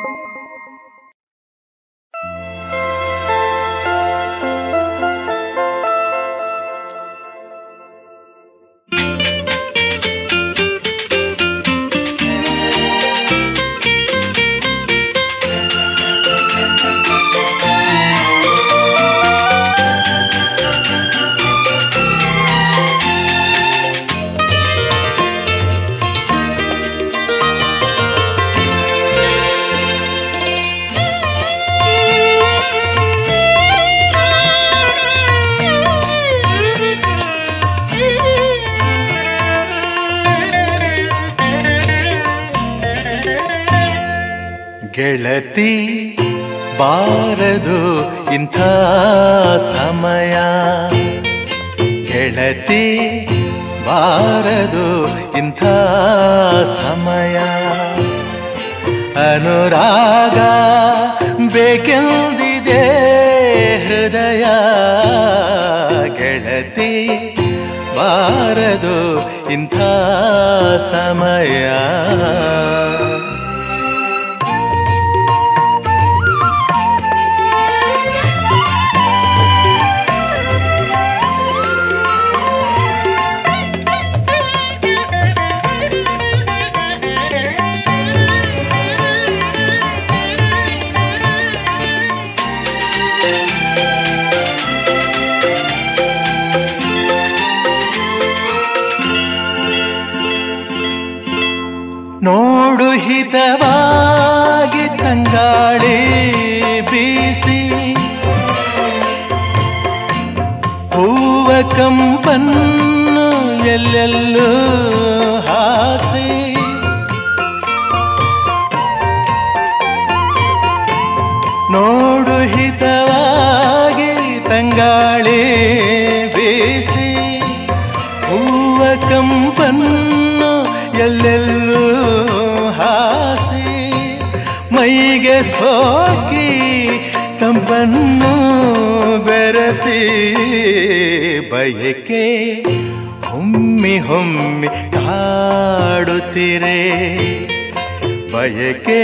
ಗೆಳತಿ ಬಾರದು ಇಂಥ ಸಮಯ, ಗೆಳತಿ ಬಾರದು ಇಂಥ ಸಮಯ. ಅನುರಾಗ ಬೇಕೆಂದಿದೆ ಹೃದಯ, ಗೆಳತಿ ಬಾರದು ಇಂಥ ಸಮಯ. ಗಾಳಿ ಬೀಸಿ ಹೂವ ಕಂಪನ್ನು ಎಲ್ಲೆಲ್ಲೂ ಹಾಸಿ ನೋಡು ಹಿತವಾಗಿ ತಂಗಾಳಿ ಬೀಸಿ ಹೂವ ಕಂಪನ್ನು ಎಲ್ಲೆಲ್ಲೂ ಹಾಸಿ ಮೈಗೆ ಸೋಕಿ ತಂಪನ್ನು ಬೆರೆಸಿ ಬಯಕೆ ಹೊಮ್ಮಿ ಹೊಮ್ಮಿ ಕಾಡುತ್ತಿರೆ ಬಯಕೆ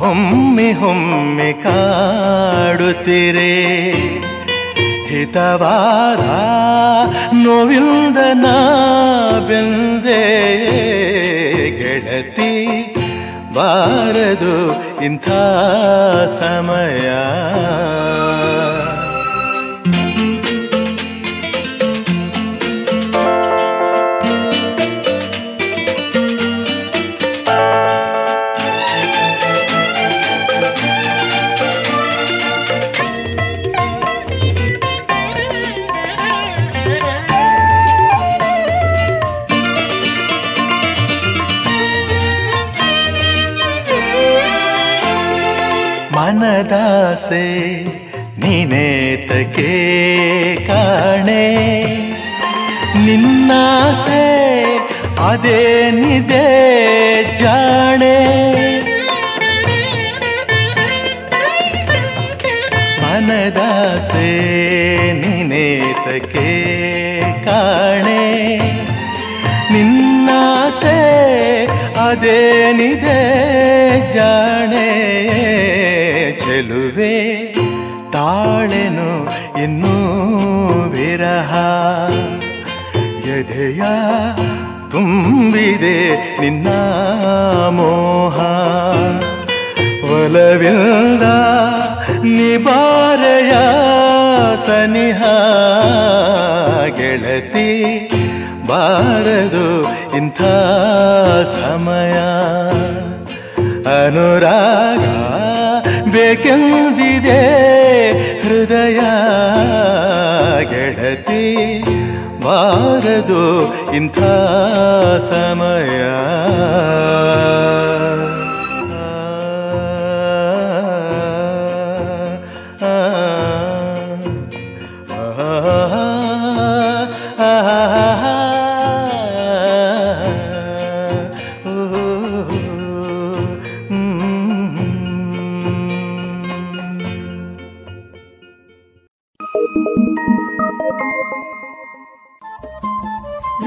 ಹೊಮ್ಮಿ ಹೊಮ್ಮಿ ಕಾಡುತ್ತಿರೆ ಹಿತವಾದ ನೋವಿಂದ ನಾ ಬೆಂದೆ ಗೆಳತಿ ಬಾರದು ಇಂಥ ಸಮಯ ಮನದಾಸೆ ನಿನೇತಕ್ಕೆ ಕಾಣೆ ನಿನ್ನಾಸೆ ಅದೇನಿದೆ ಜಾಣೆ ಮನದಾಸೆ ನಿನೇತಕ್ಕೆ ಕಾಣೆ ನಿನ್ನಾಸೆ ಅದೇನಿದೆ ಜಾಣೆ ಚೆಲುವೆ ತಾಳೆನು ಇನ್ನೂ ವಿರಹ ಎದೆಯ ತುಂಬಿದೆ ನಿನ್ನ ಮೋಹ ಒಲವಿಲ್ಲ ನಿಬಾರೆಯ ಸನಿಹ ಗೆಳತಿ ಬಾರದು ಇಂಥ ಸಮಯ ಅನುರಾಗ ಬೇಕೆಂದಿದೆ ಹೃದಯ ಗೆಳತಿ ಬಾರದು ಇಂಥ ಸಮಯ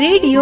ರೇಡಿಯೋ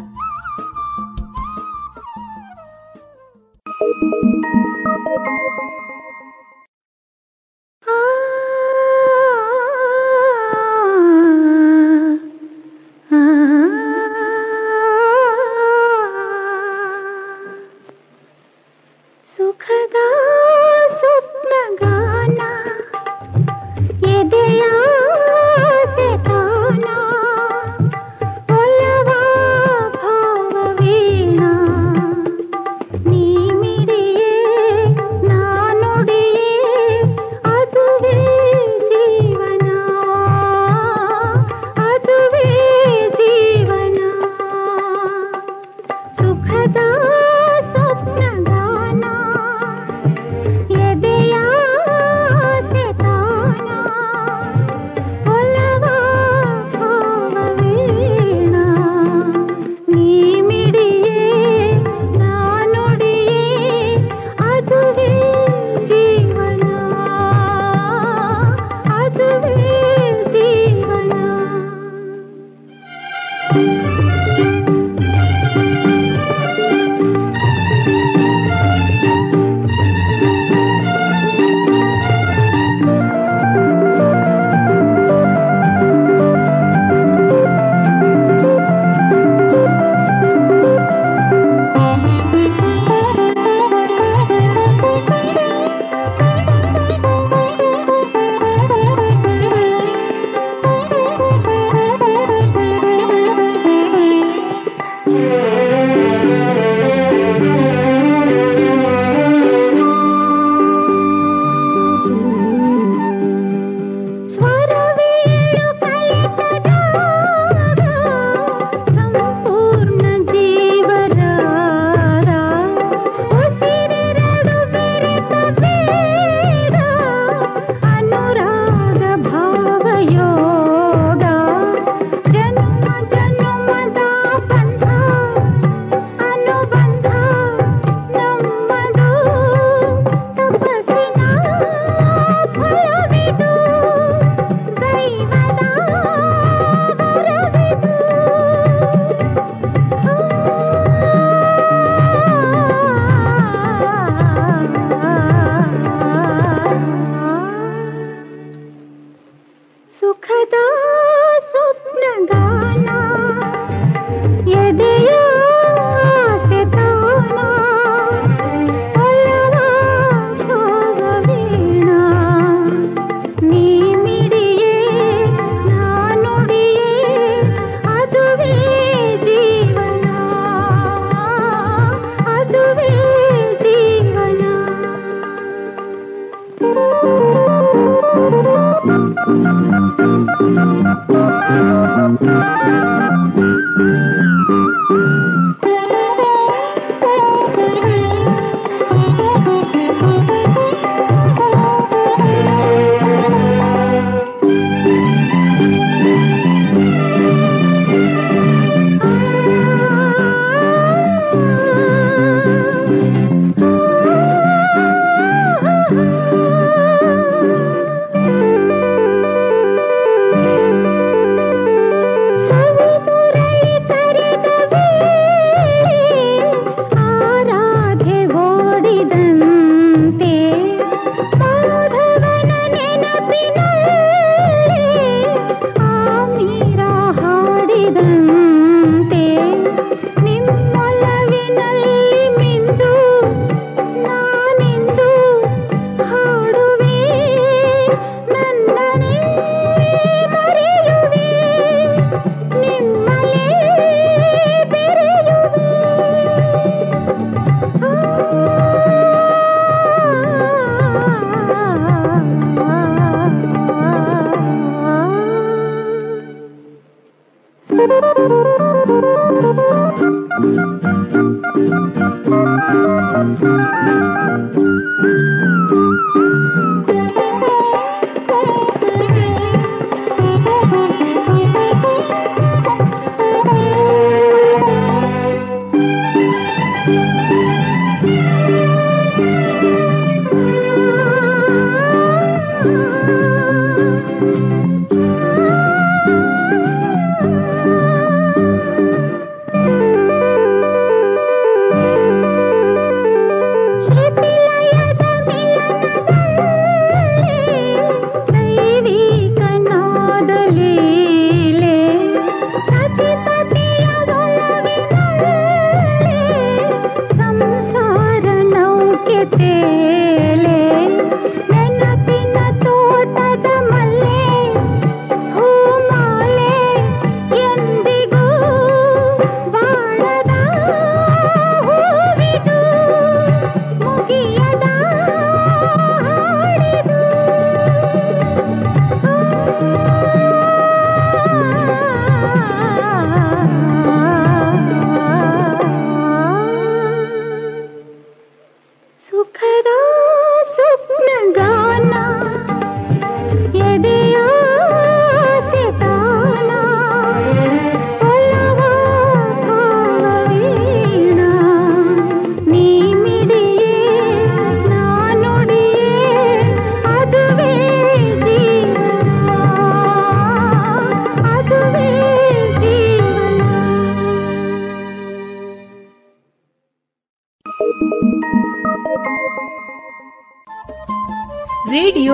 ರೇಡಿಯೋ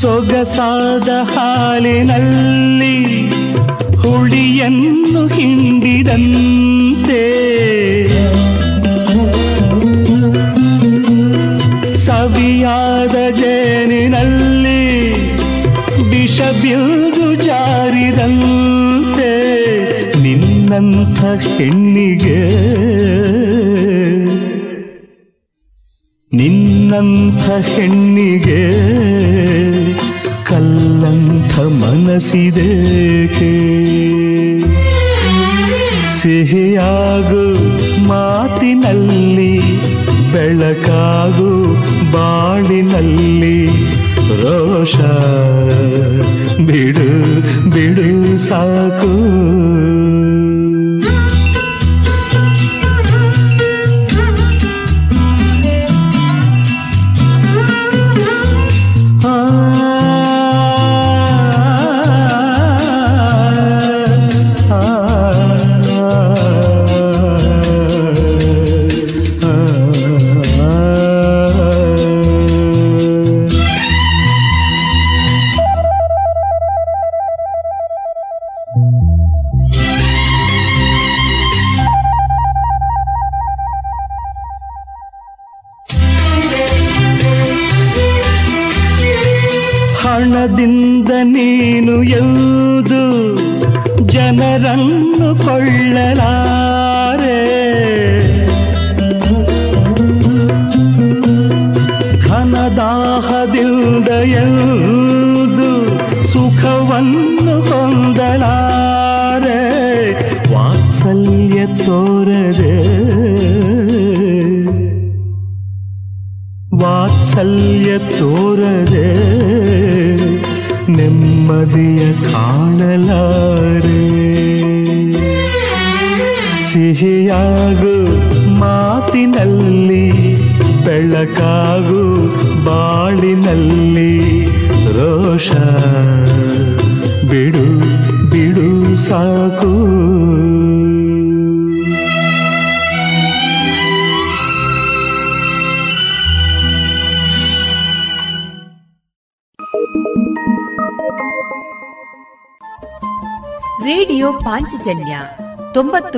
ಸೊಗಸಾದ ಹಾಲಿನಲ್ಲಿ ಹುಳಿಯನ್ನು ಹಿಂಡಿದಂತೆ ಸವಿಯಾದ ಜೇನಿನಲ್ಲಿ ವಿಷ ಬಿಲ್ದು ಜಾರಿದಂತೆ ನಿನ್ನಂಥ ಹೆಣ್ಣಿಗೆ ನಿನ್ನಂಥ ಹೆಣ್ಣಿಗೆ ಕಲ್ಲಂಥ ಮನಸಿದೇಕೆ ಸಿಹಿಯಾಗು ಮಾತಿನಲ್ಲಿ ಬೆಳಕಾಗು ಬಾಳಿನಲ್ಲಿ ರೋಷ ಬಿಡು ಬಿಡು ಸಾಕು ಜನರನ್ನು ಕೊಳ್ಳಲಾರೆ, ಘನದಾಹದಿಂದ ಎಂದು ಸುಖವನ್ನು ಹೊಂದಲಾರೆ, ವಾತ್ಸಲ್ಯ ತೋರದೆ ವಾತ್ಸಲ್ಯ ತೋರದೆ ನೆಮ್ಮದಿಯ ಕಾಣಲಾರೆ. ಸಿಹಿಯಾಗು ಮಾತಿನಲ್ಲಿ, ಬೆಳಕಾಗು ಬಾಳಿನಲ್ಲಿ, ರೋಷ ಬಿಡು ಬಿಡು ಸಾಕು. ರೇಡಿಯೋ ಪಾಂಚಜನ್ಯ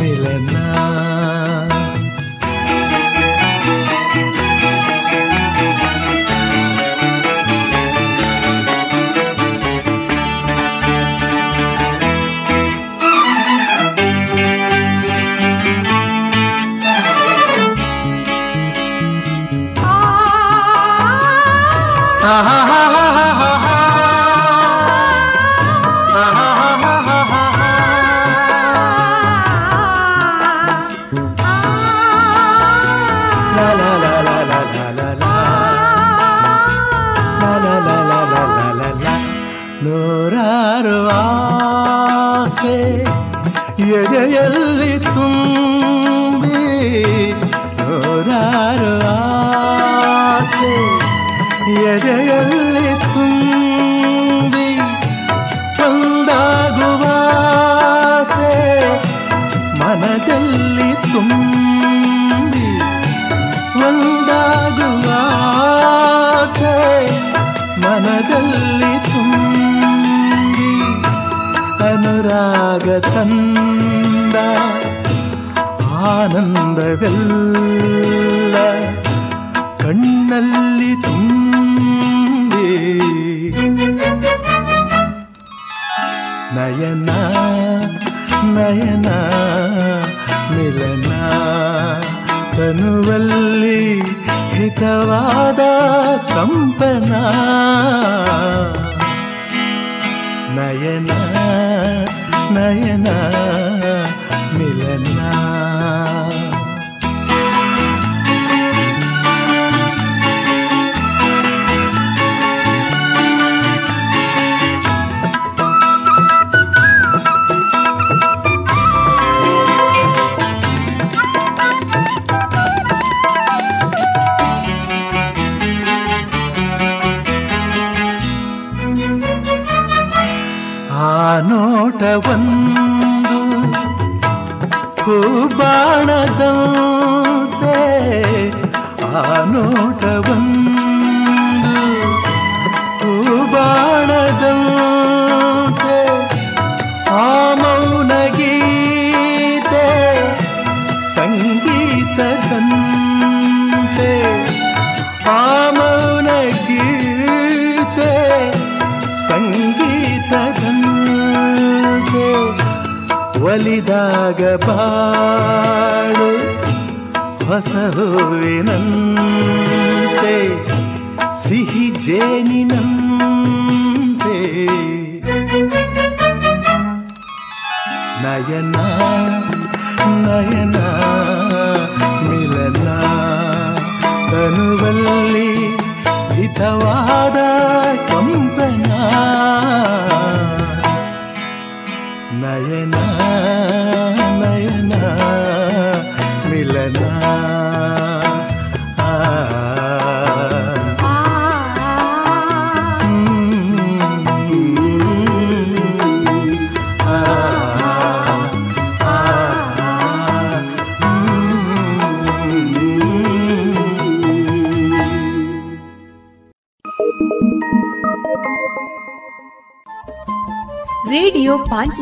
ಮಿಲನ, ನೂರಾರು ಆಸೆ ಎದೆಯಲ್ಲಿ ತುಂಬಿ, ನೂರಾರು ಆಸೆ ಎದೆಯಲ್ಲಿ ತುಂಬಿ, ಒಂದಾಗುವಾಸೆ ಮನದಲ್ಲಿ ತುಂಬಿ, ಒಂದಾಗುವಾಸೆ ಮನದಲ್ಲಿ ತುಂಬಿ, ಅನುರಾಗ ತಂದ ಆನಂದವೆಲ್ಲ ಕಣ್ಣಲ್ಲಿ ತುಂಬಿ. ನಯನ ನಯನ ಮಿಲನ, ತನುವಲ್ಲಿ ಹಿತವಾದ ಕಂಪನ. ನಯನ ನಯನ ಮಿಲನ, ನೋಟವೊಂದು ಹೂಬಾಣದಂತೆ, ಆ ನೋಟವೊಂದು ಹೂಬಾಣದಂತೆ, ಆ ಮೌನ ಗೀತೆ ಸಂಗೀತದಂತೆ, ಆ ಮೌನ ಗೀತೆ ಸಂಗೀತದಂತೆ, ಒಲಿದಾಗ ಬಾಳು ಹೊಸ ಹೂವಿನಂತೆ ಸಿಹಿ ಜೇನಿನಂತೆ ನಯನ ನಯನ ಮಿಲನ ತನುವಲ್ಲಿ ಹಿತವಾದ ಕಂಪನ ನಯನ ನಯನ ಮಿಲನ ರೇಡಿಯೋ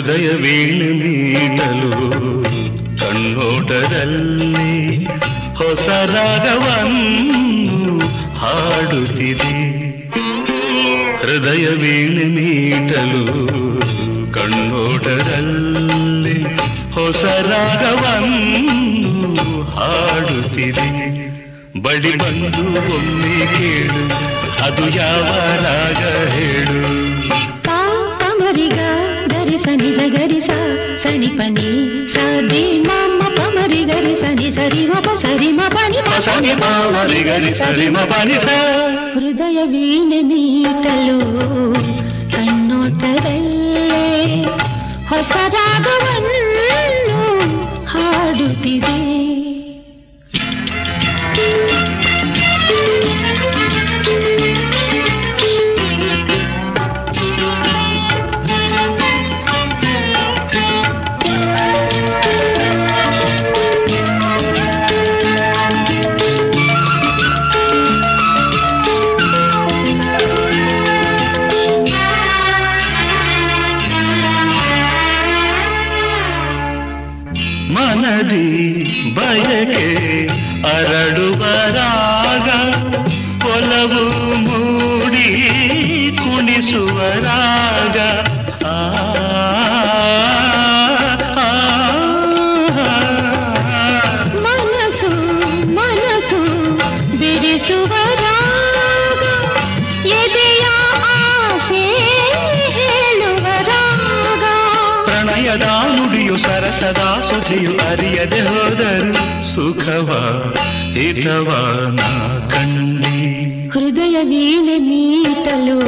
ಹೃದಯ ವೀಣಲೀನಲು ಕಣ್ಣೋಟದಲ್ಲಿ ಹೊಸ ರಾಗವನ್ನು ಹಾಡುತ್ತಿದೆ. ಹೃದಯ ವೀಣಲೀನಲು ಕಣ್ಣೋಟದಲ್ಲಿ ಹೊಸ ರಾಗವನ್ನು ಹಾಡುತ್ತಿದೆ. ಬಳಿ ಬಂದು ಒಮ್ಮೆ ಕೇಳು, ಅದು ಯಾವ ರಾಗ ಹೇಳು. ಸನಿ ಸಗರಿ ಸನಿ ಪನಿ ಸದಿ ಮಮ್ಮ ಪಮರಿ ಗರಿ ಸನಿ ಸರಿ ಮಪ ಸರಿ ಮನಿ ಸನಿ ಪಮರಿ ಗರಿ ಸರಿ ಮನಿ ಸ. ಹೃದಯ ವೀಣೆ ಮೀಟಲು ಕಣ್ಣೋಟರಲ್ಲೇ ಹೊಸ ರಾಗವನ್ನು ಹಾಡುತ್ತಿದೆ. ಬಯಕೆ ಅರಡುವ ರಾಗ ಒಲವು ಮೂಡಿ ಕುಣಿಸುವ ರಾಗ ಮನಸು ಮನಸು ಬಿಡಿಸುವ ರಾಗ ಎದೆಯ ಆಸೆ ಹೇಳುವ ರಾಗ ಪ್ರಣಯದ ಸರಸದ ಸುಧಿಯು ಅರಿಯದೆ ಹೋದರು ಸುಖವ ಹಿತವನ ಕಣ್ಣಿ. ಹೃದಯ ವೀಣೆ ಮೀಟಲು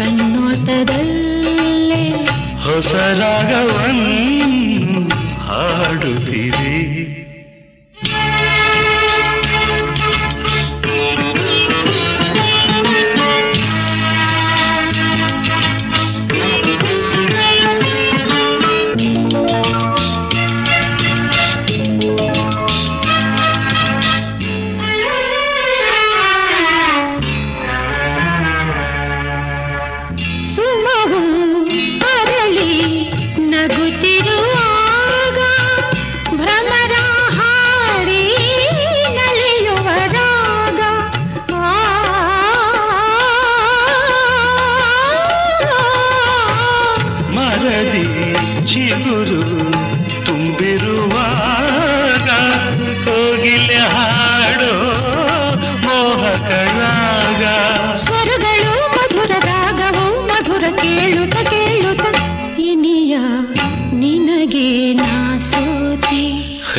ಕಣ್ಣೋಟದಲ್ಲೇ ಹೊಸ ರಾಗವನ್ನು ಹಾಡುತ್ತಿದೆ.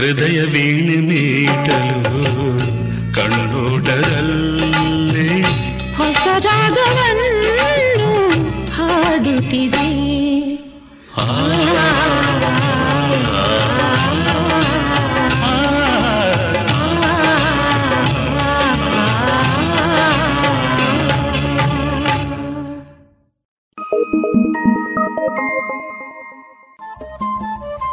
ಹೃದಯ ವೀಣೆ ಮೀಟಲು ಕಣ್ಣೋಟದಲ್ಲಿ ಹೊಸ ರಾಗವನ್ನು ಹಾಡುತ್ತಿದೆ. ಆ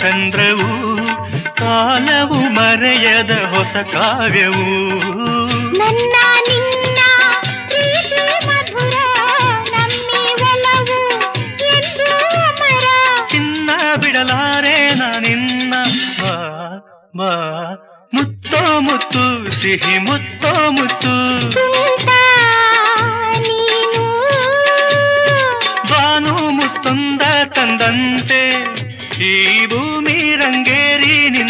ಚಂದ್ರವು ಕಾಲವು ಮರೆಯದ ಹೊಸ ಕಾವ್ಯವು ನನ್ನ ನಿನ್ನ ಪ್ರೀತಿ ಮಧುರ ನಮ್ಮಿ ಒಲವು ಎಂದು ಅಮರ ಚಿನ್ನ ಬಿಡಲಾರೆ ನಾನಿನ್ನ ಬಾ ಮುತ್ತೋ ಮುತ್ತು ಸಿಹಿ ಮುತ್ತೋ ಮುತ್ತು ನೀನು ಬಾನು ಮುತ್ತೊಂದ ತಂದಂತೆ ಈ ಭೂಮಿ ರಂಗೇರಿ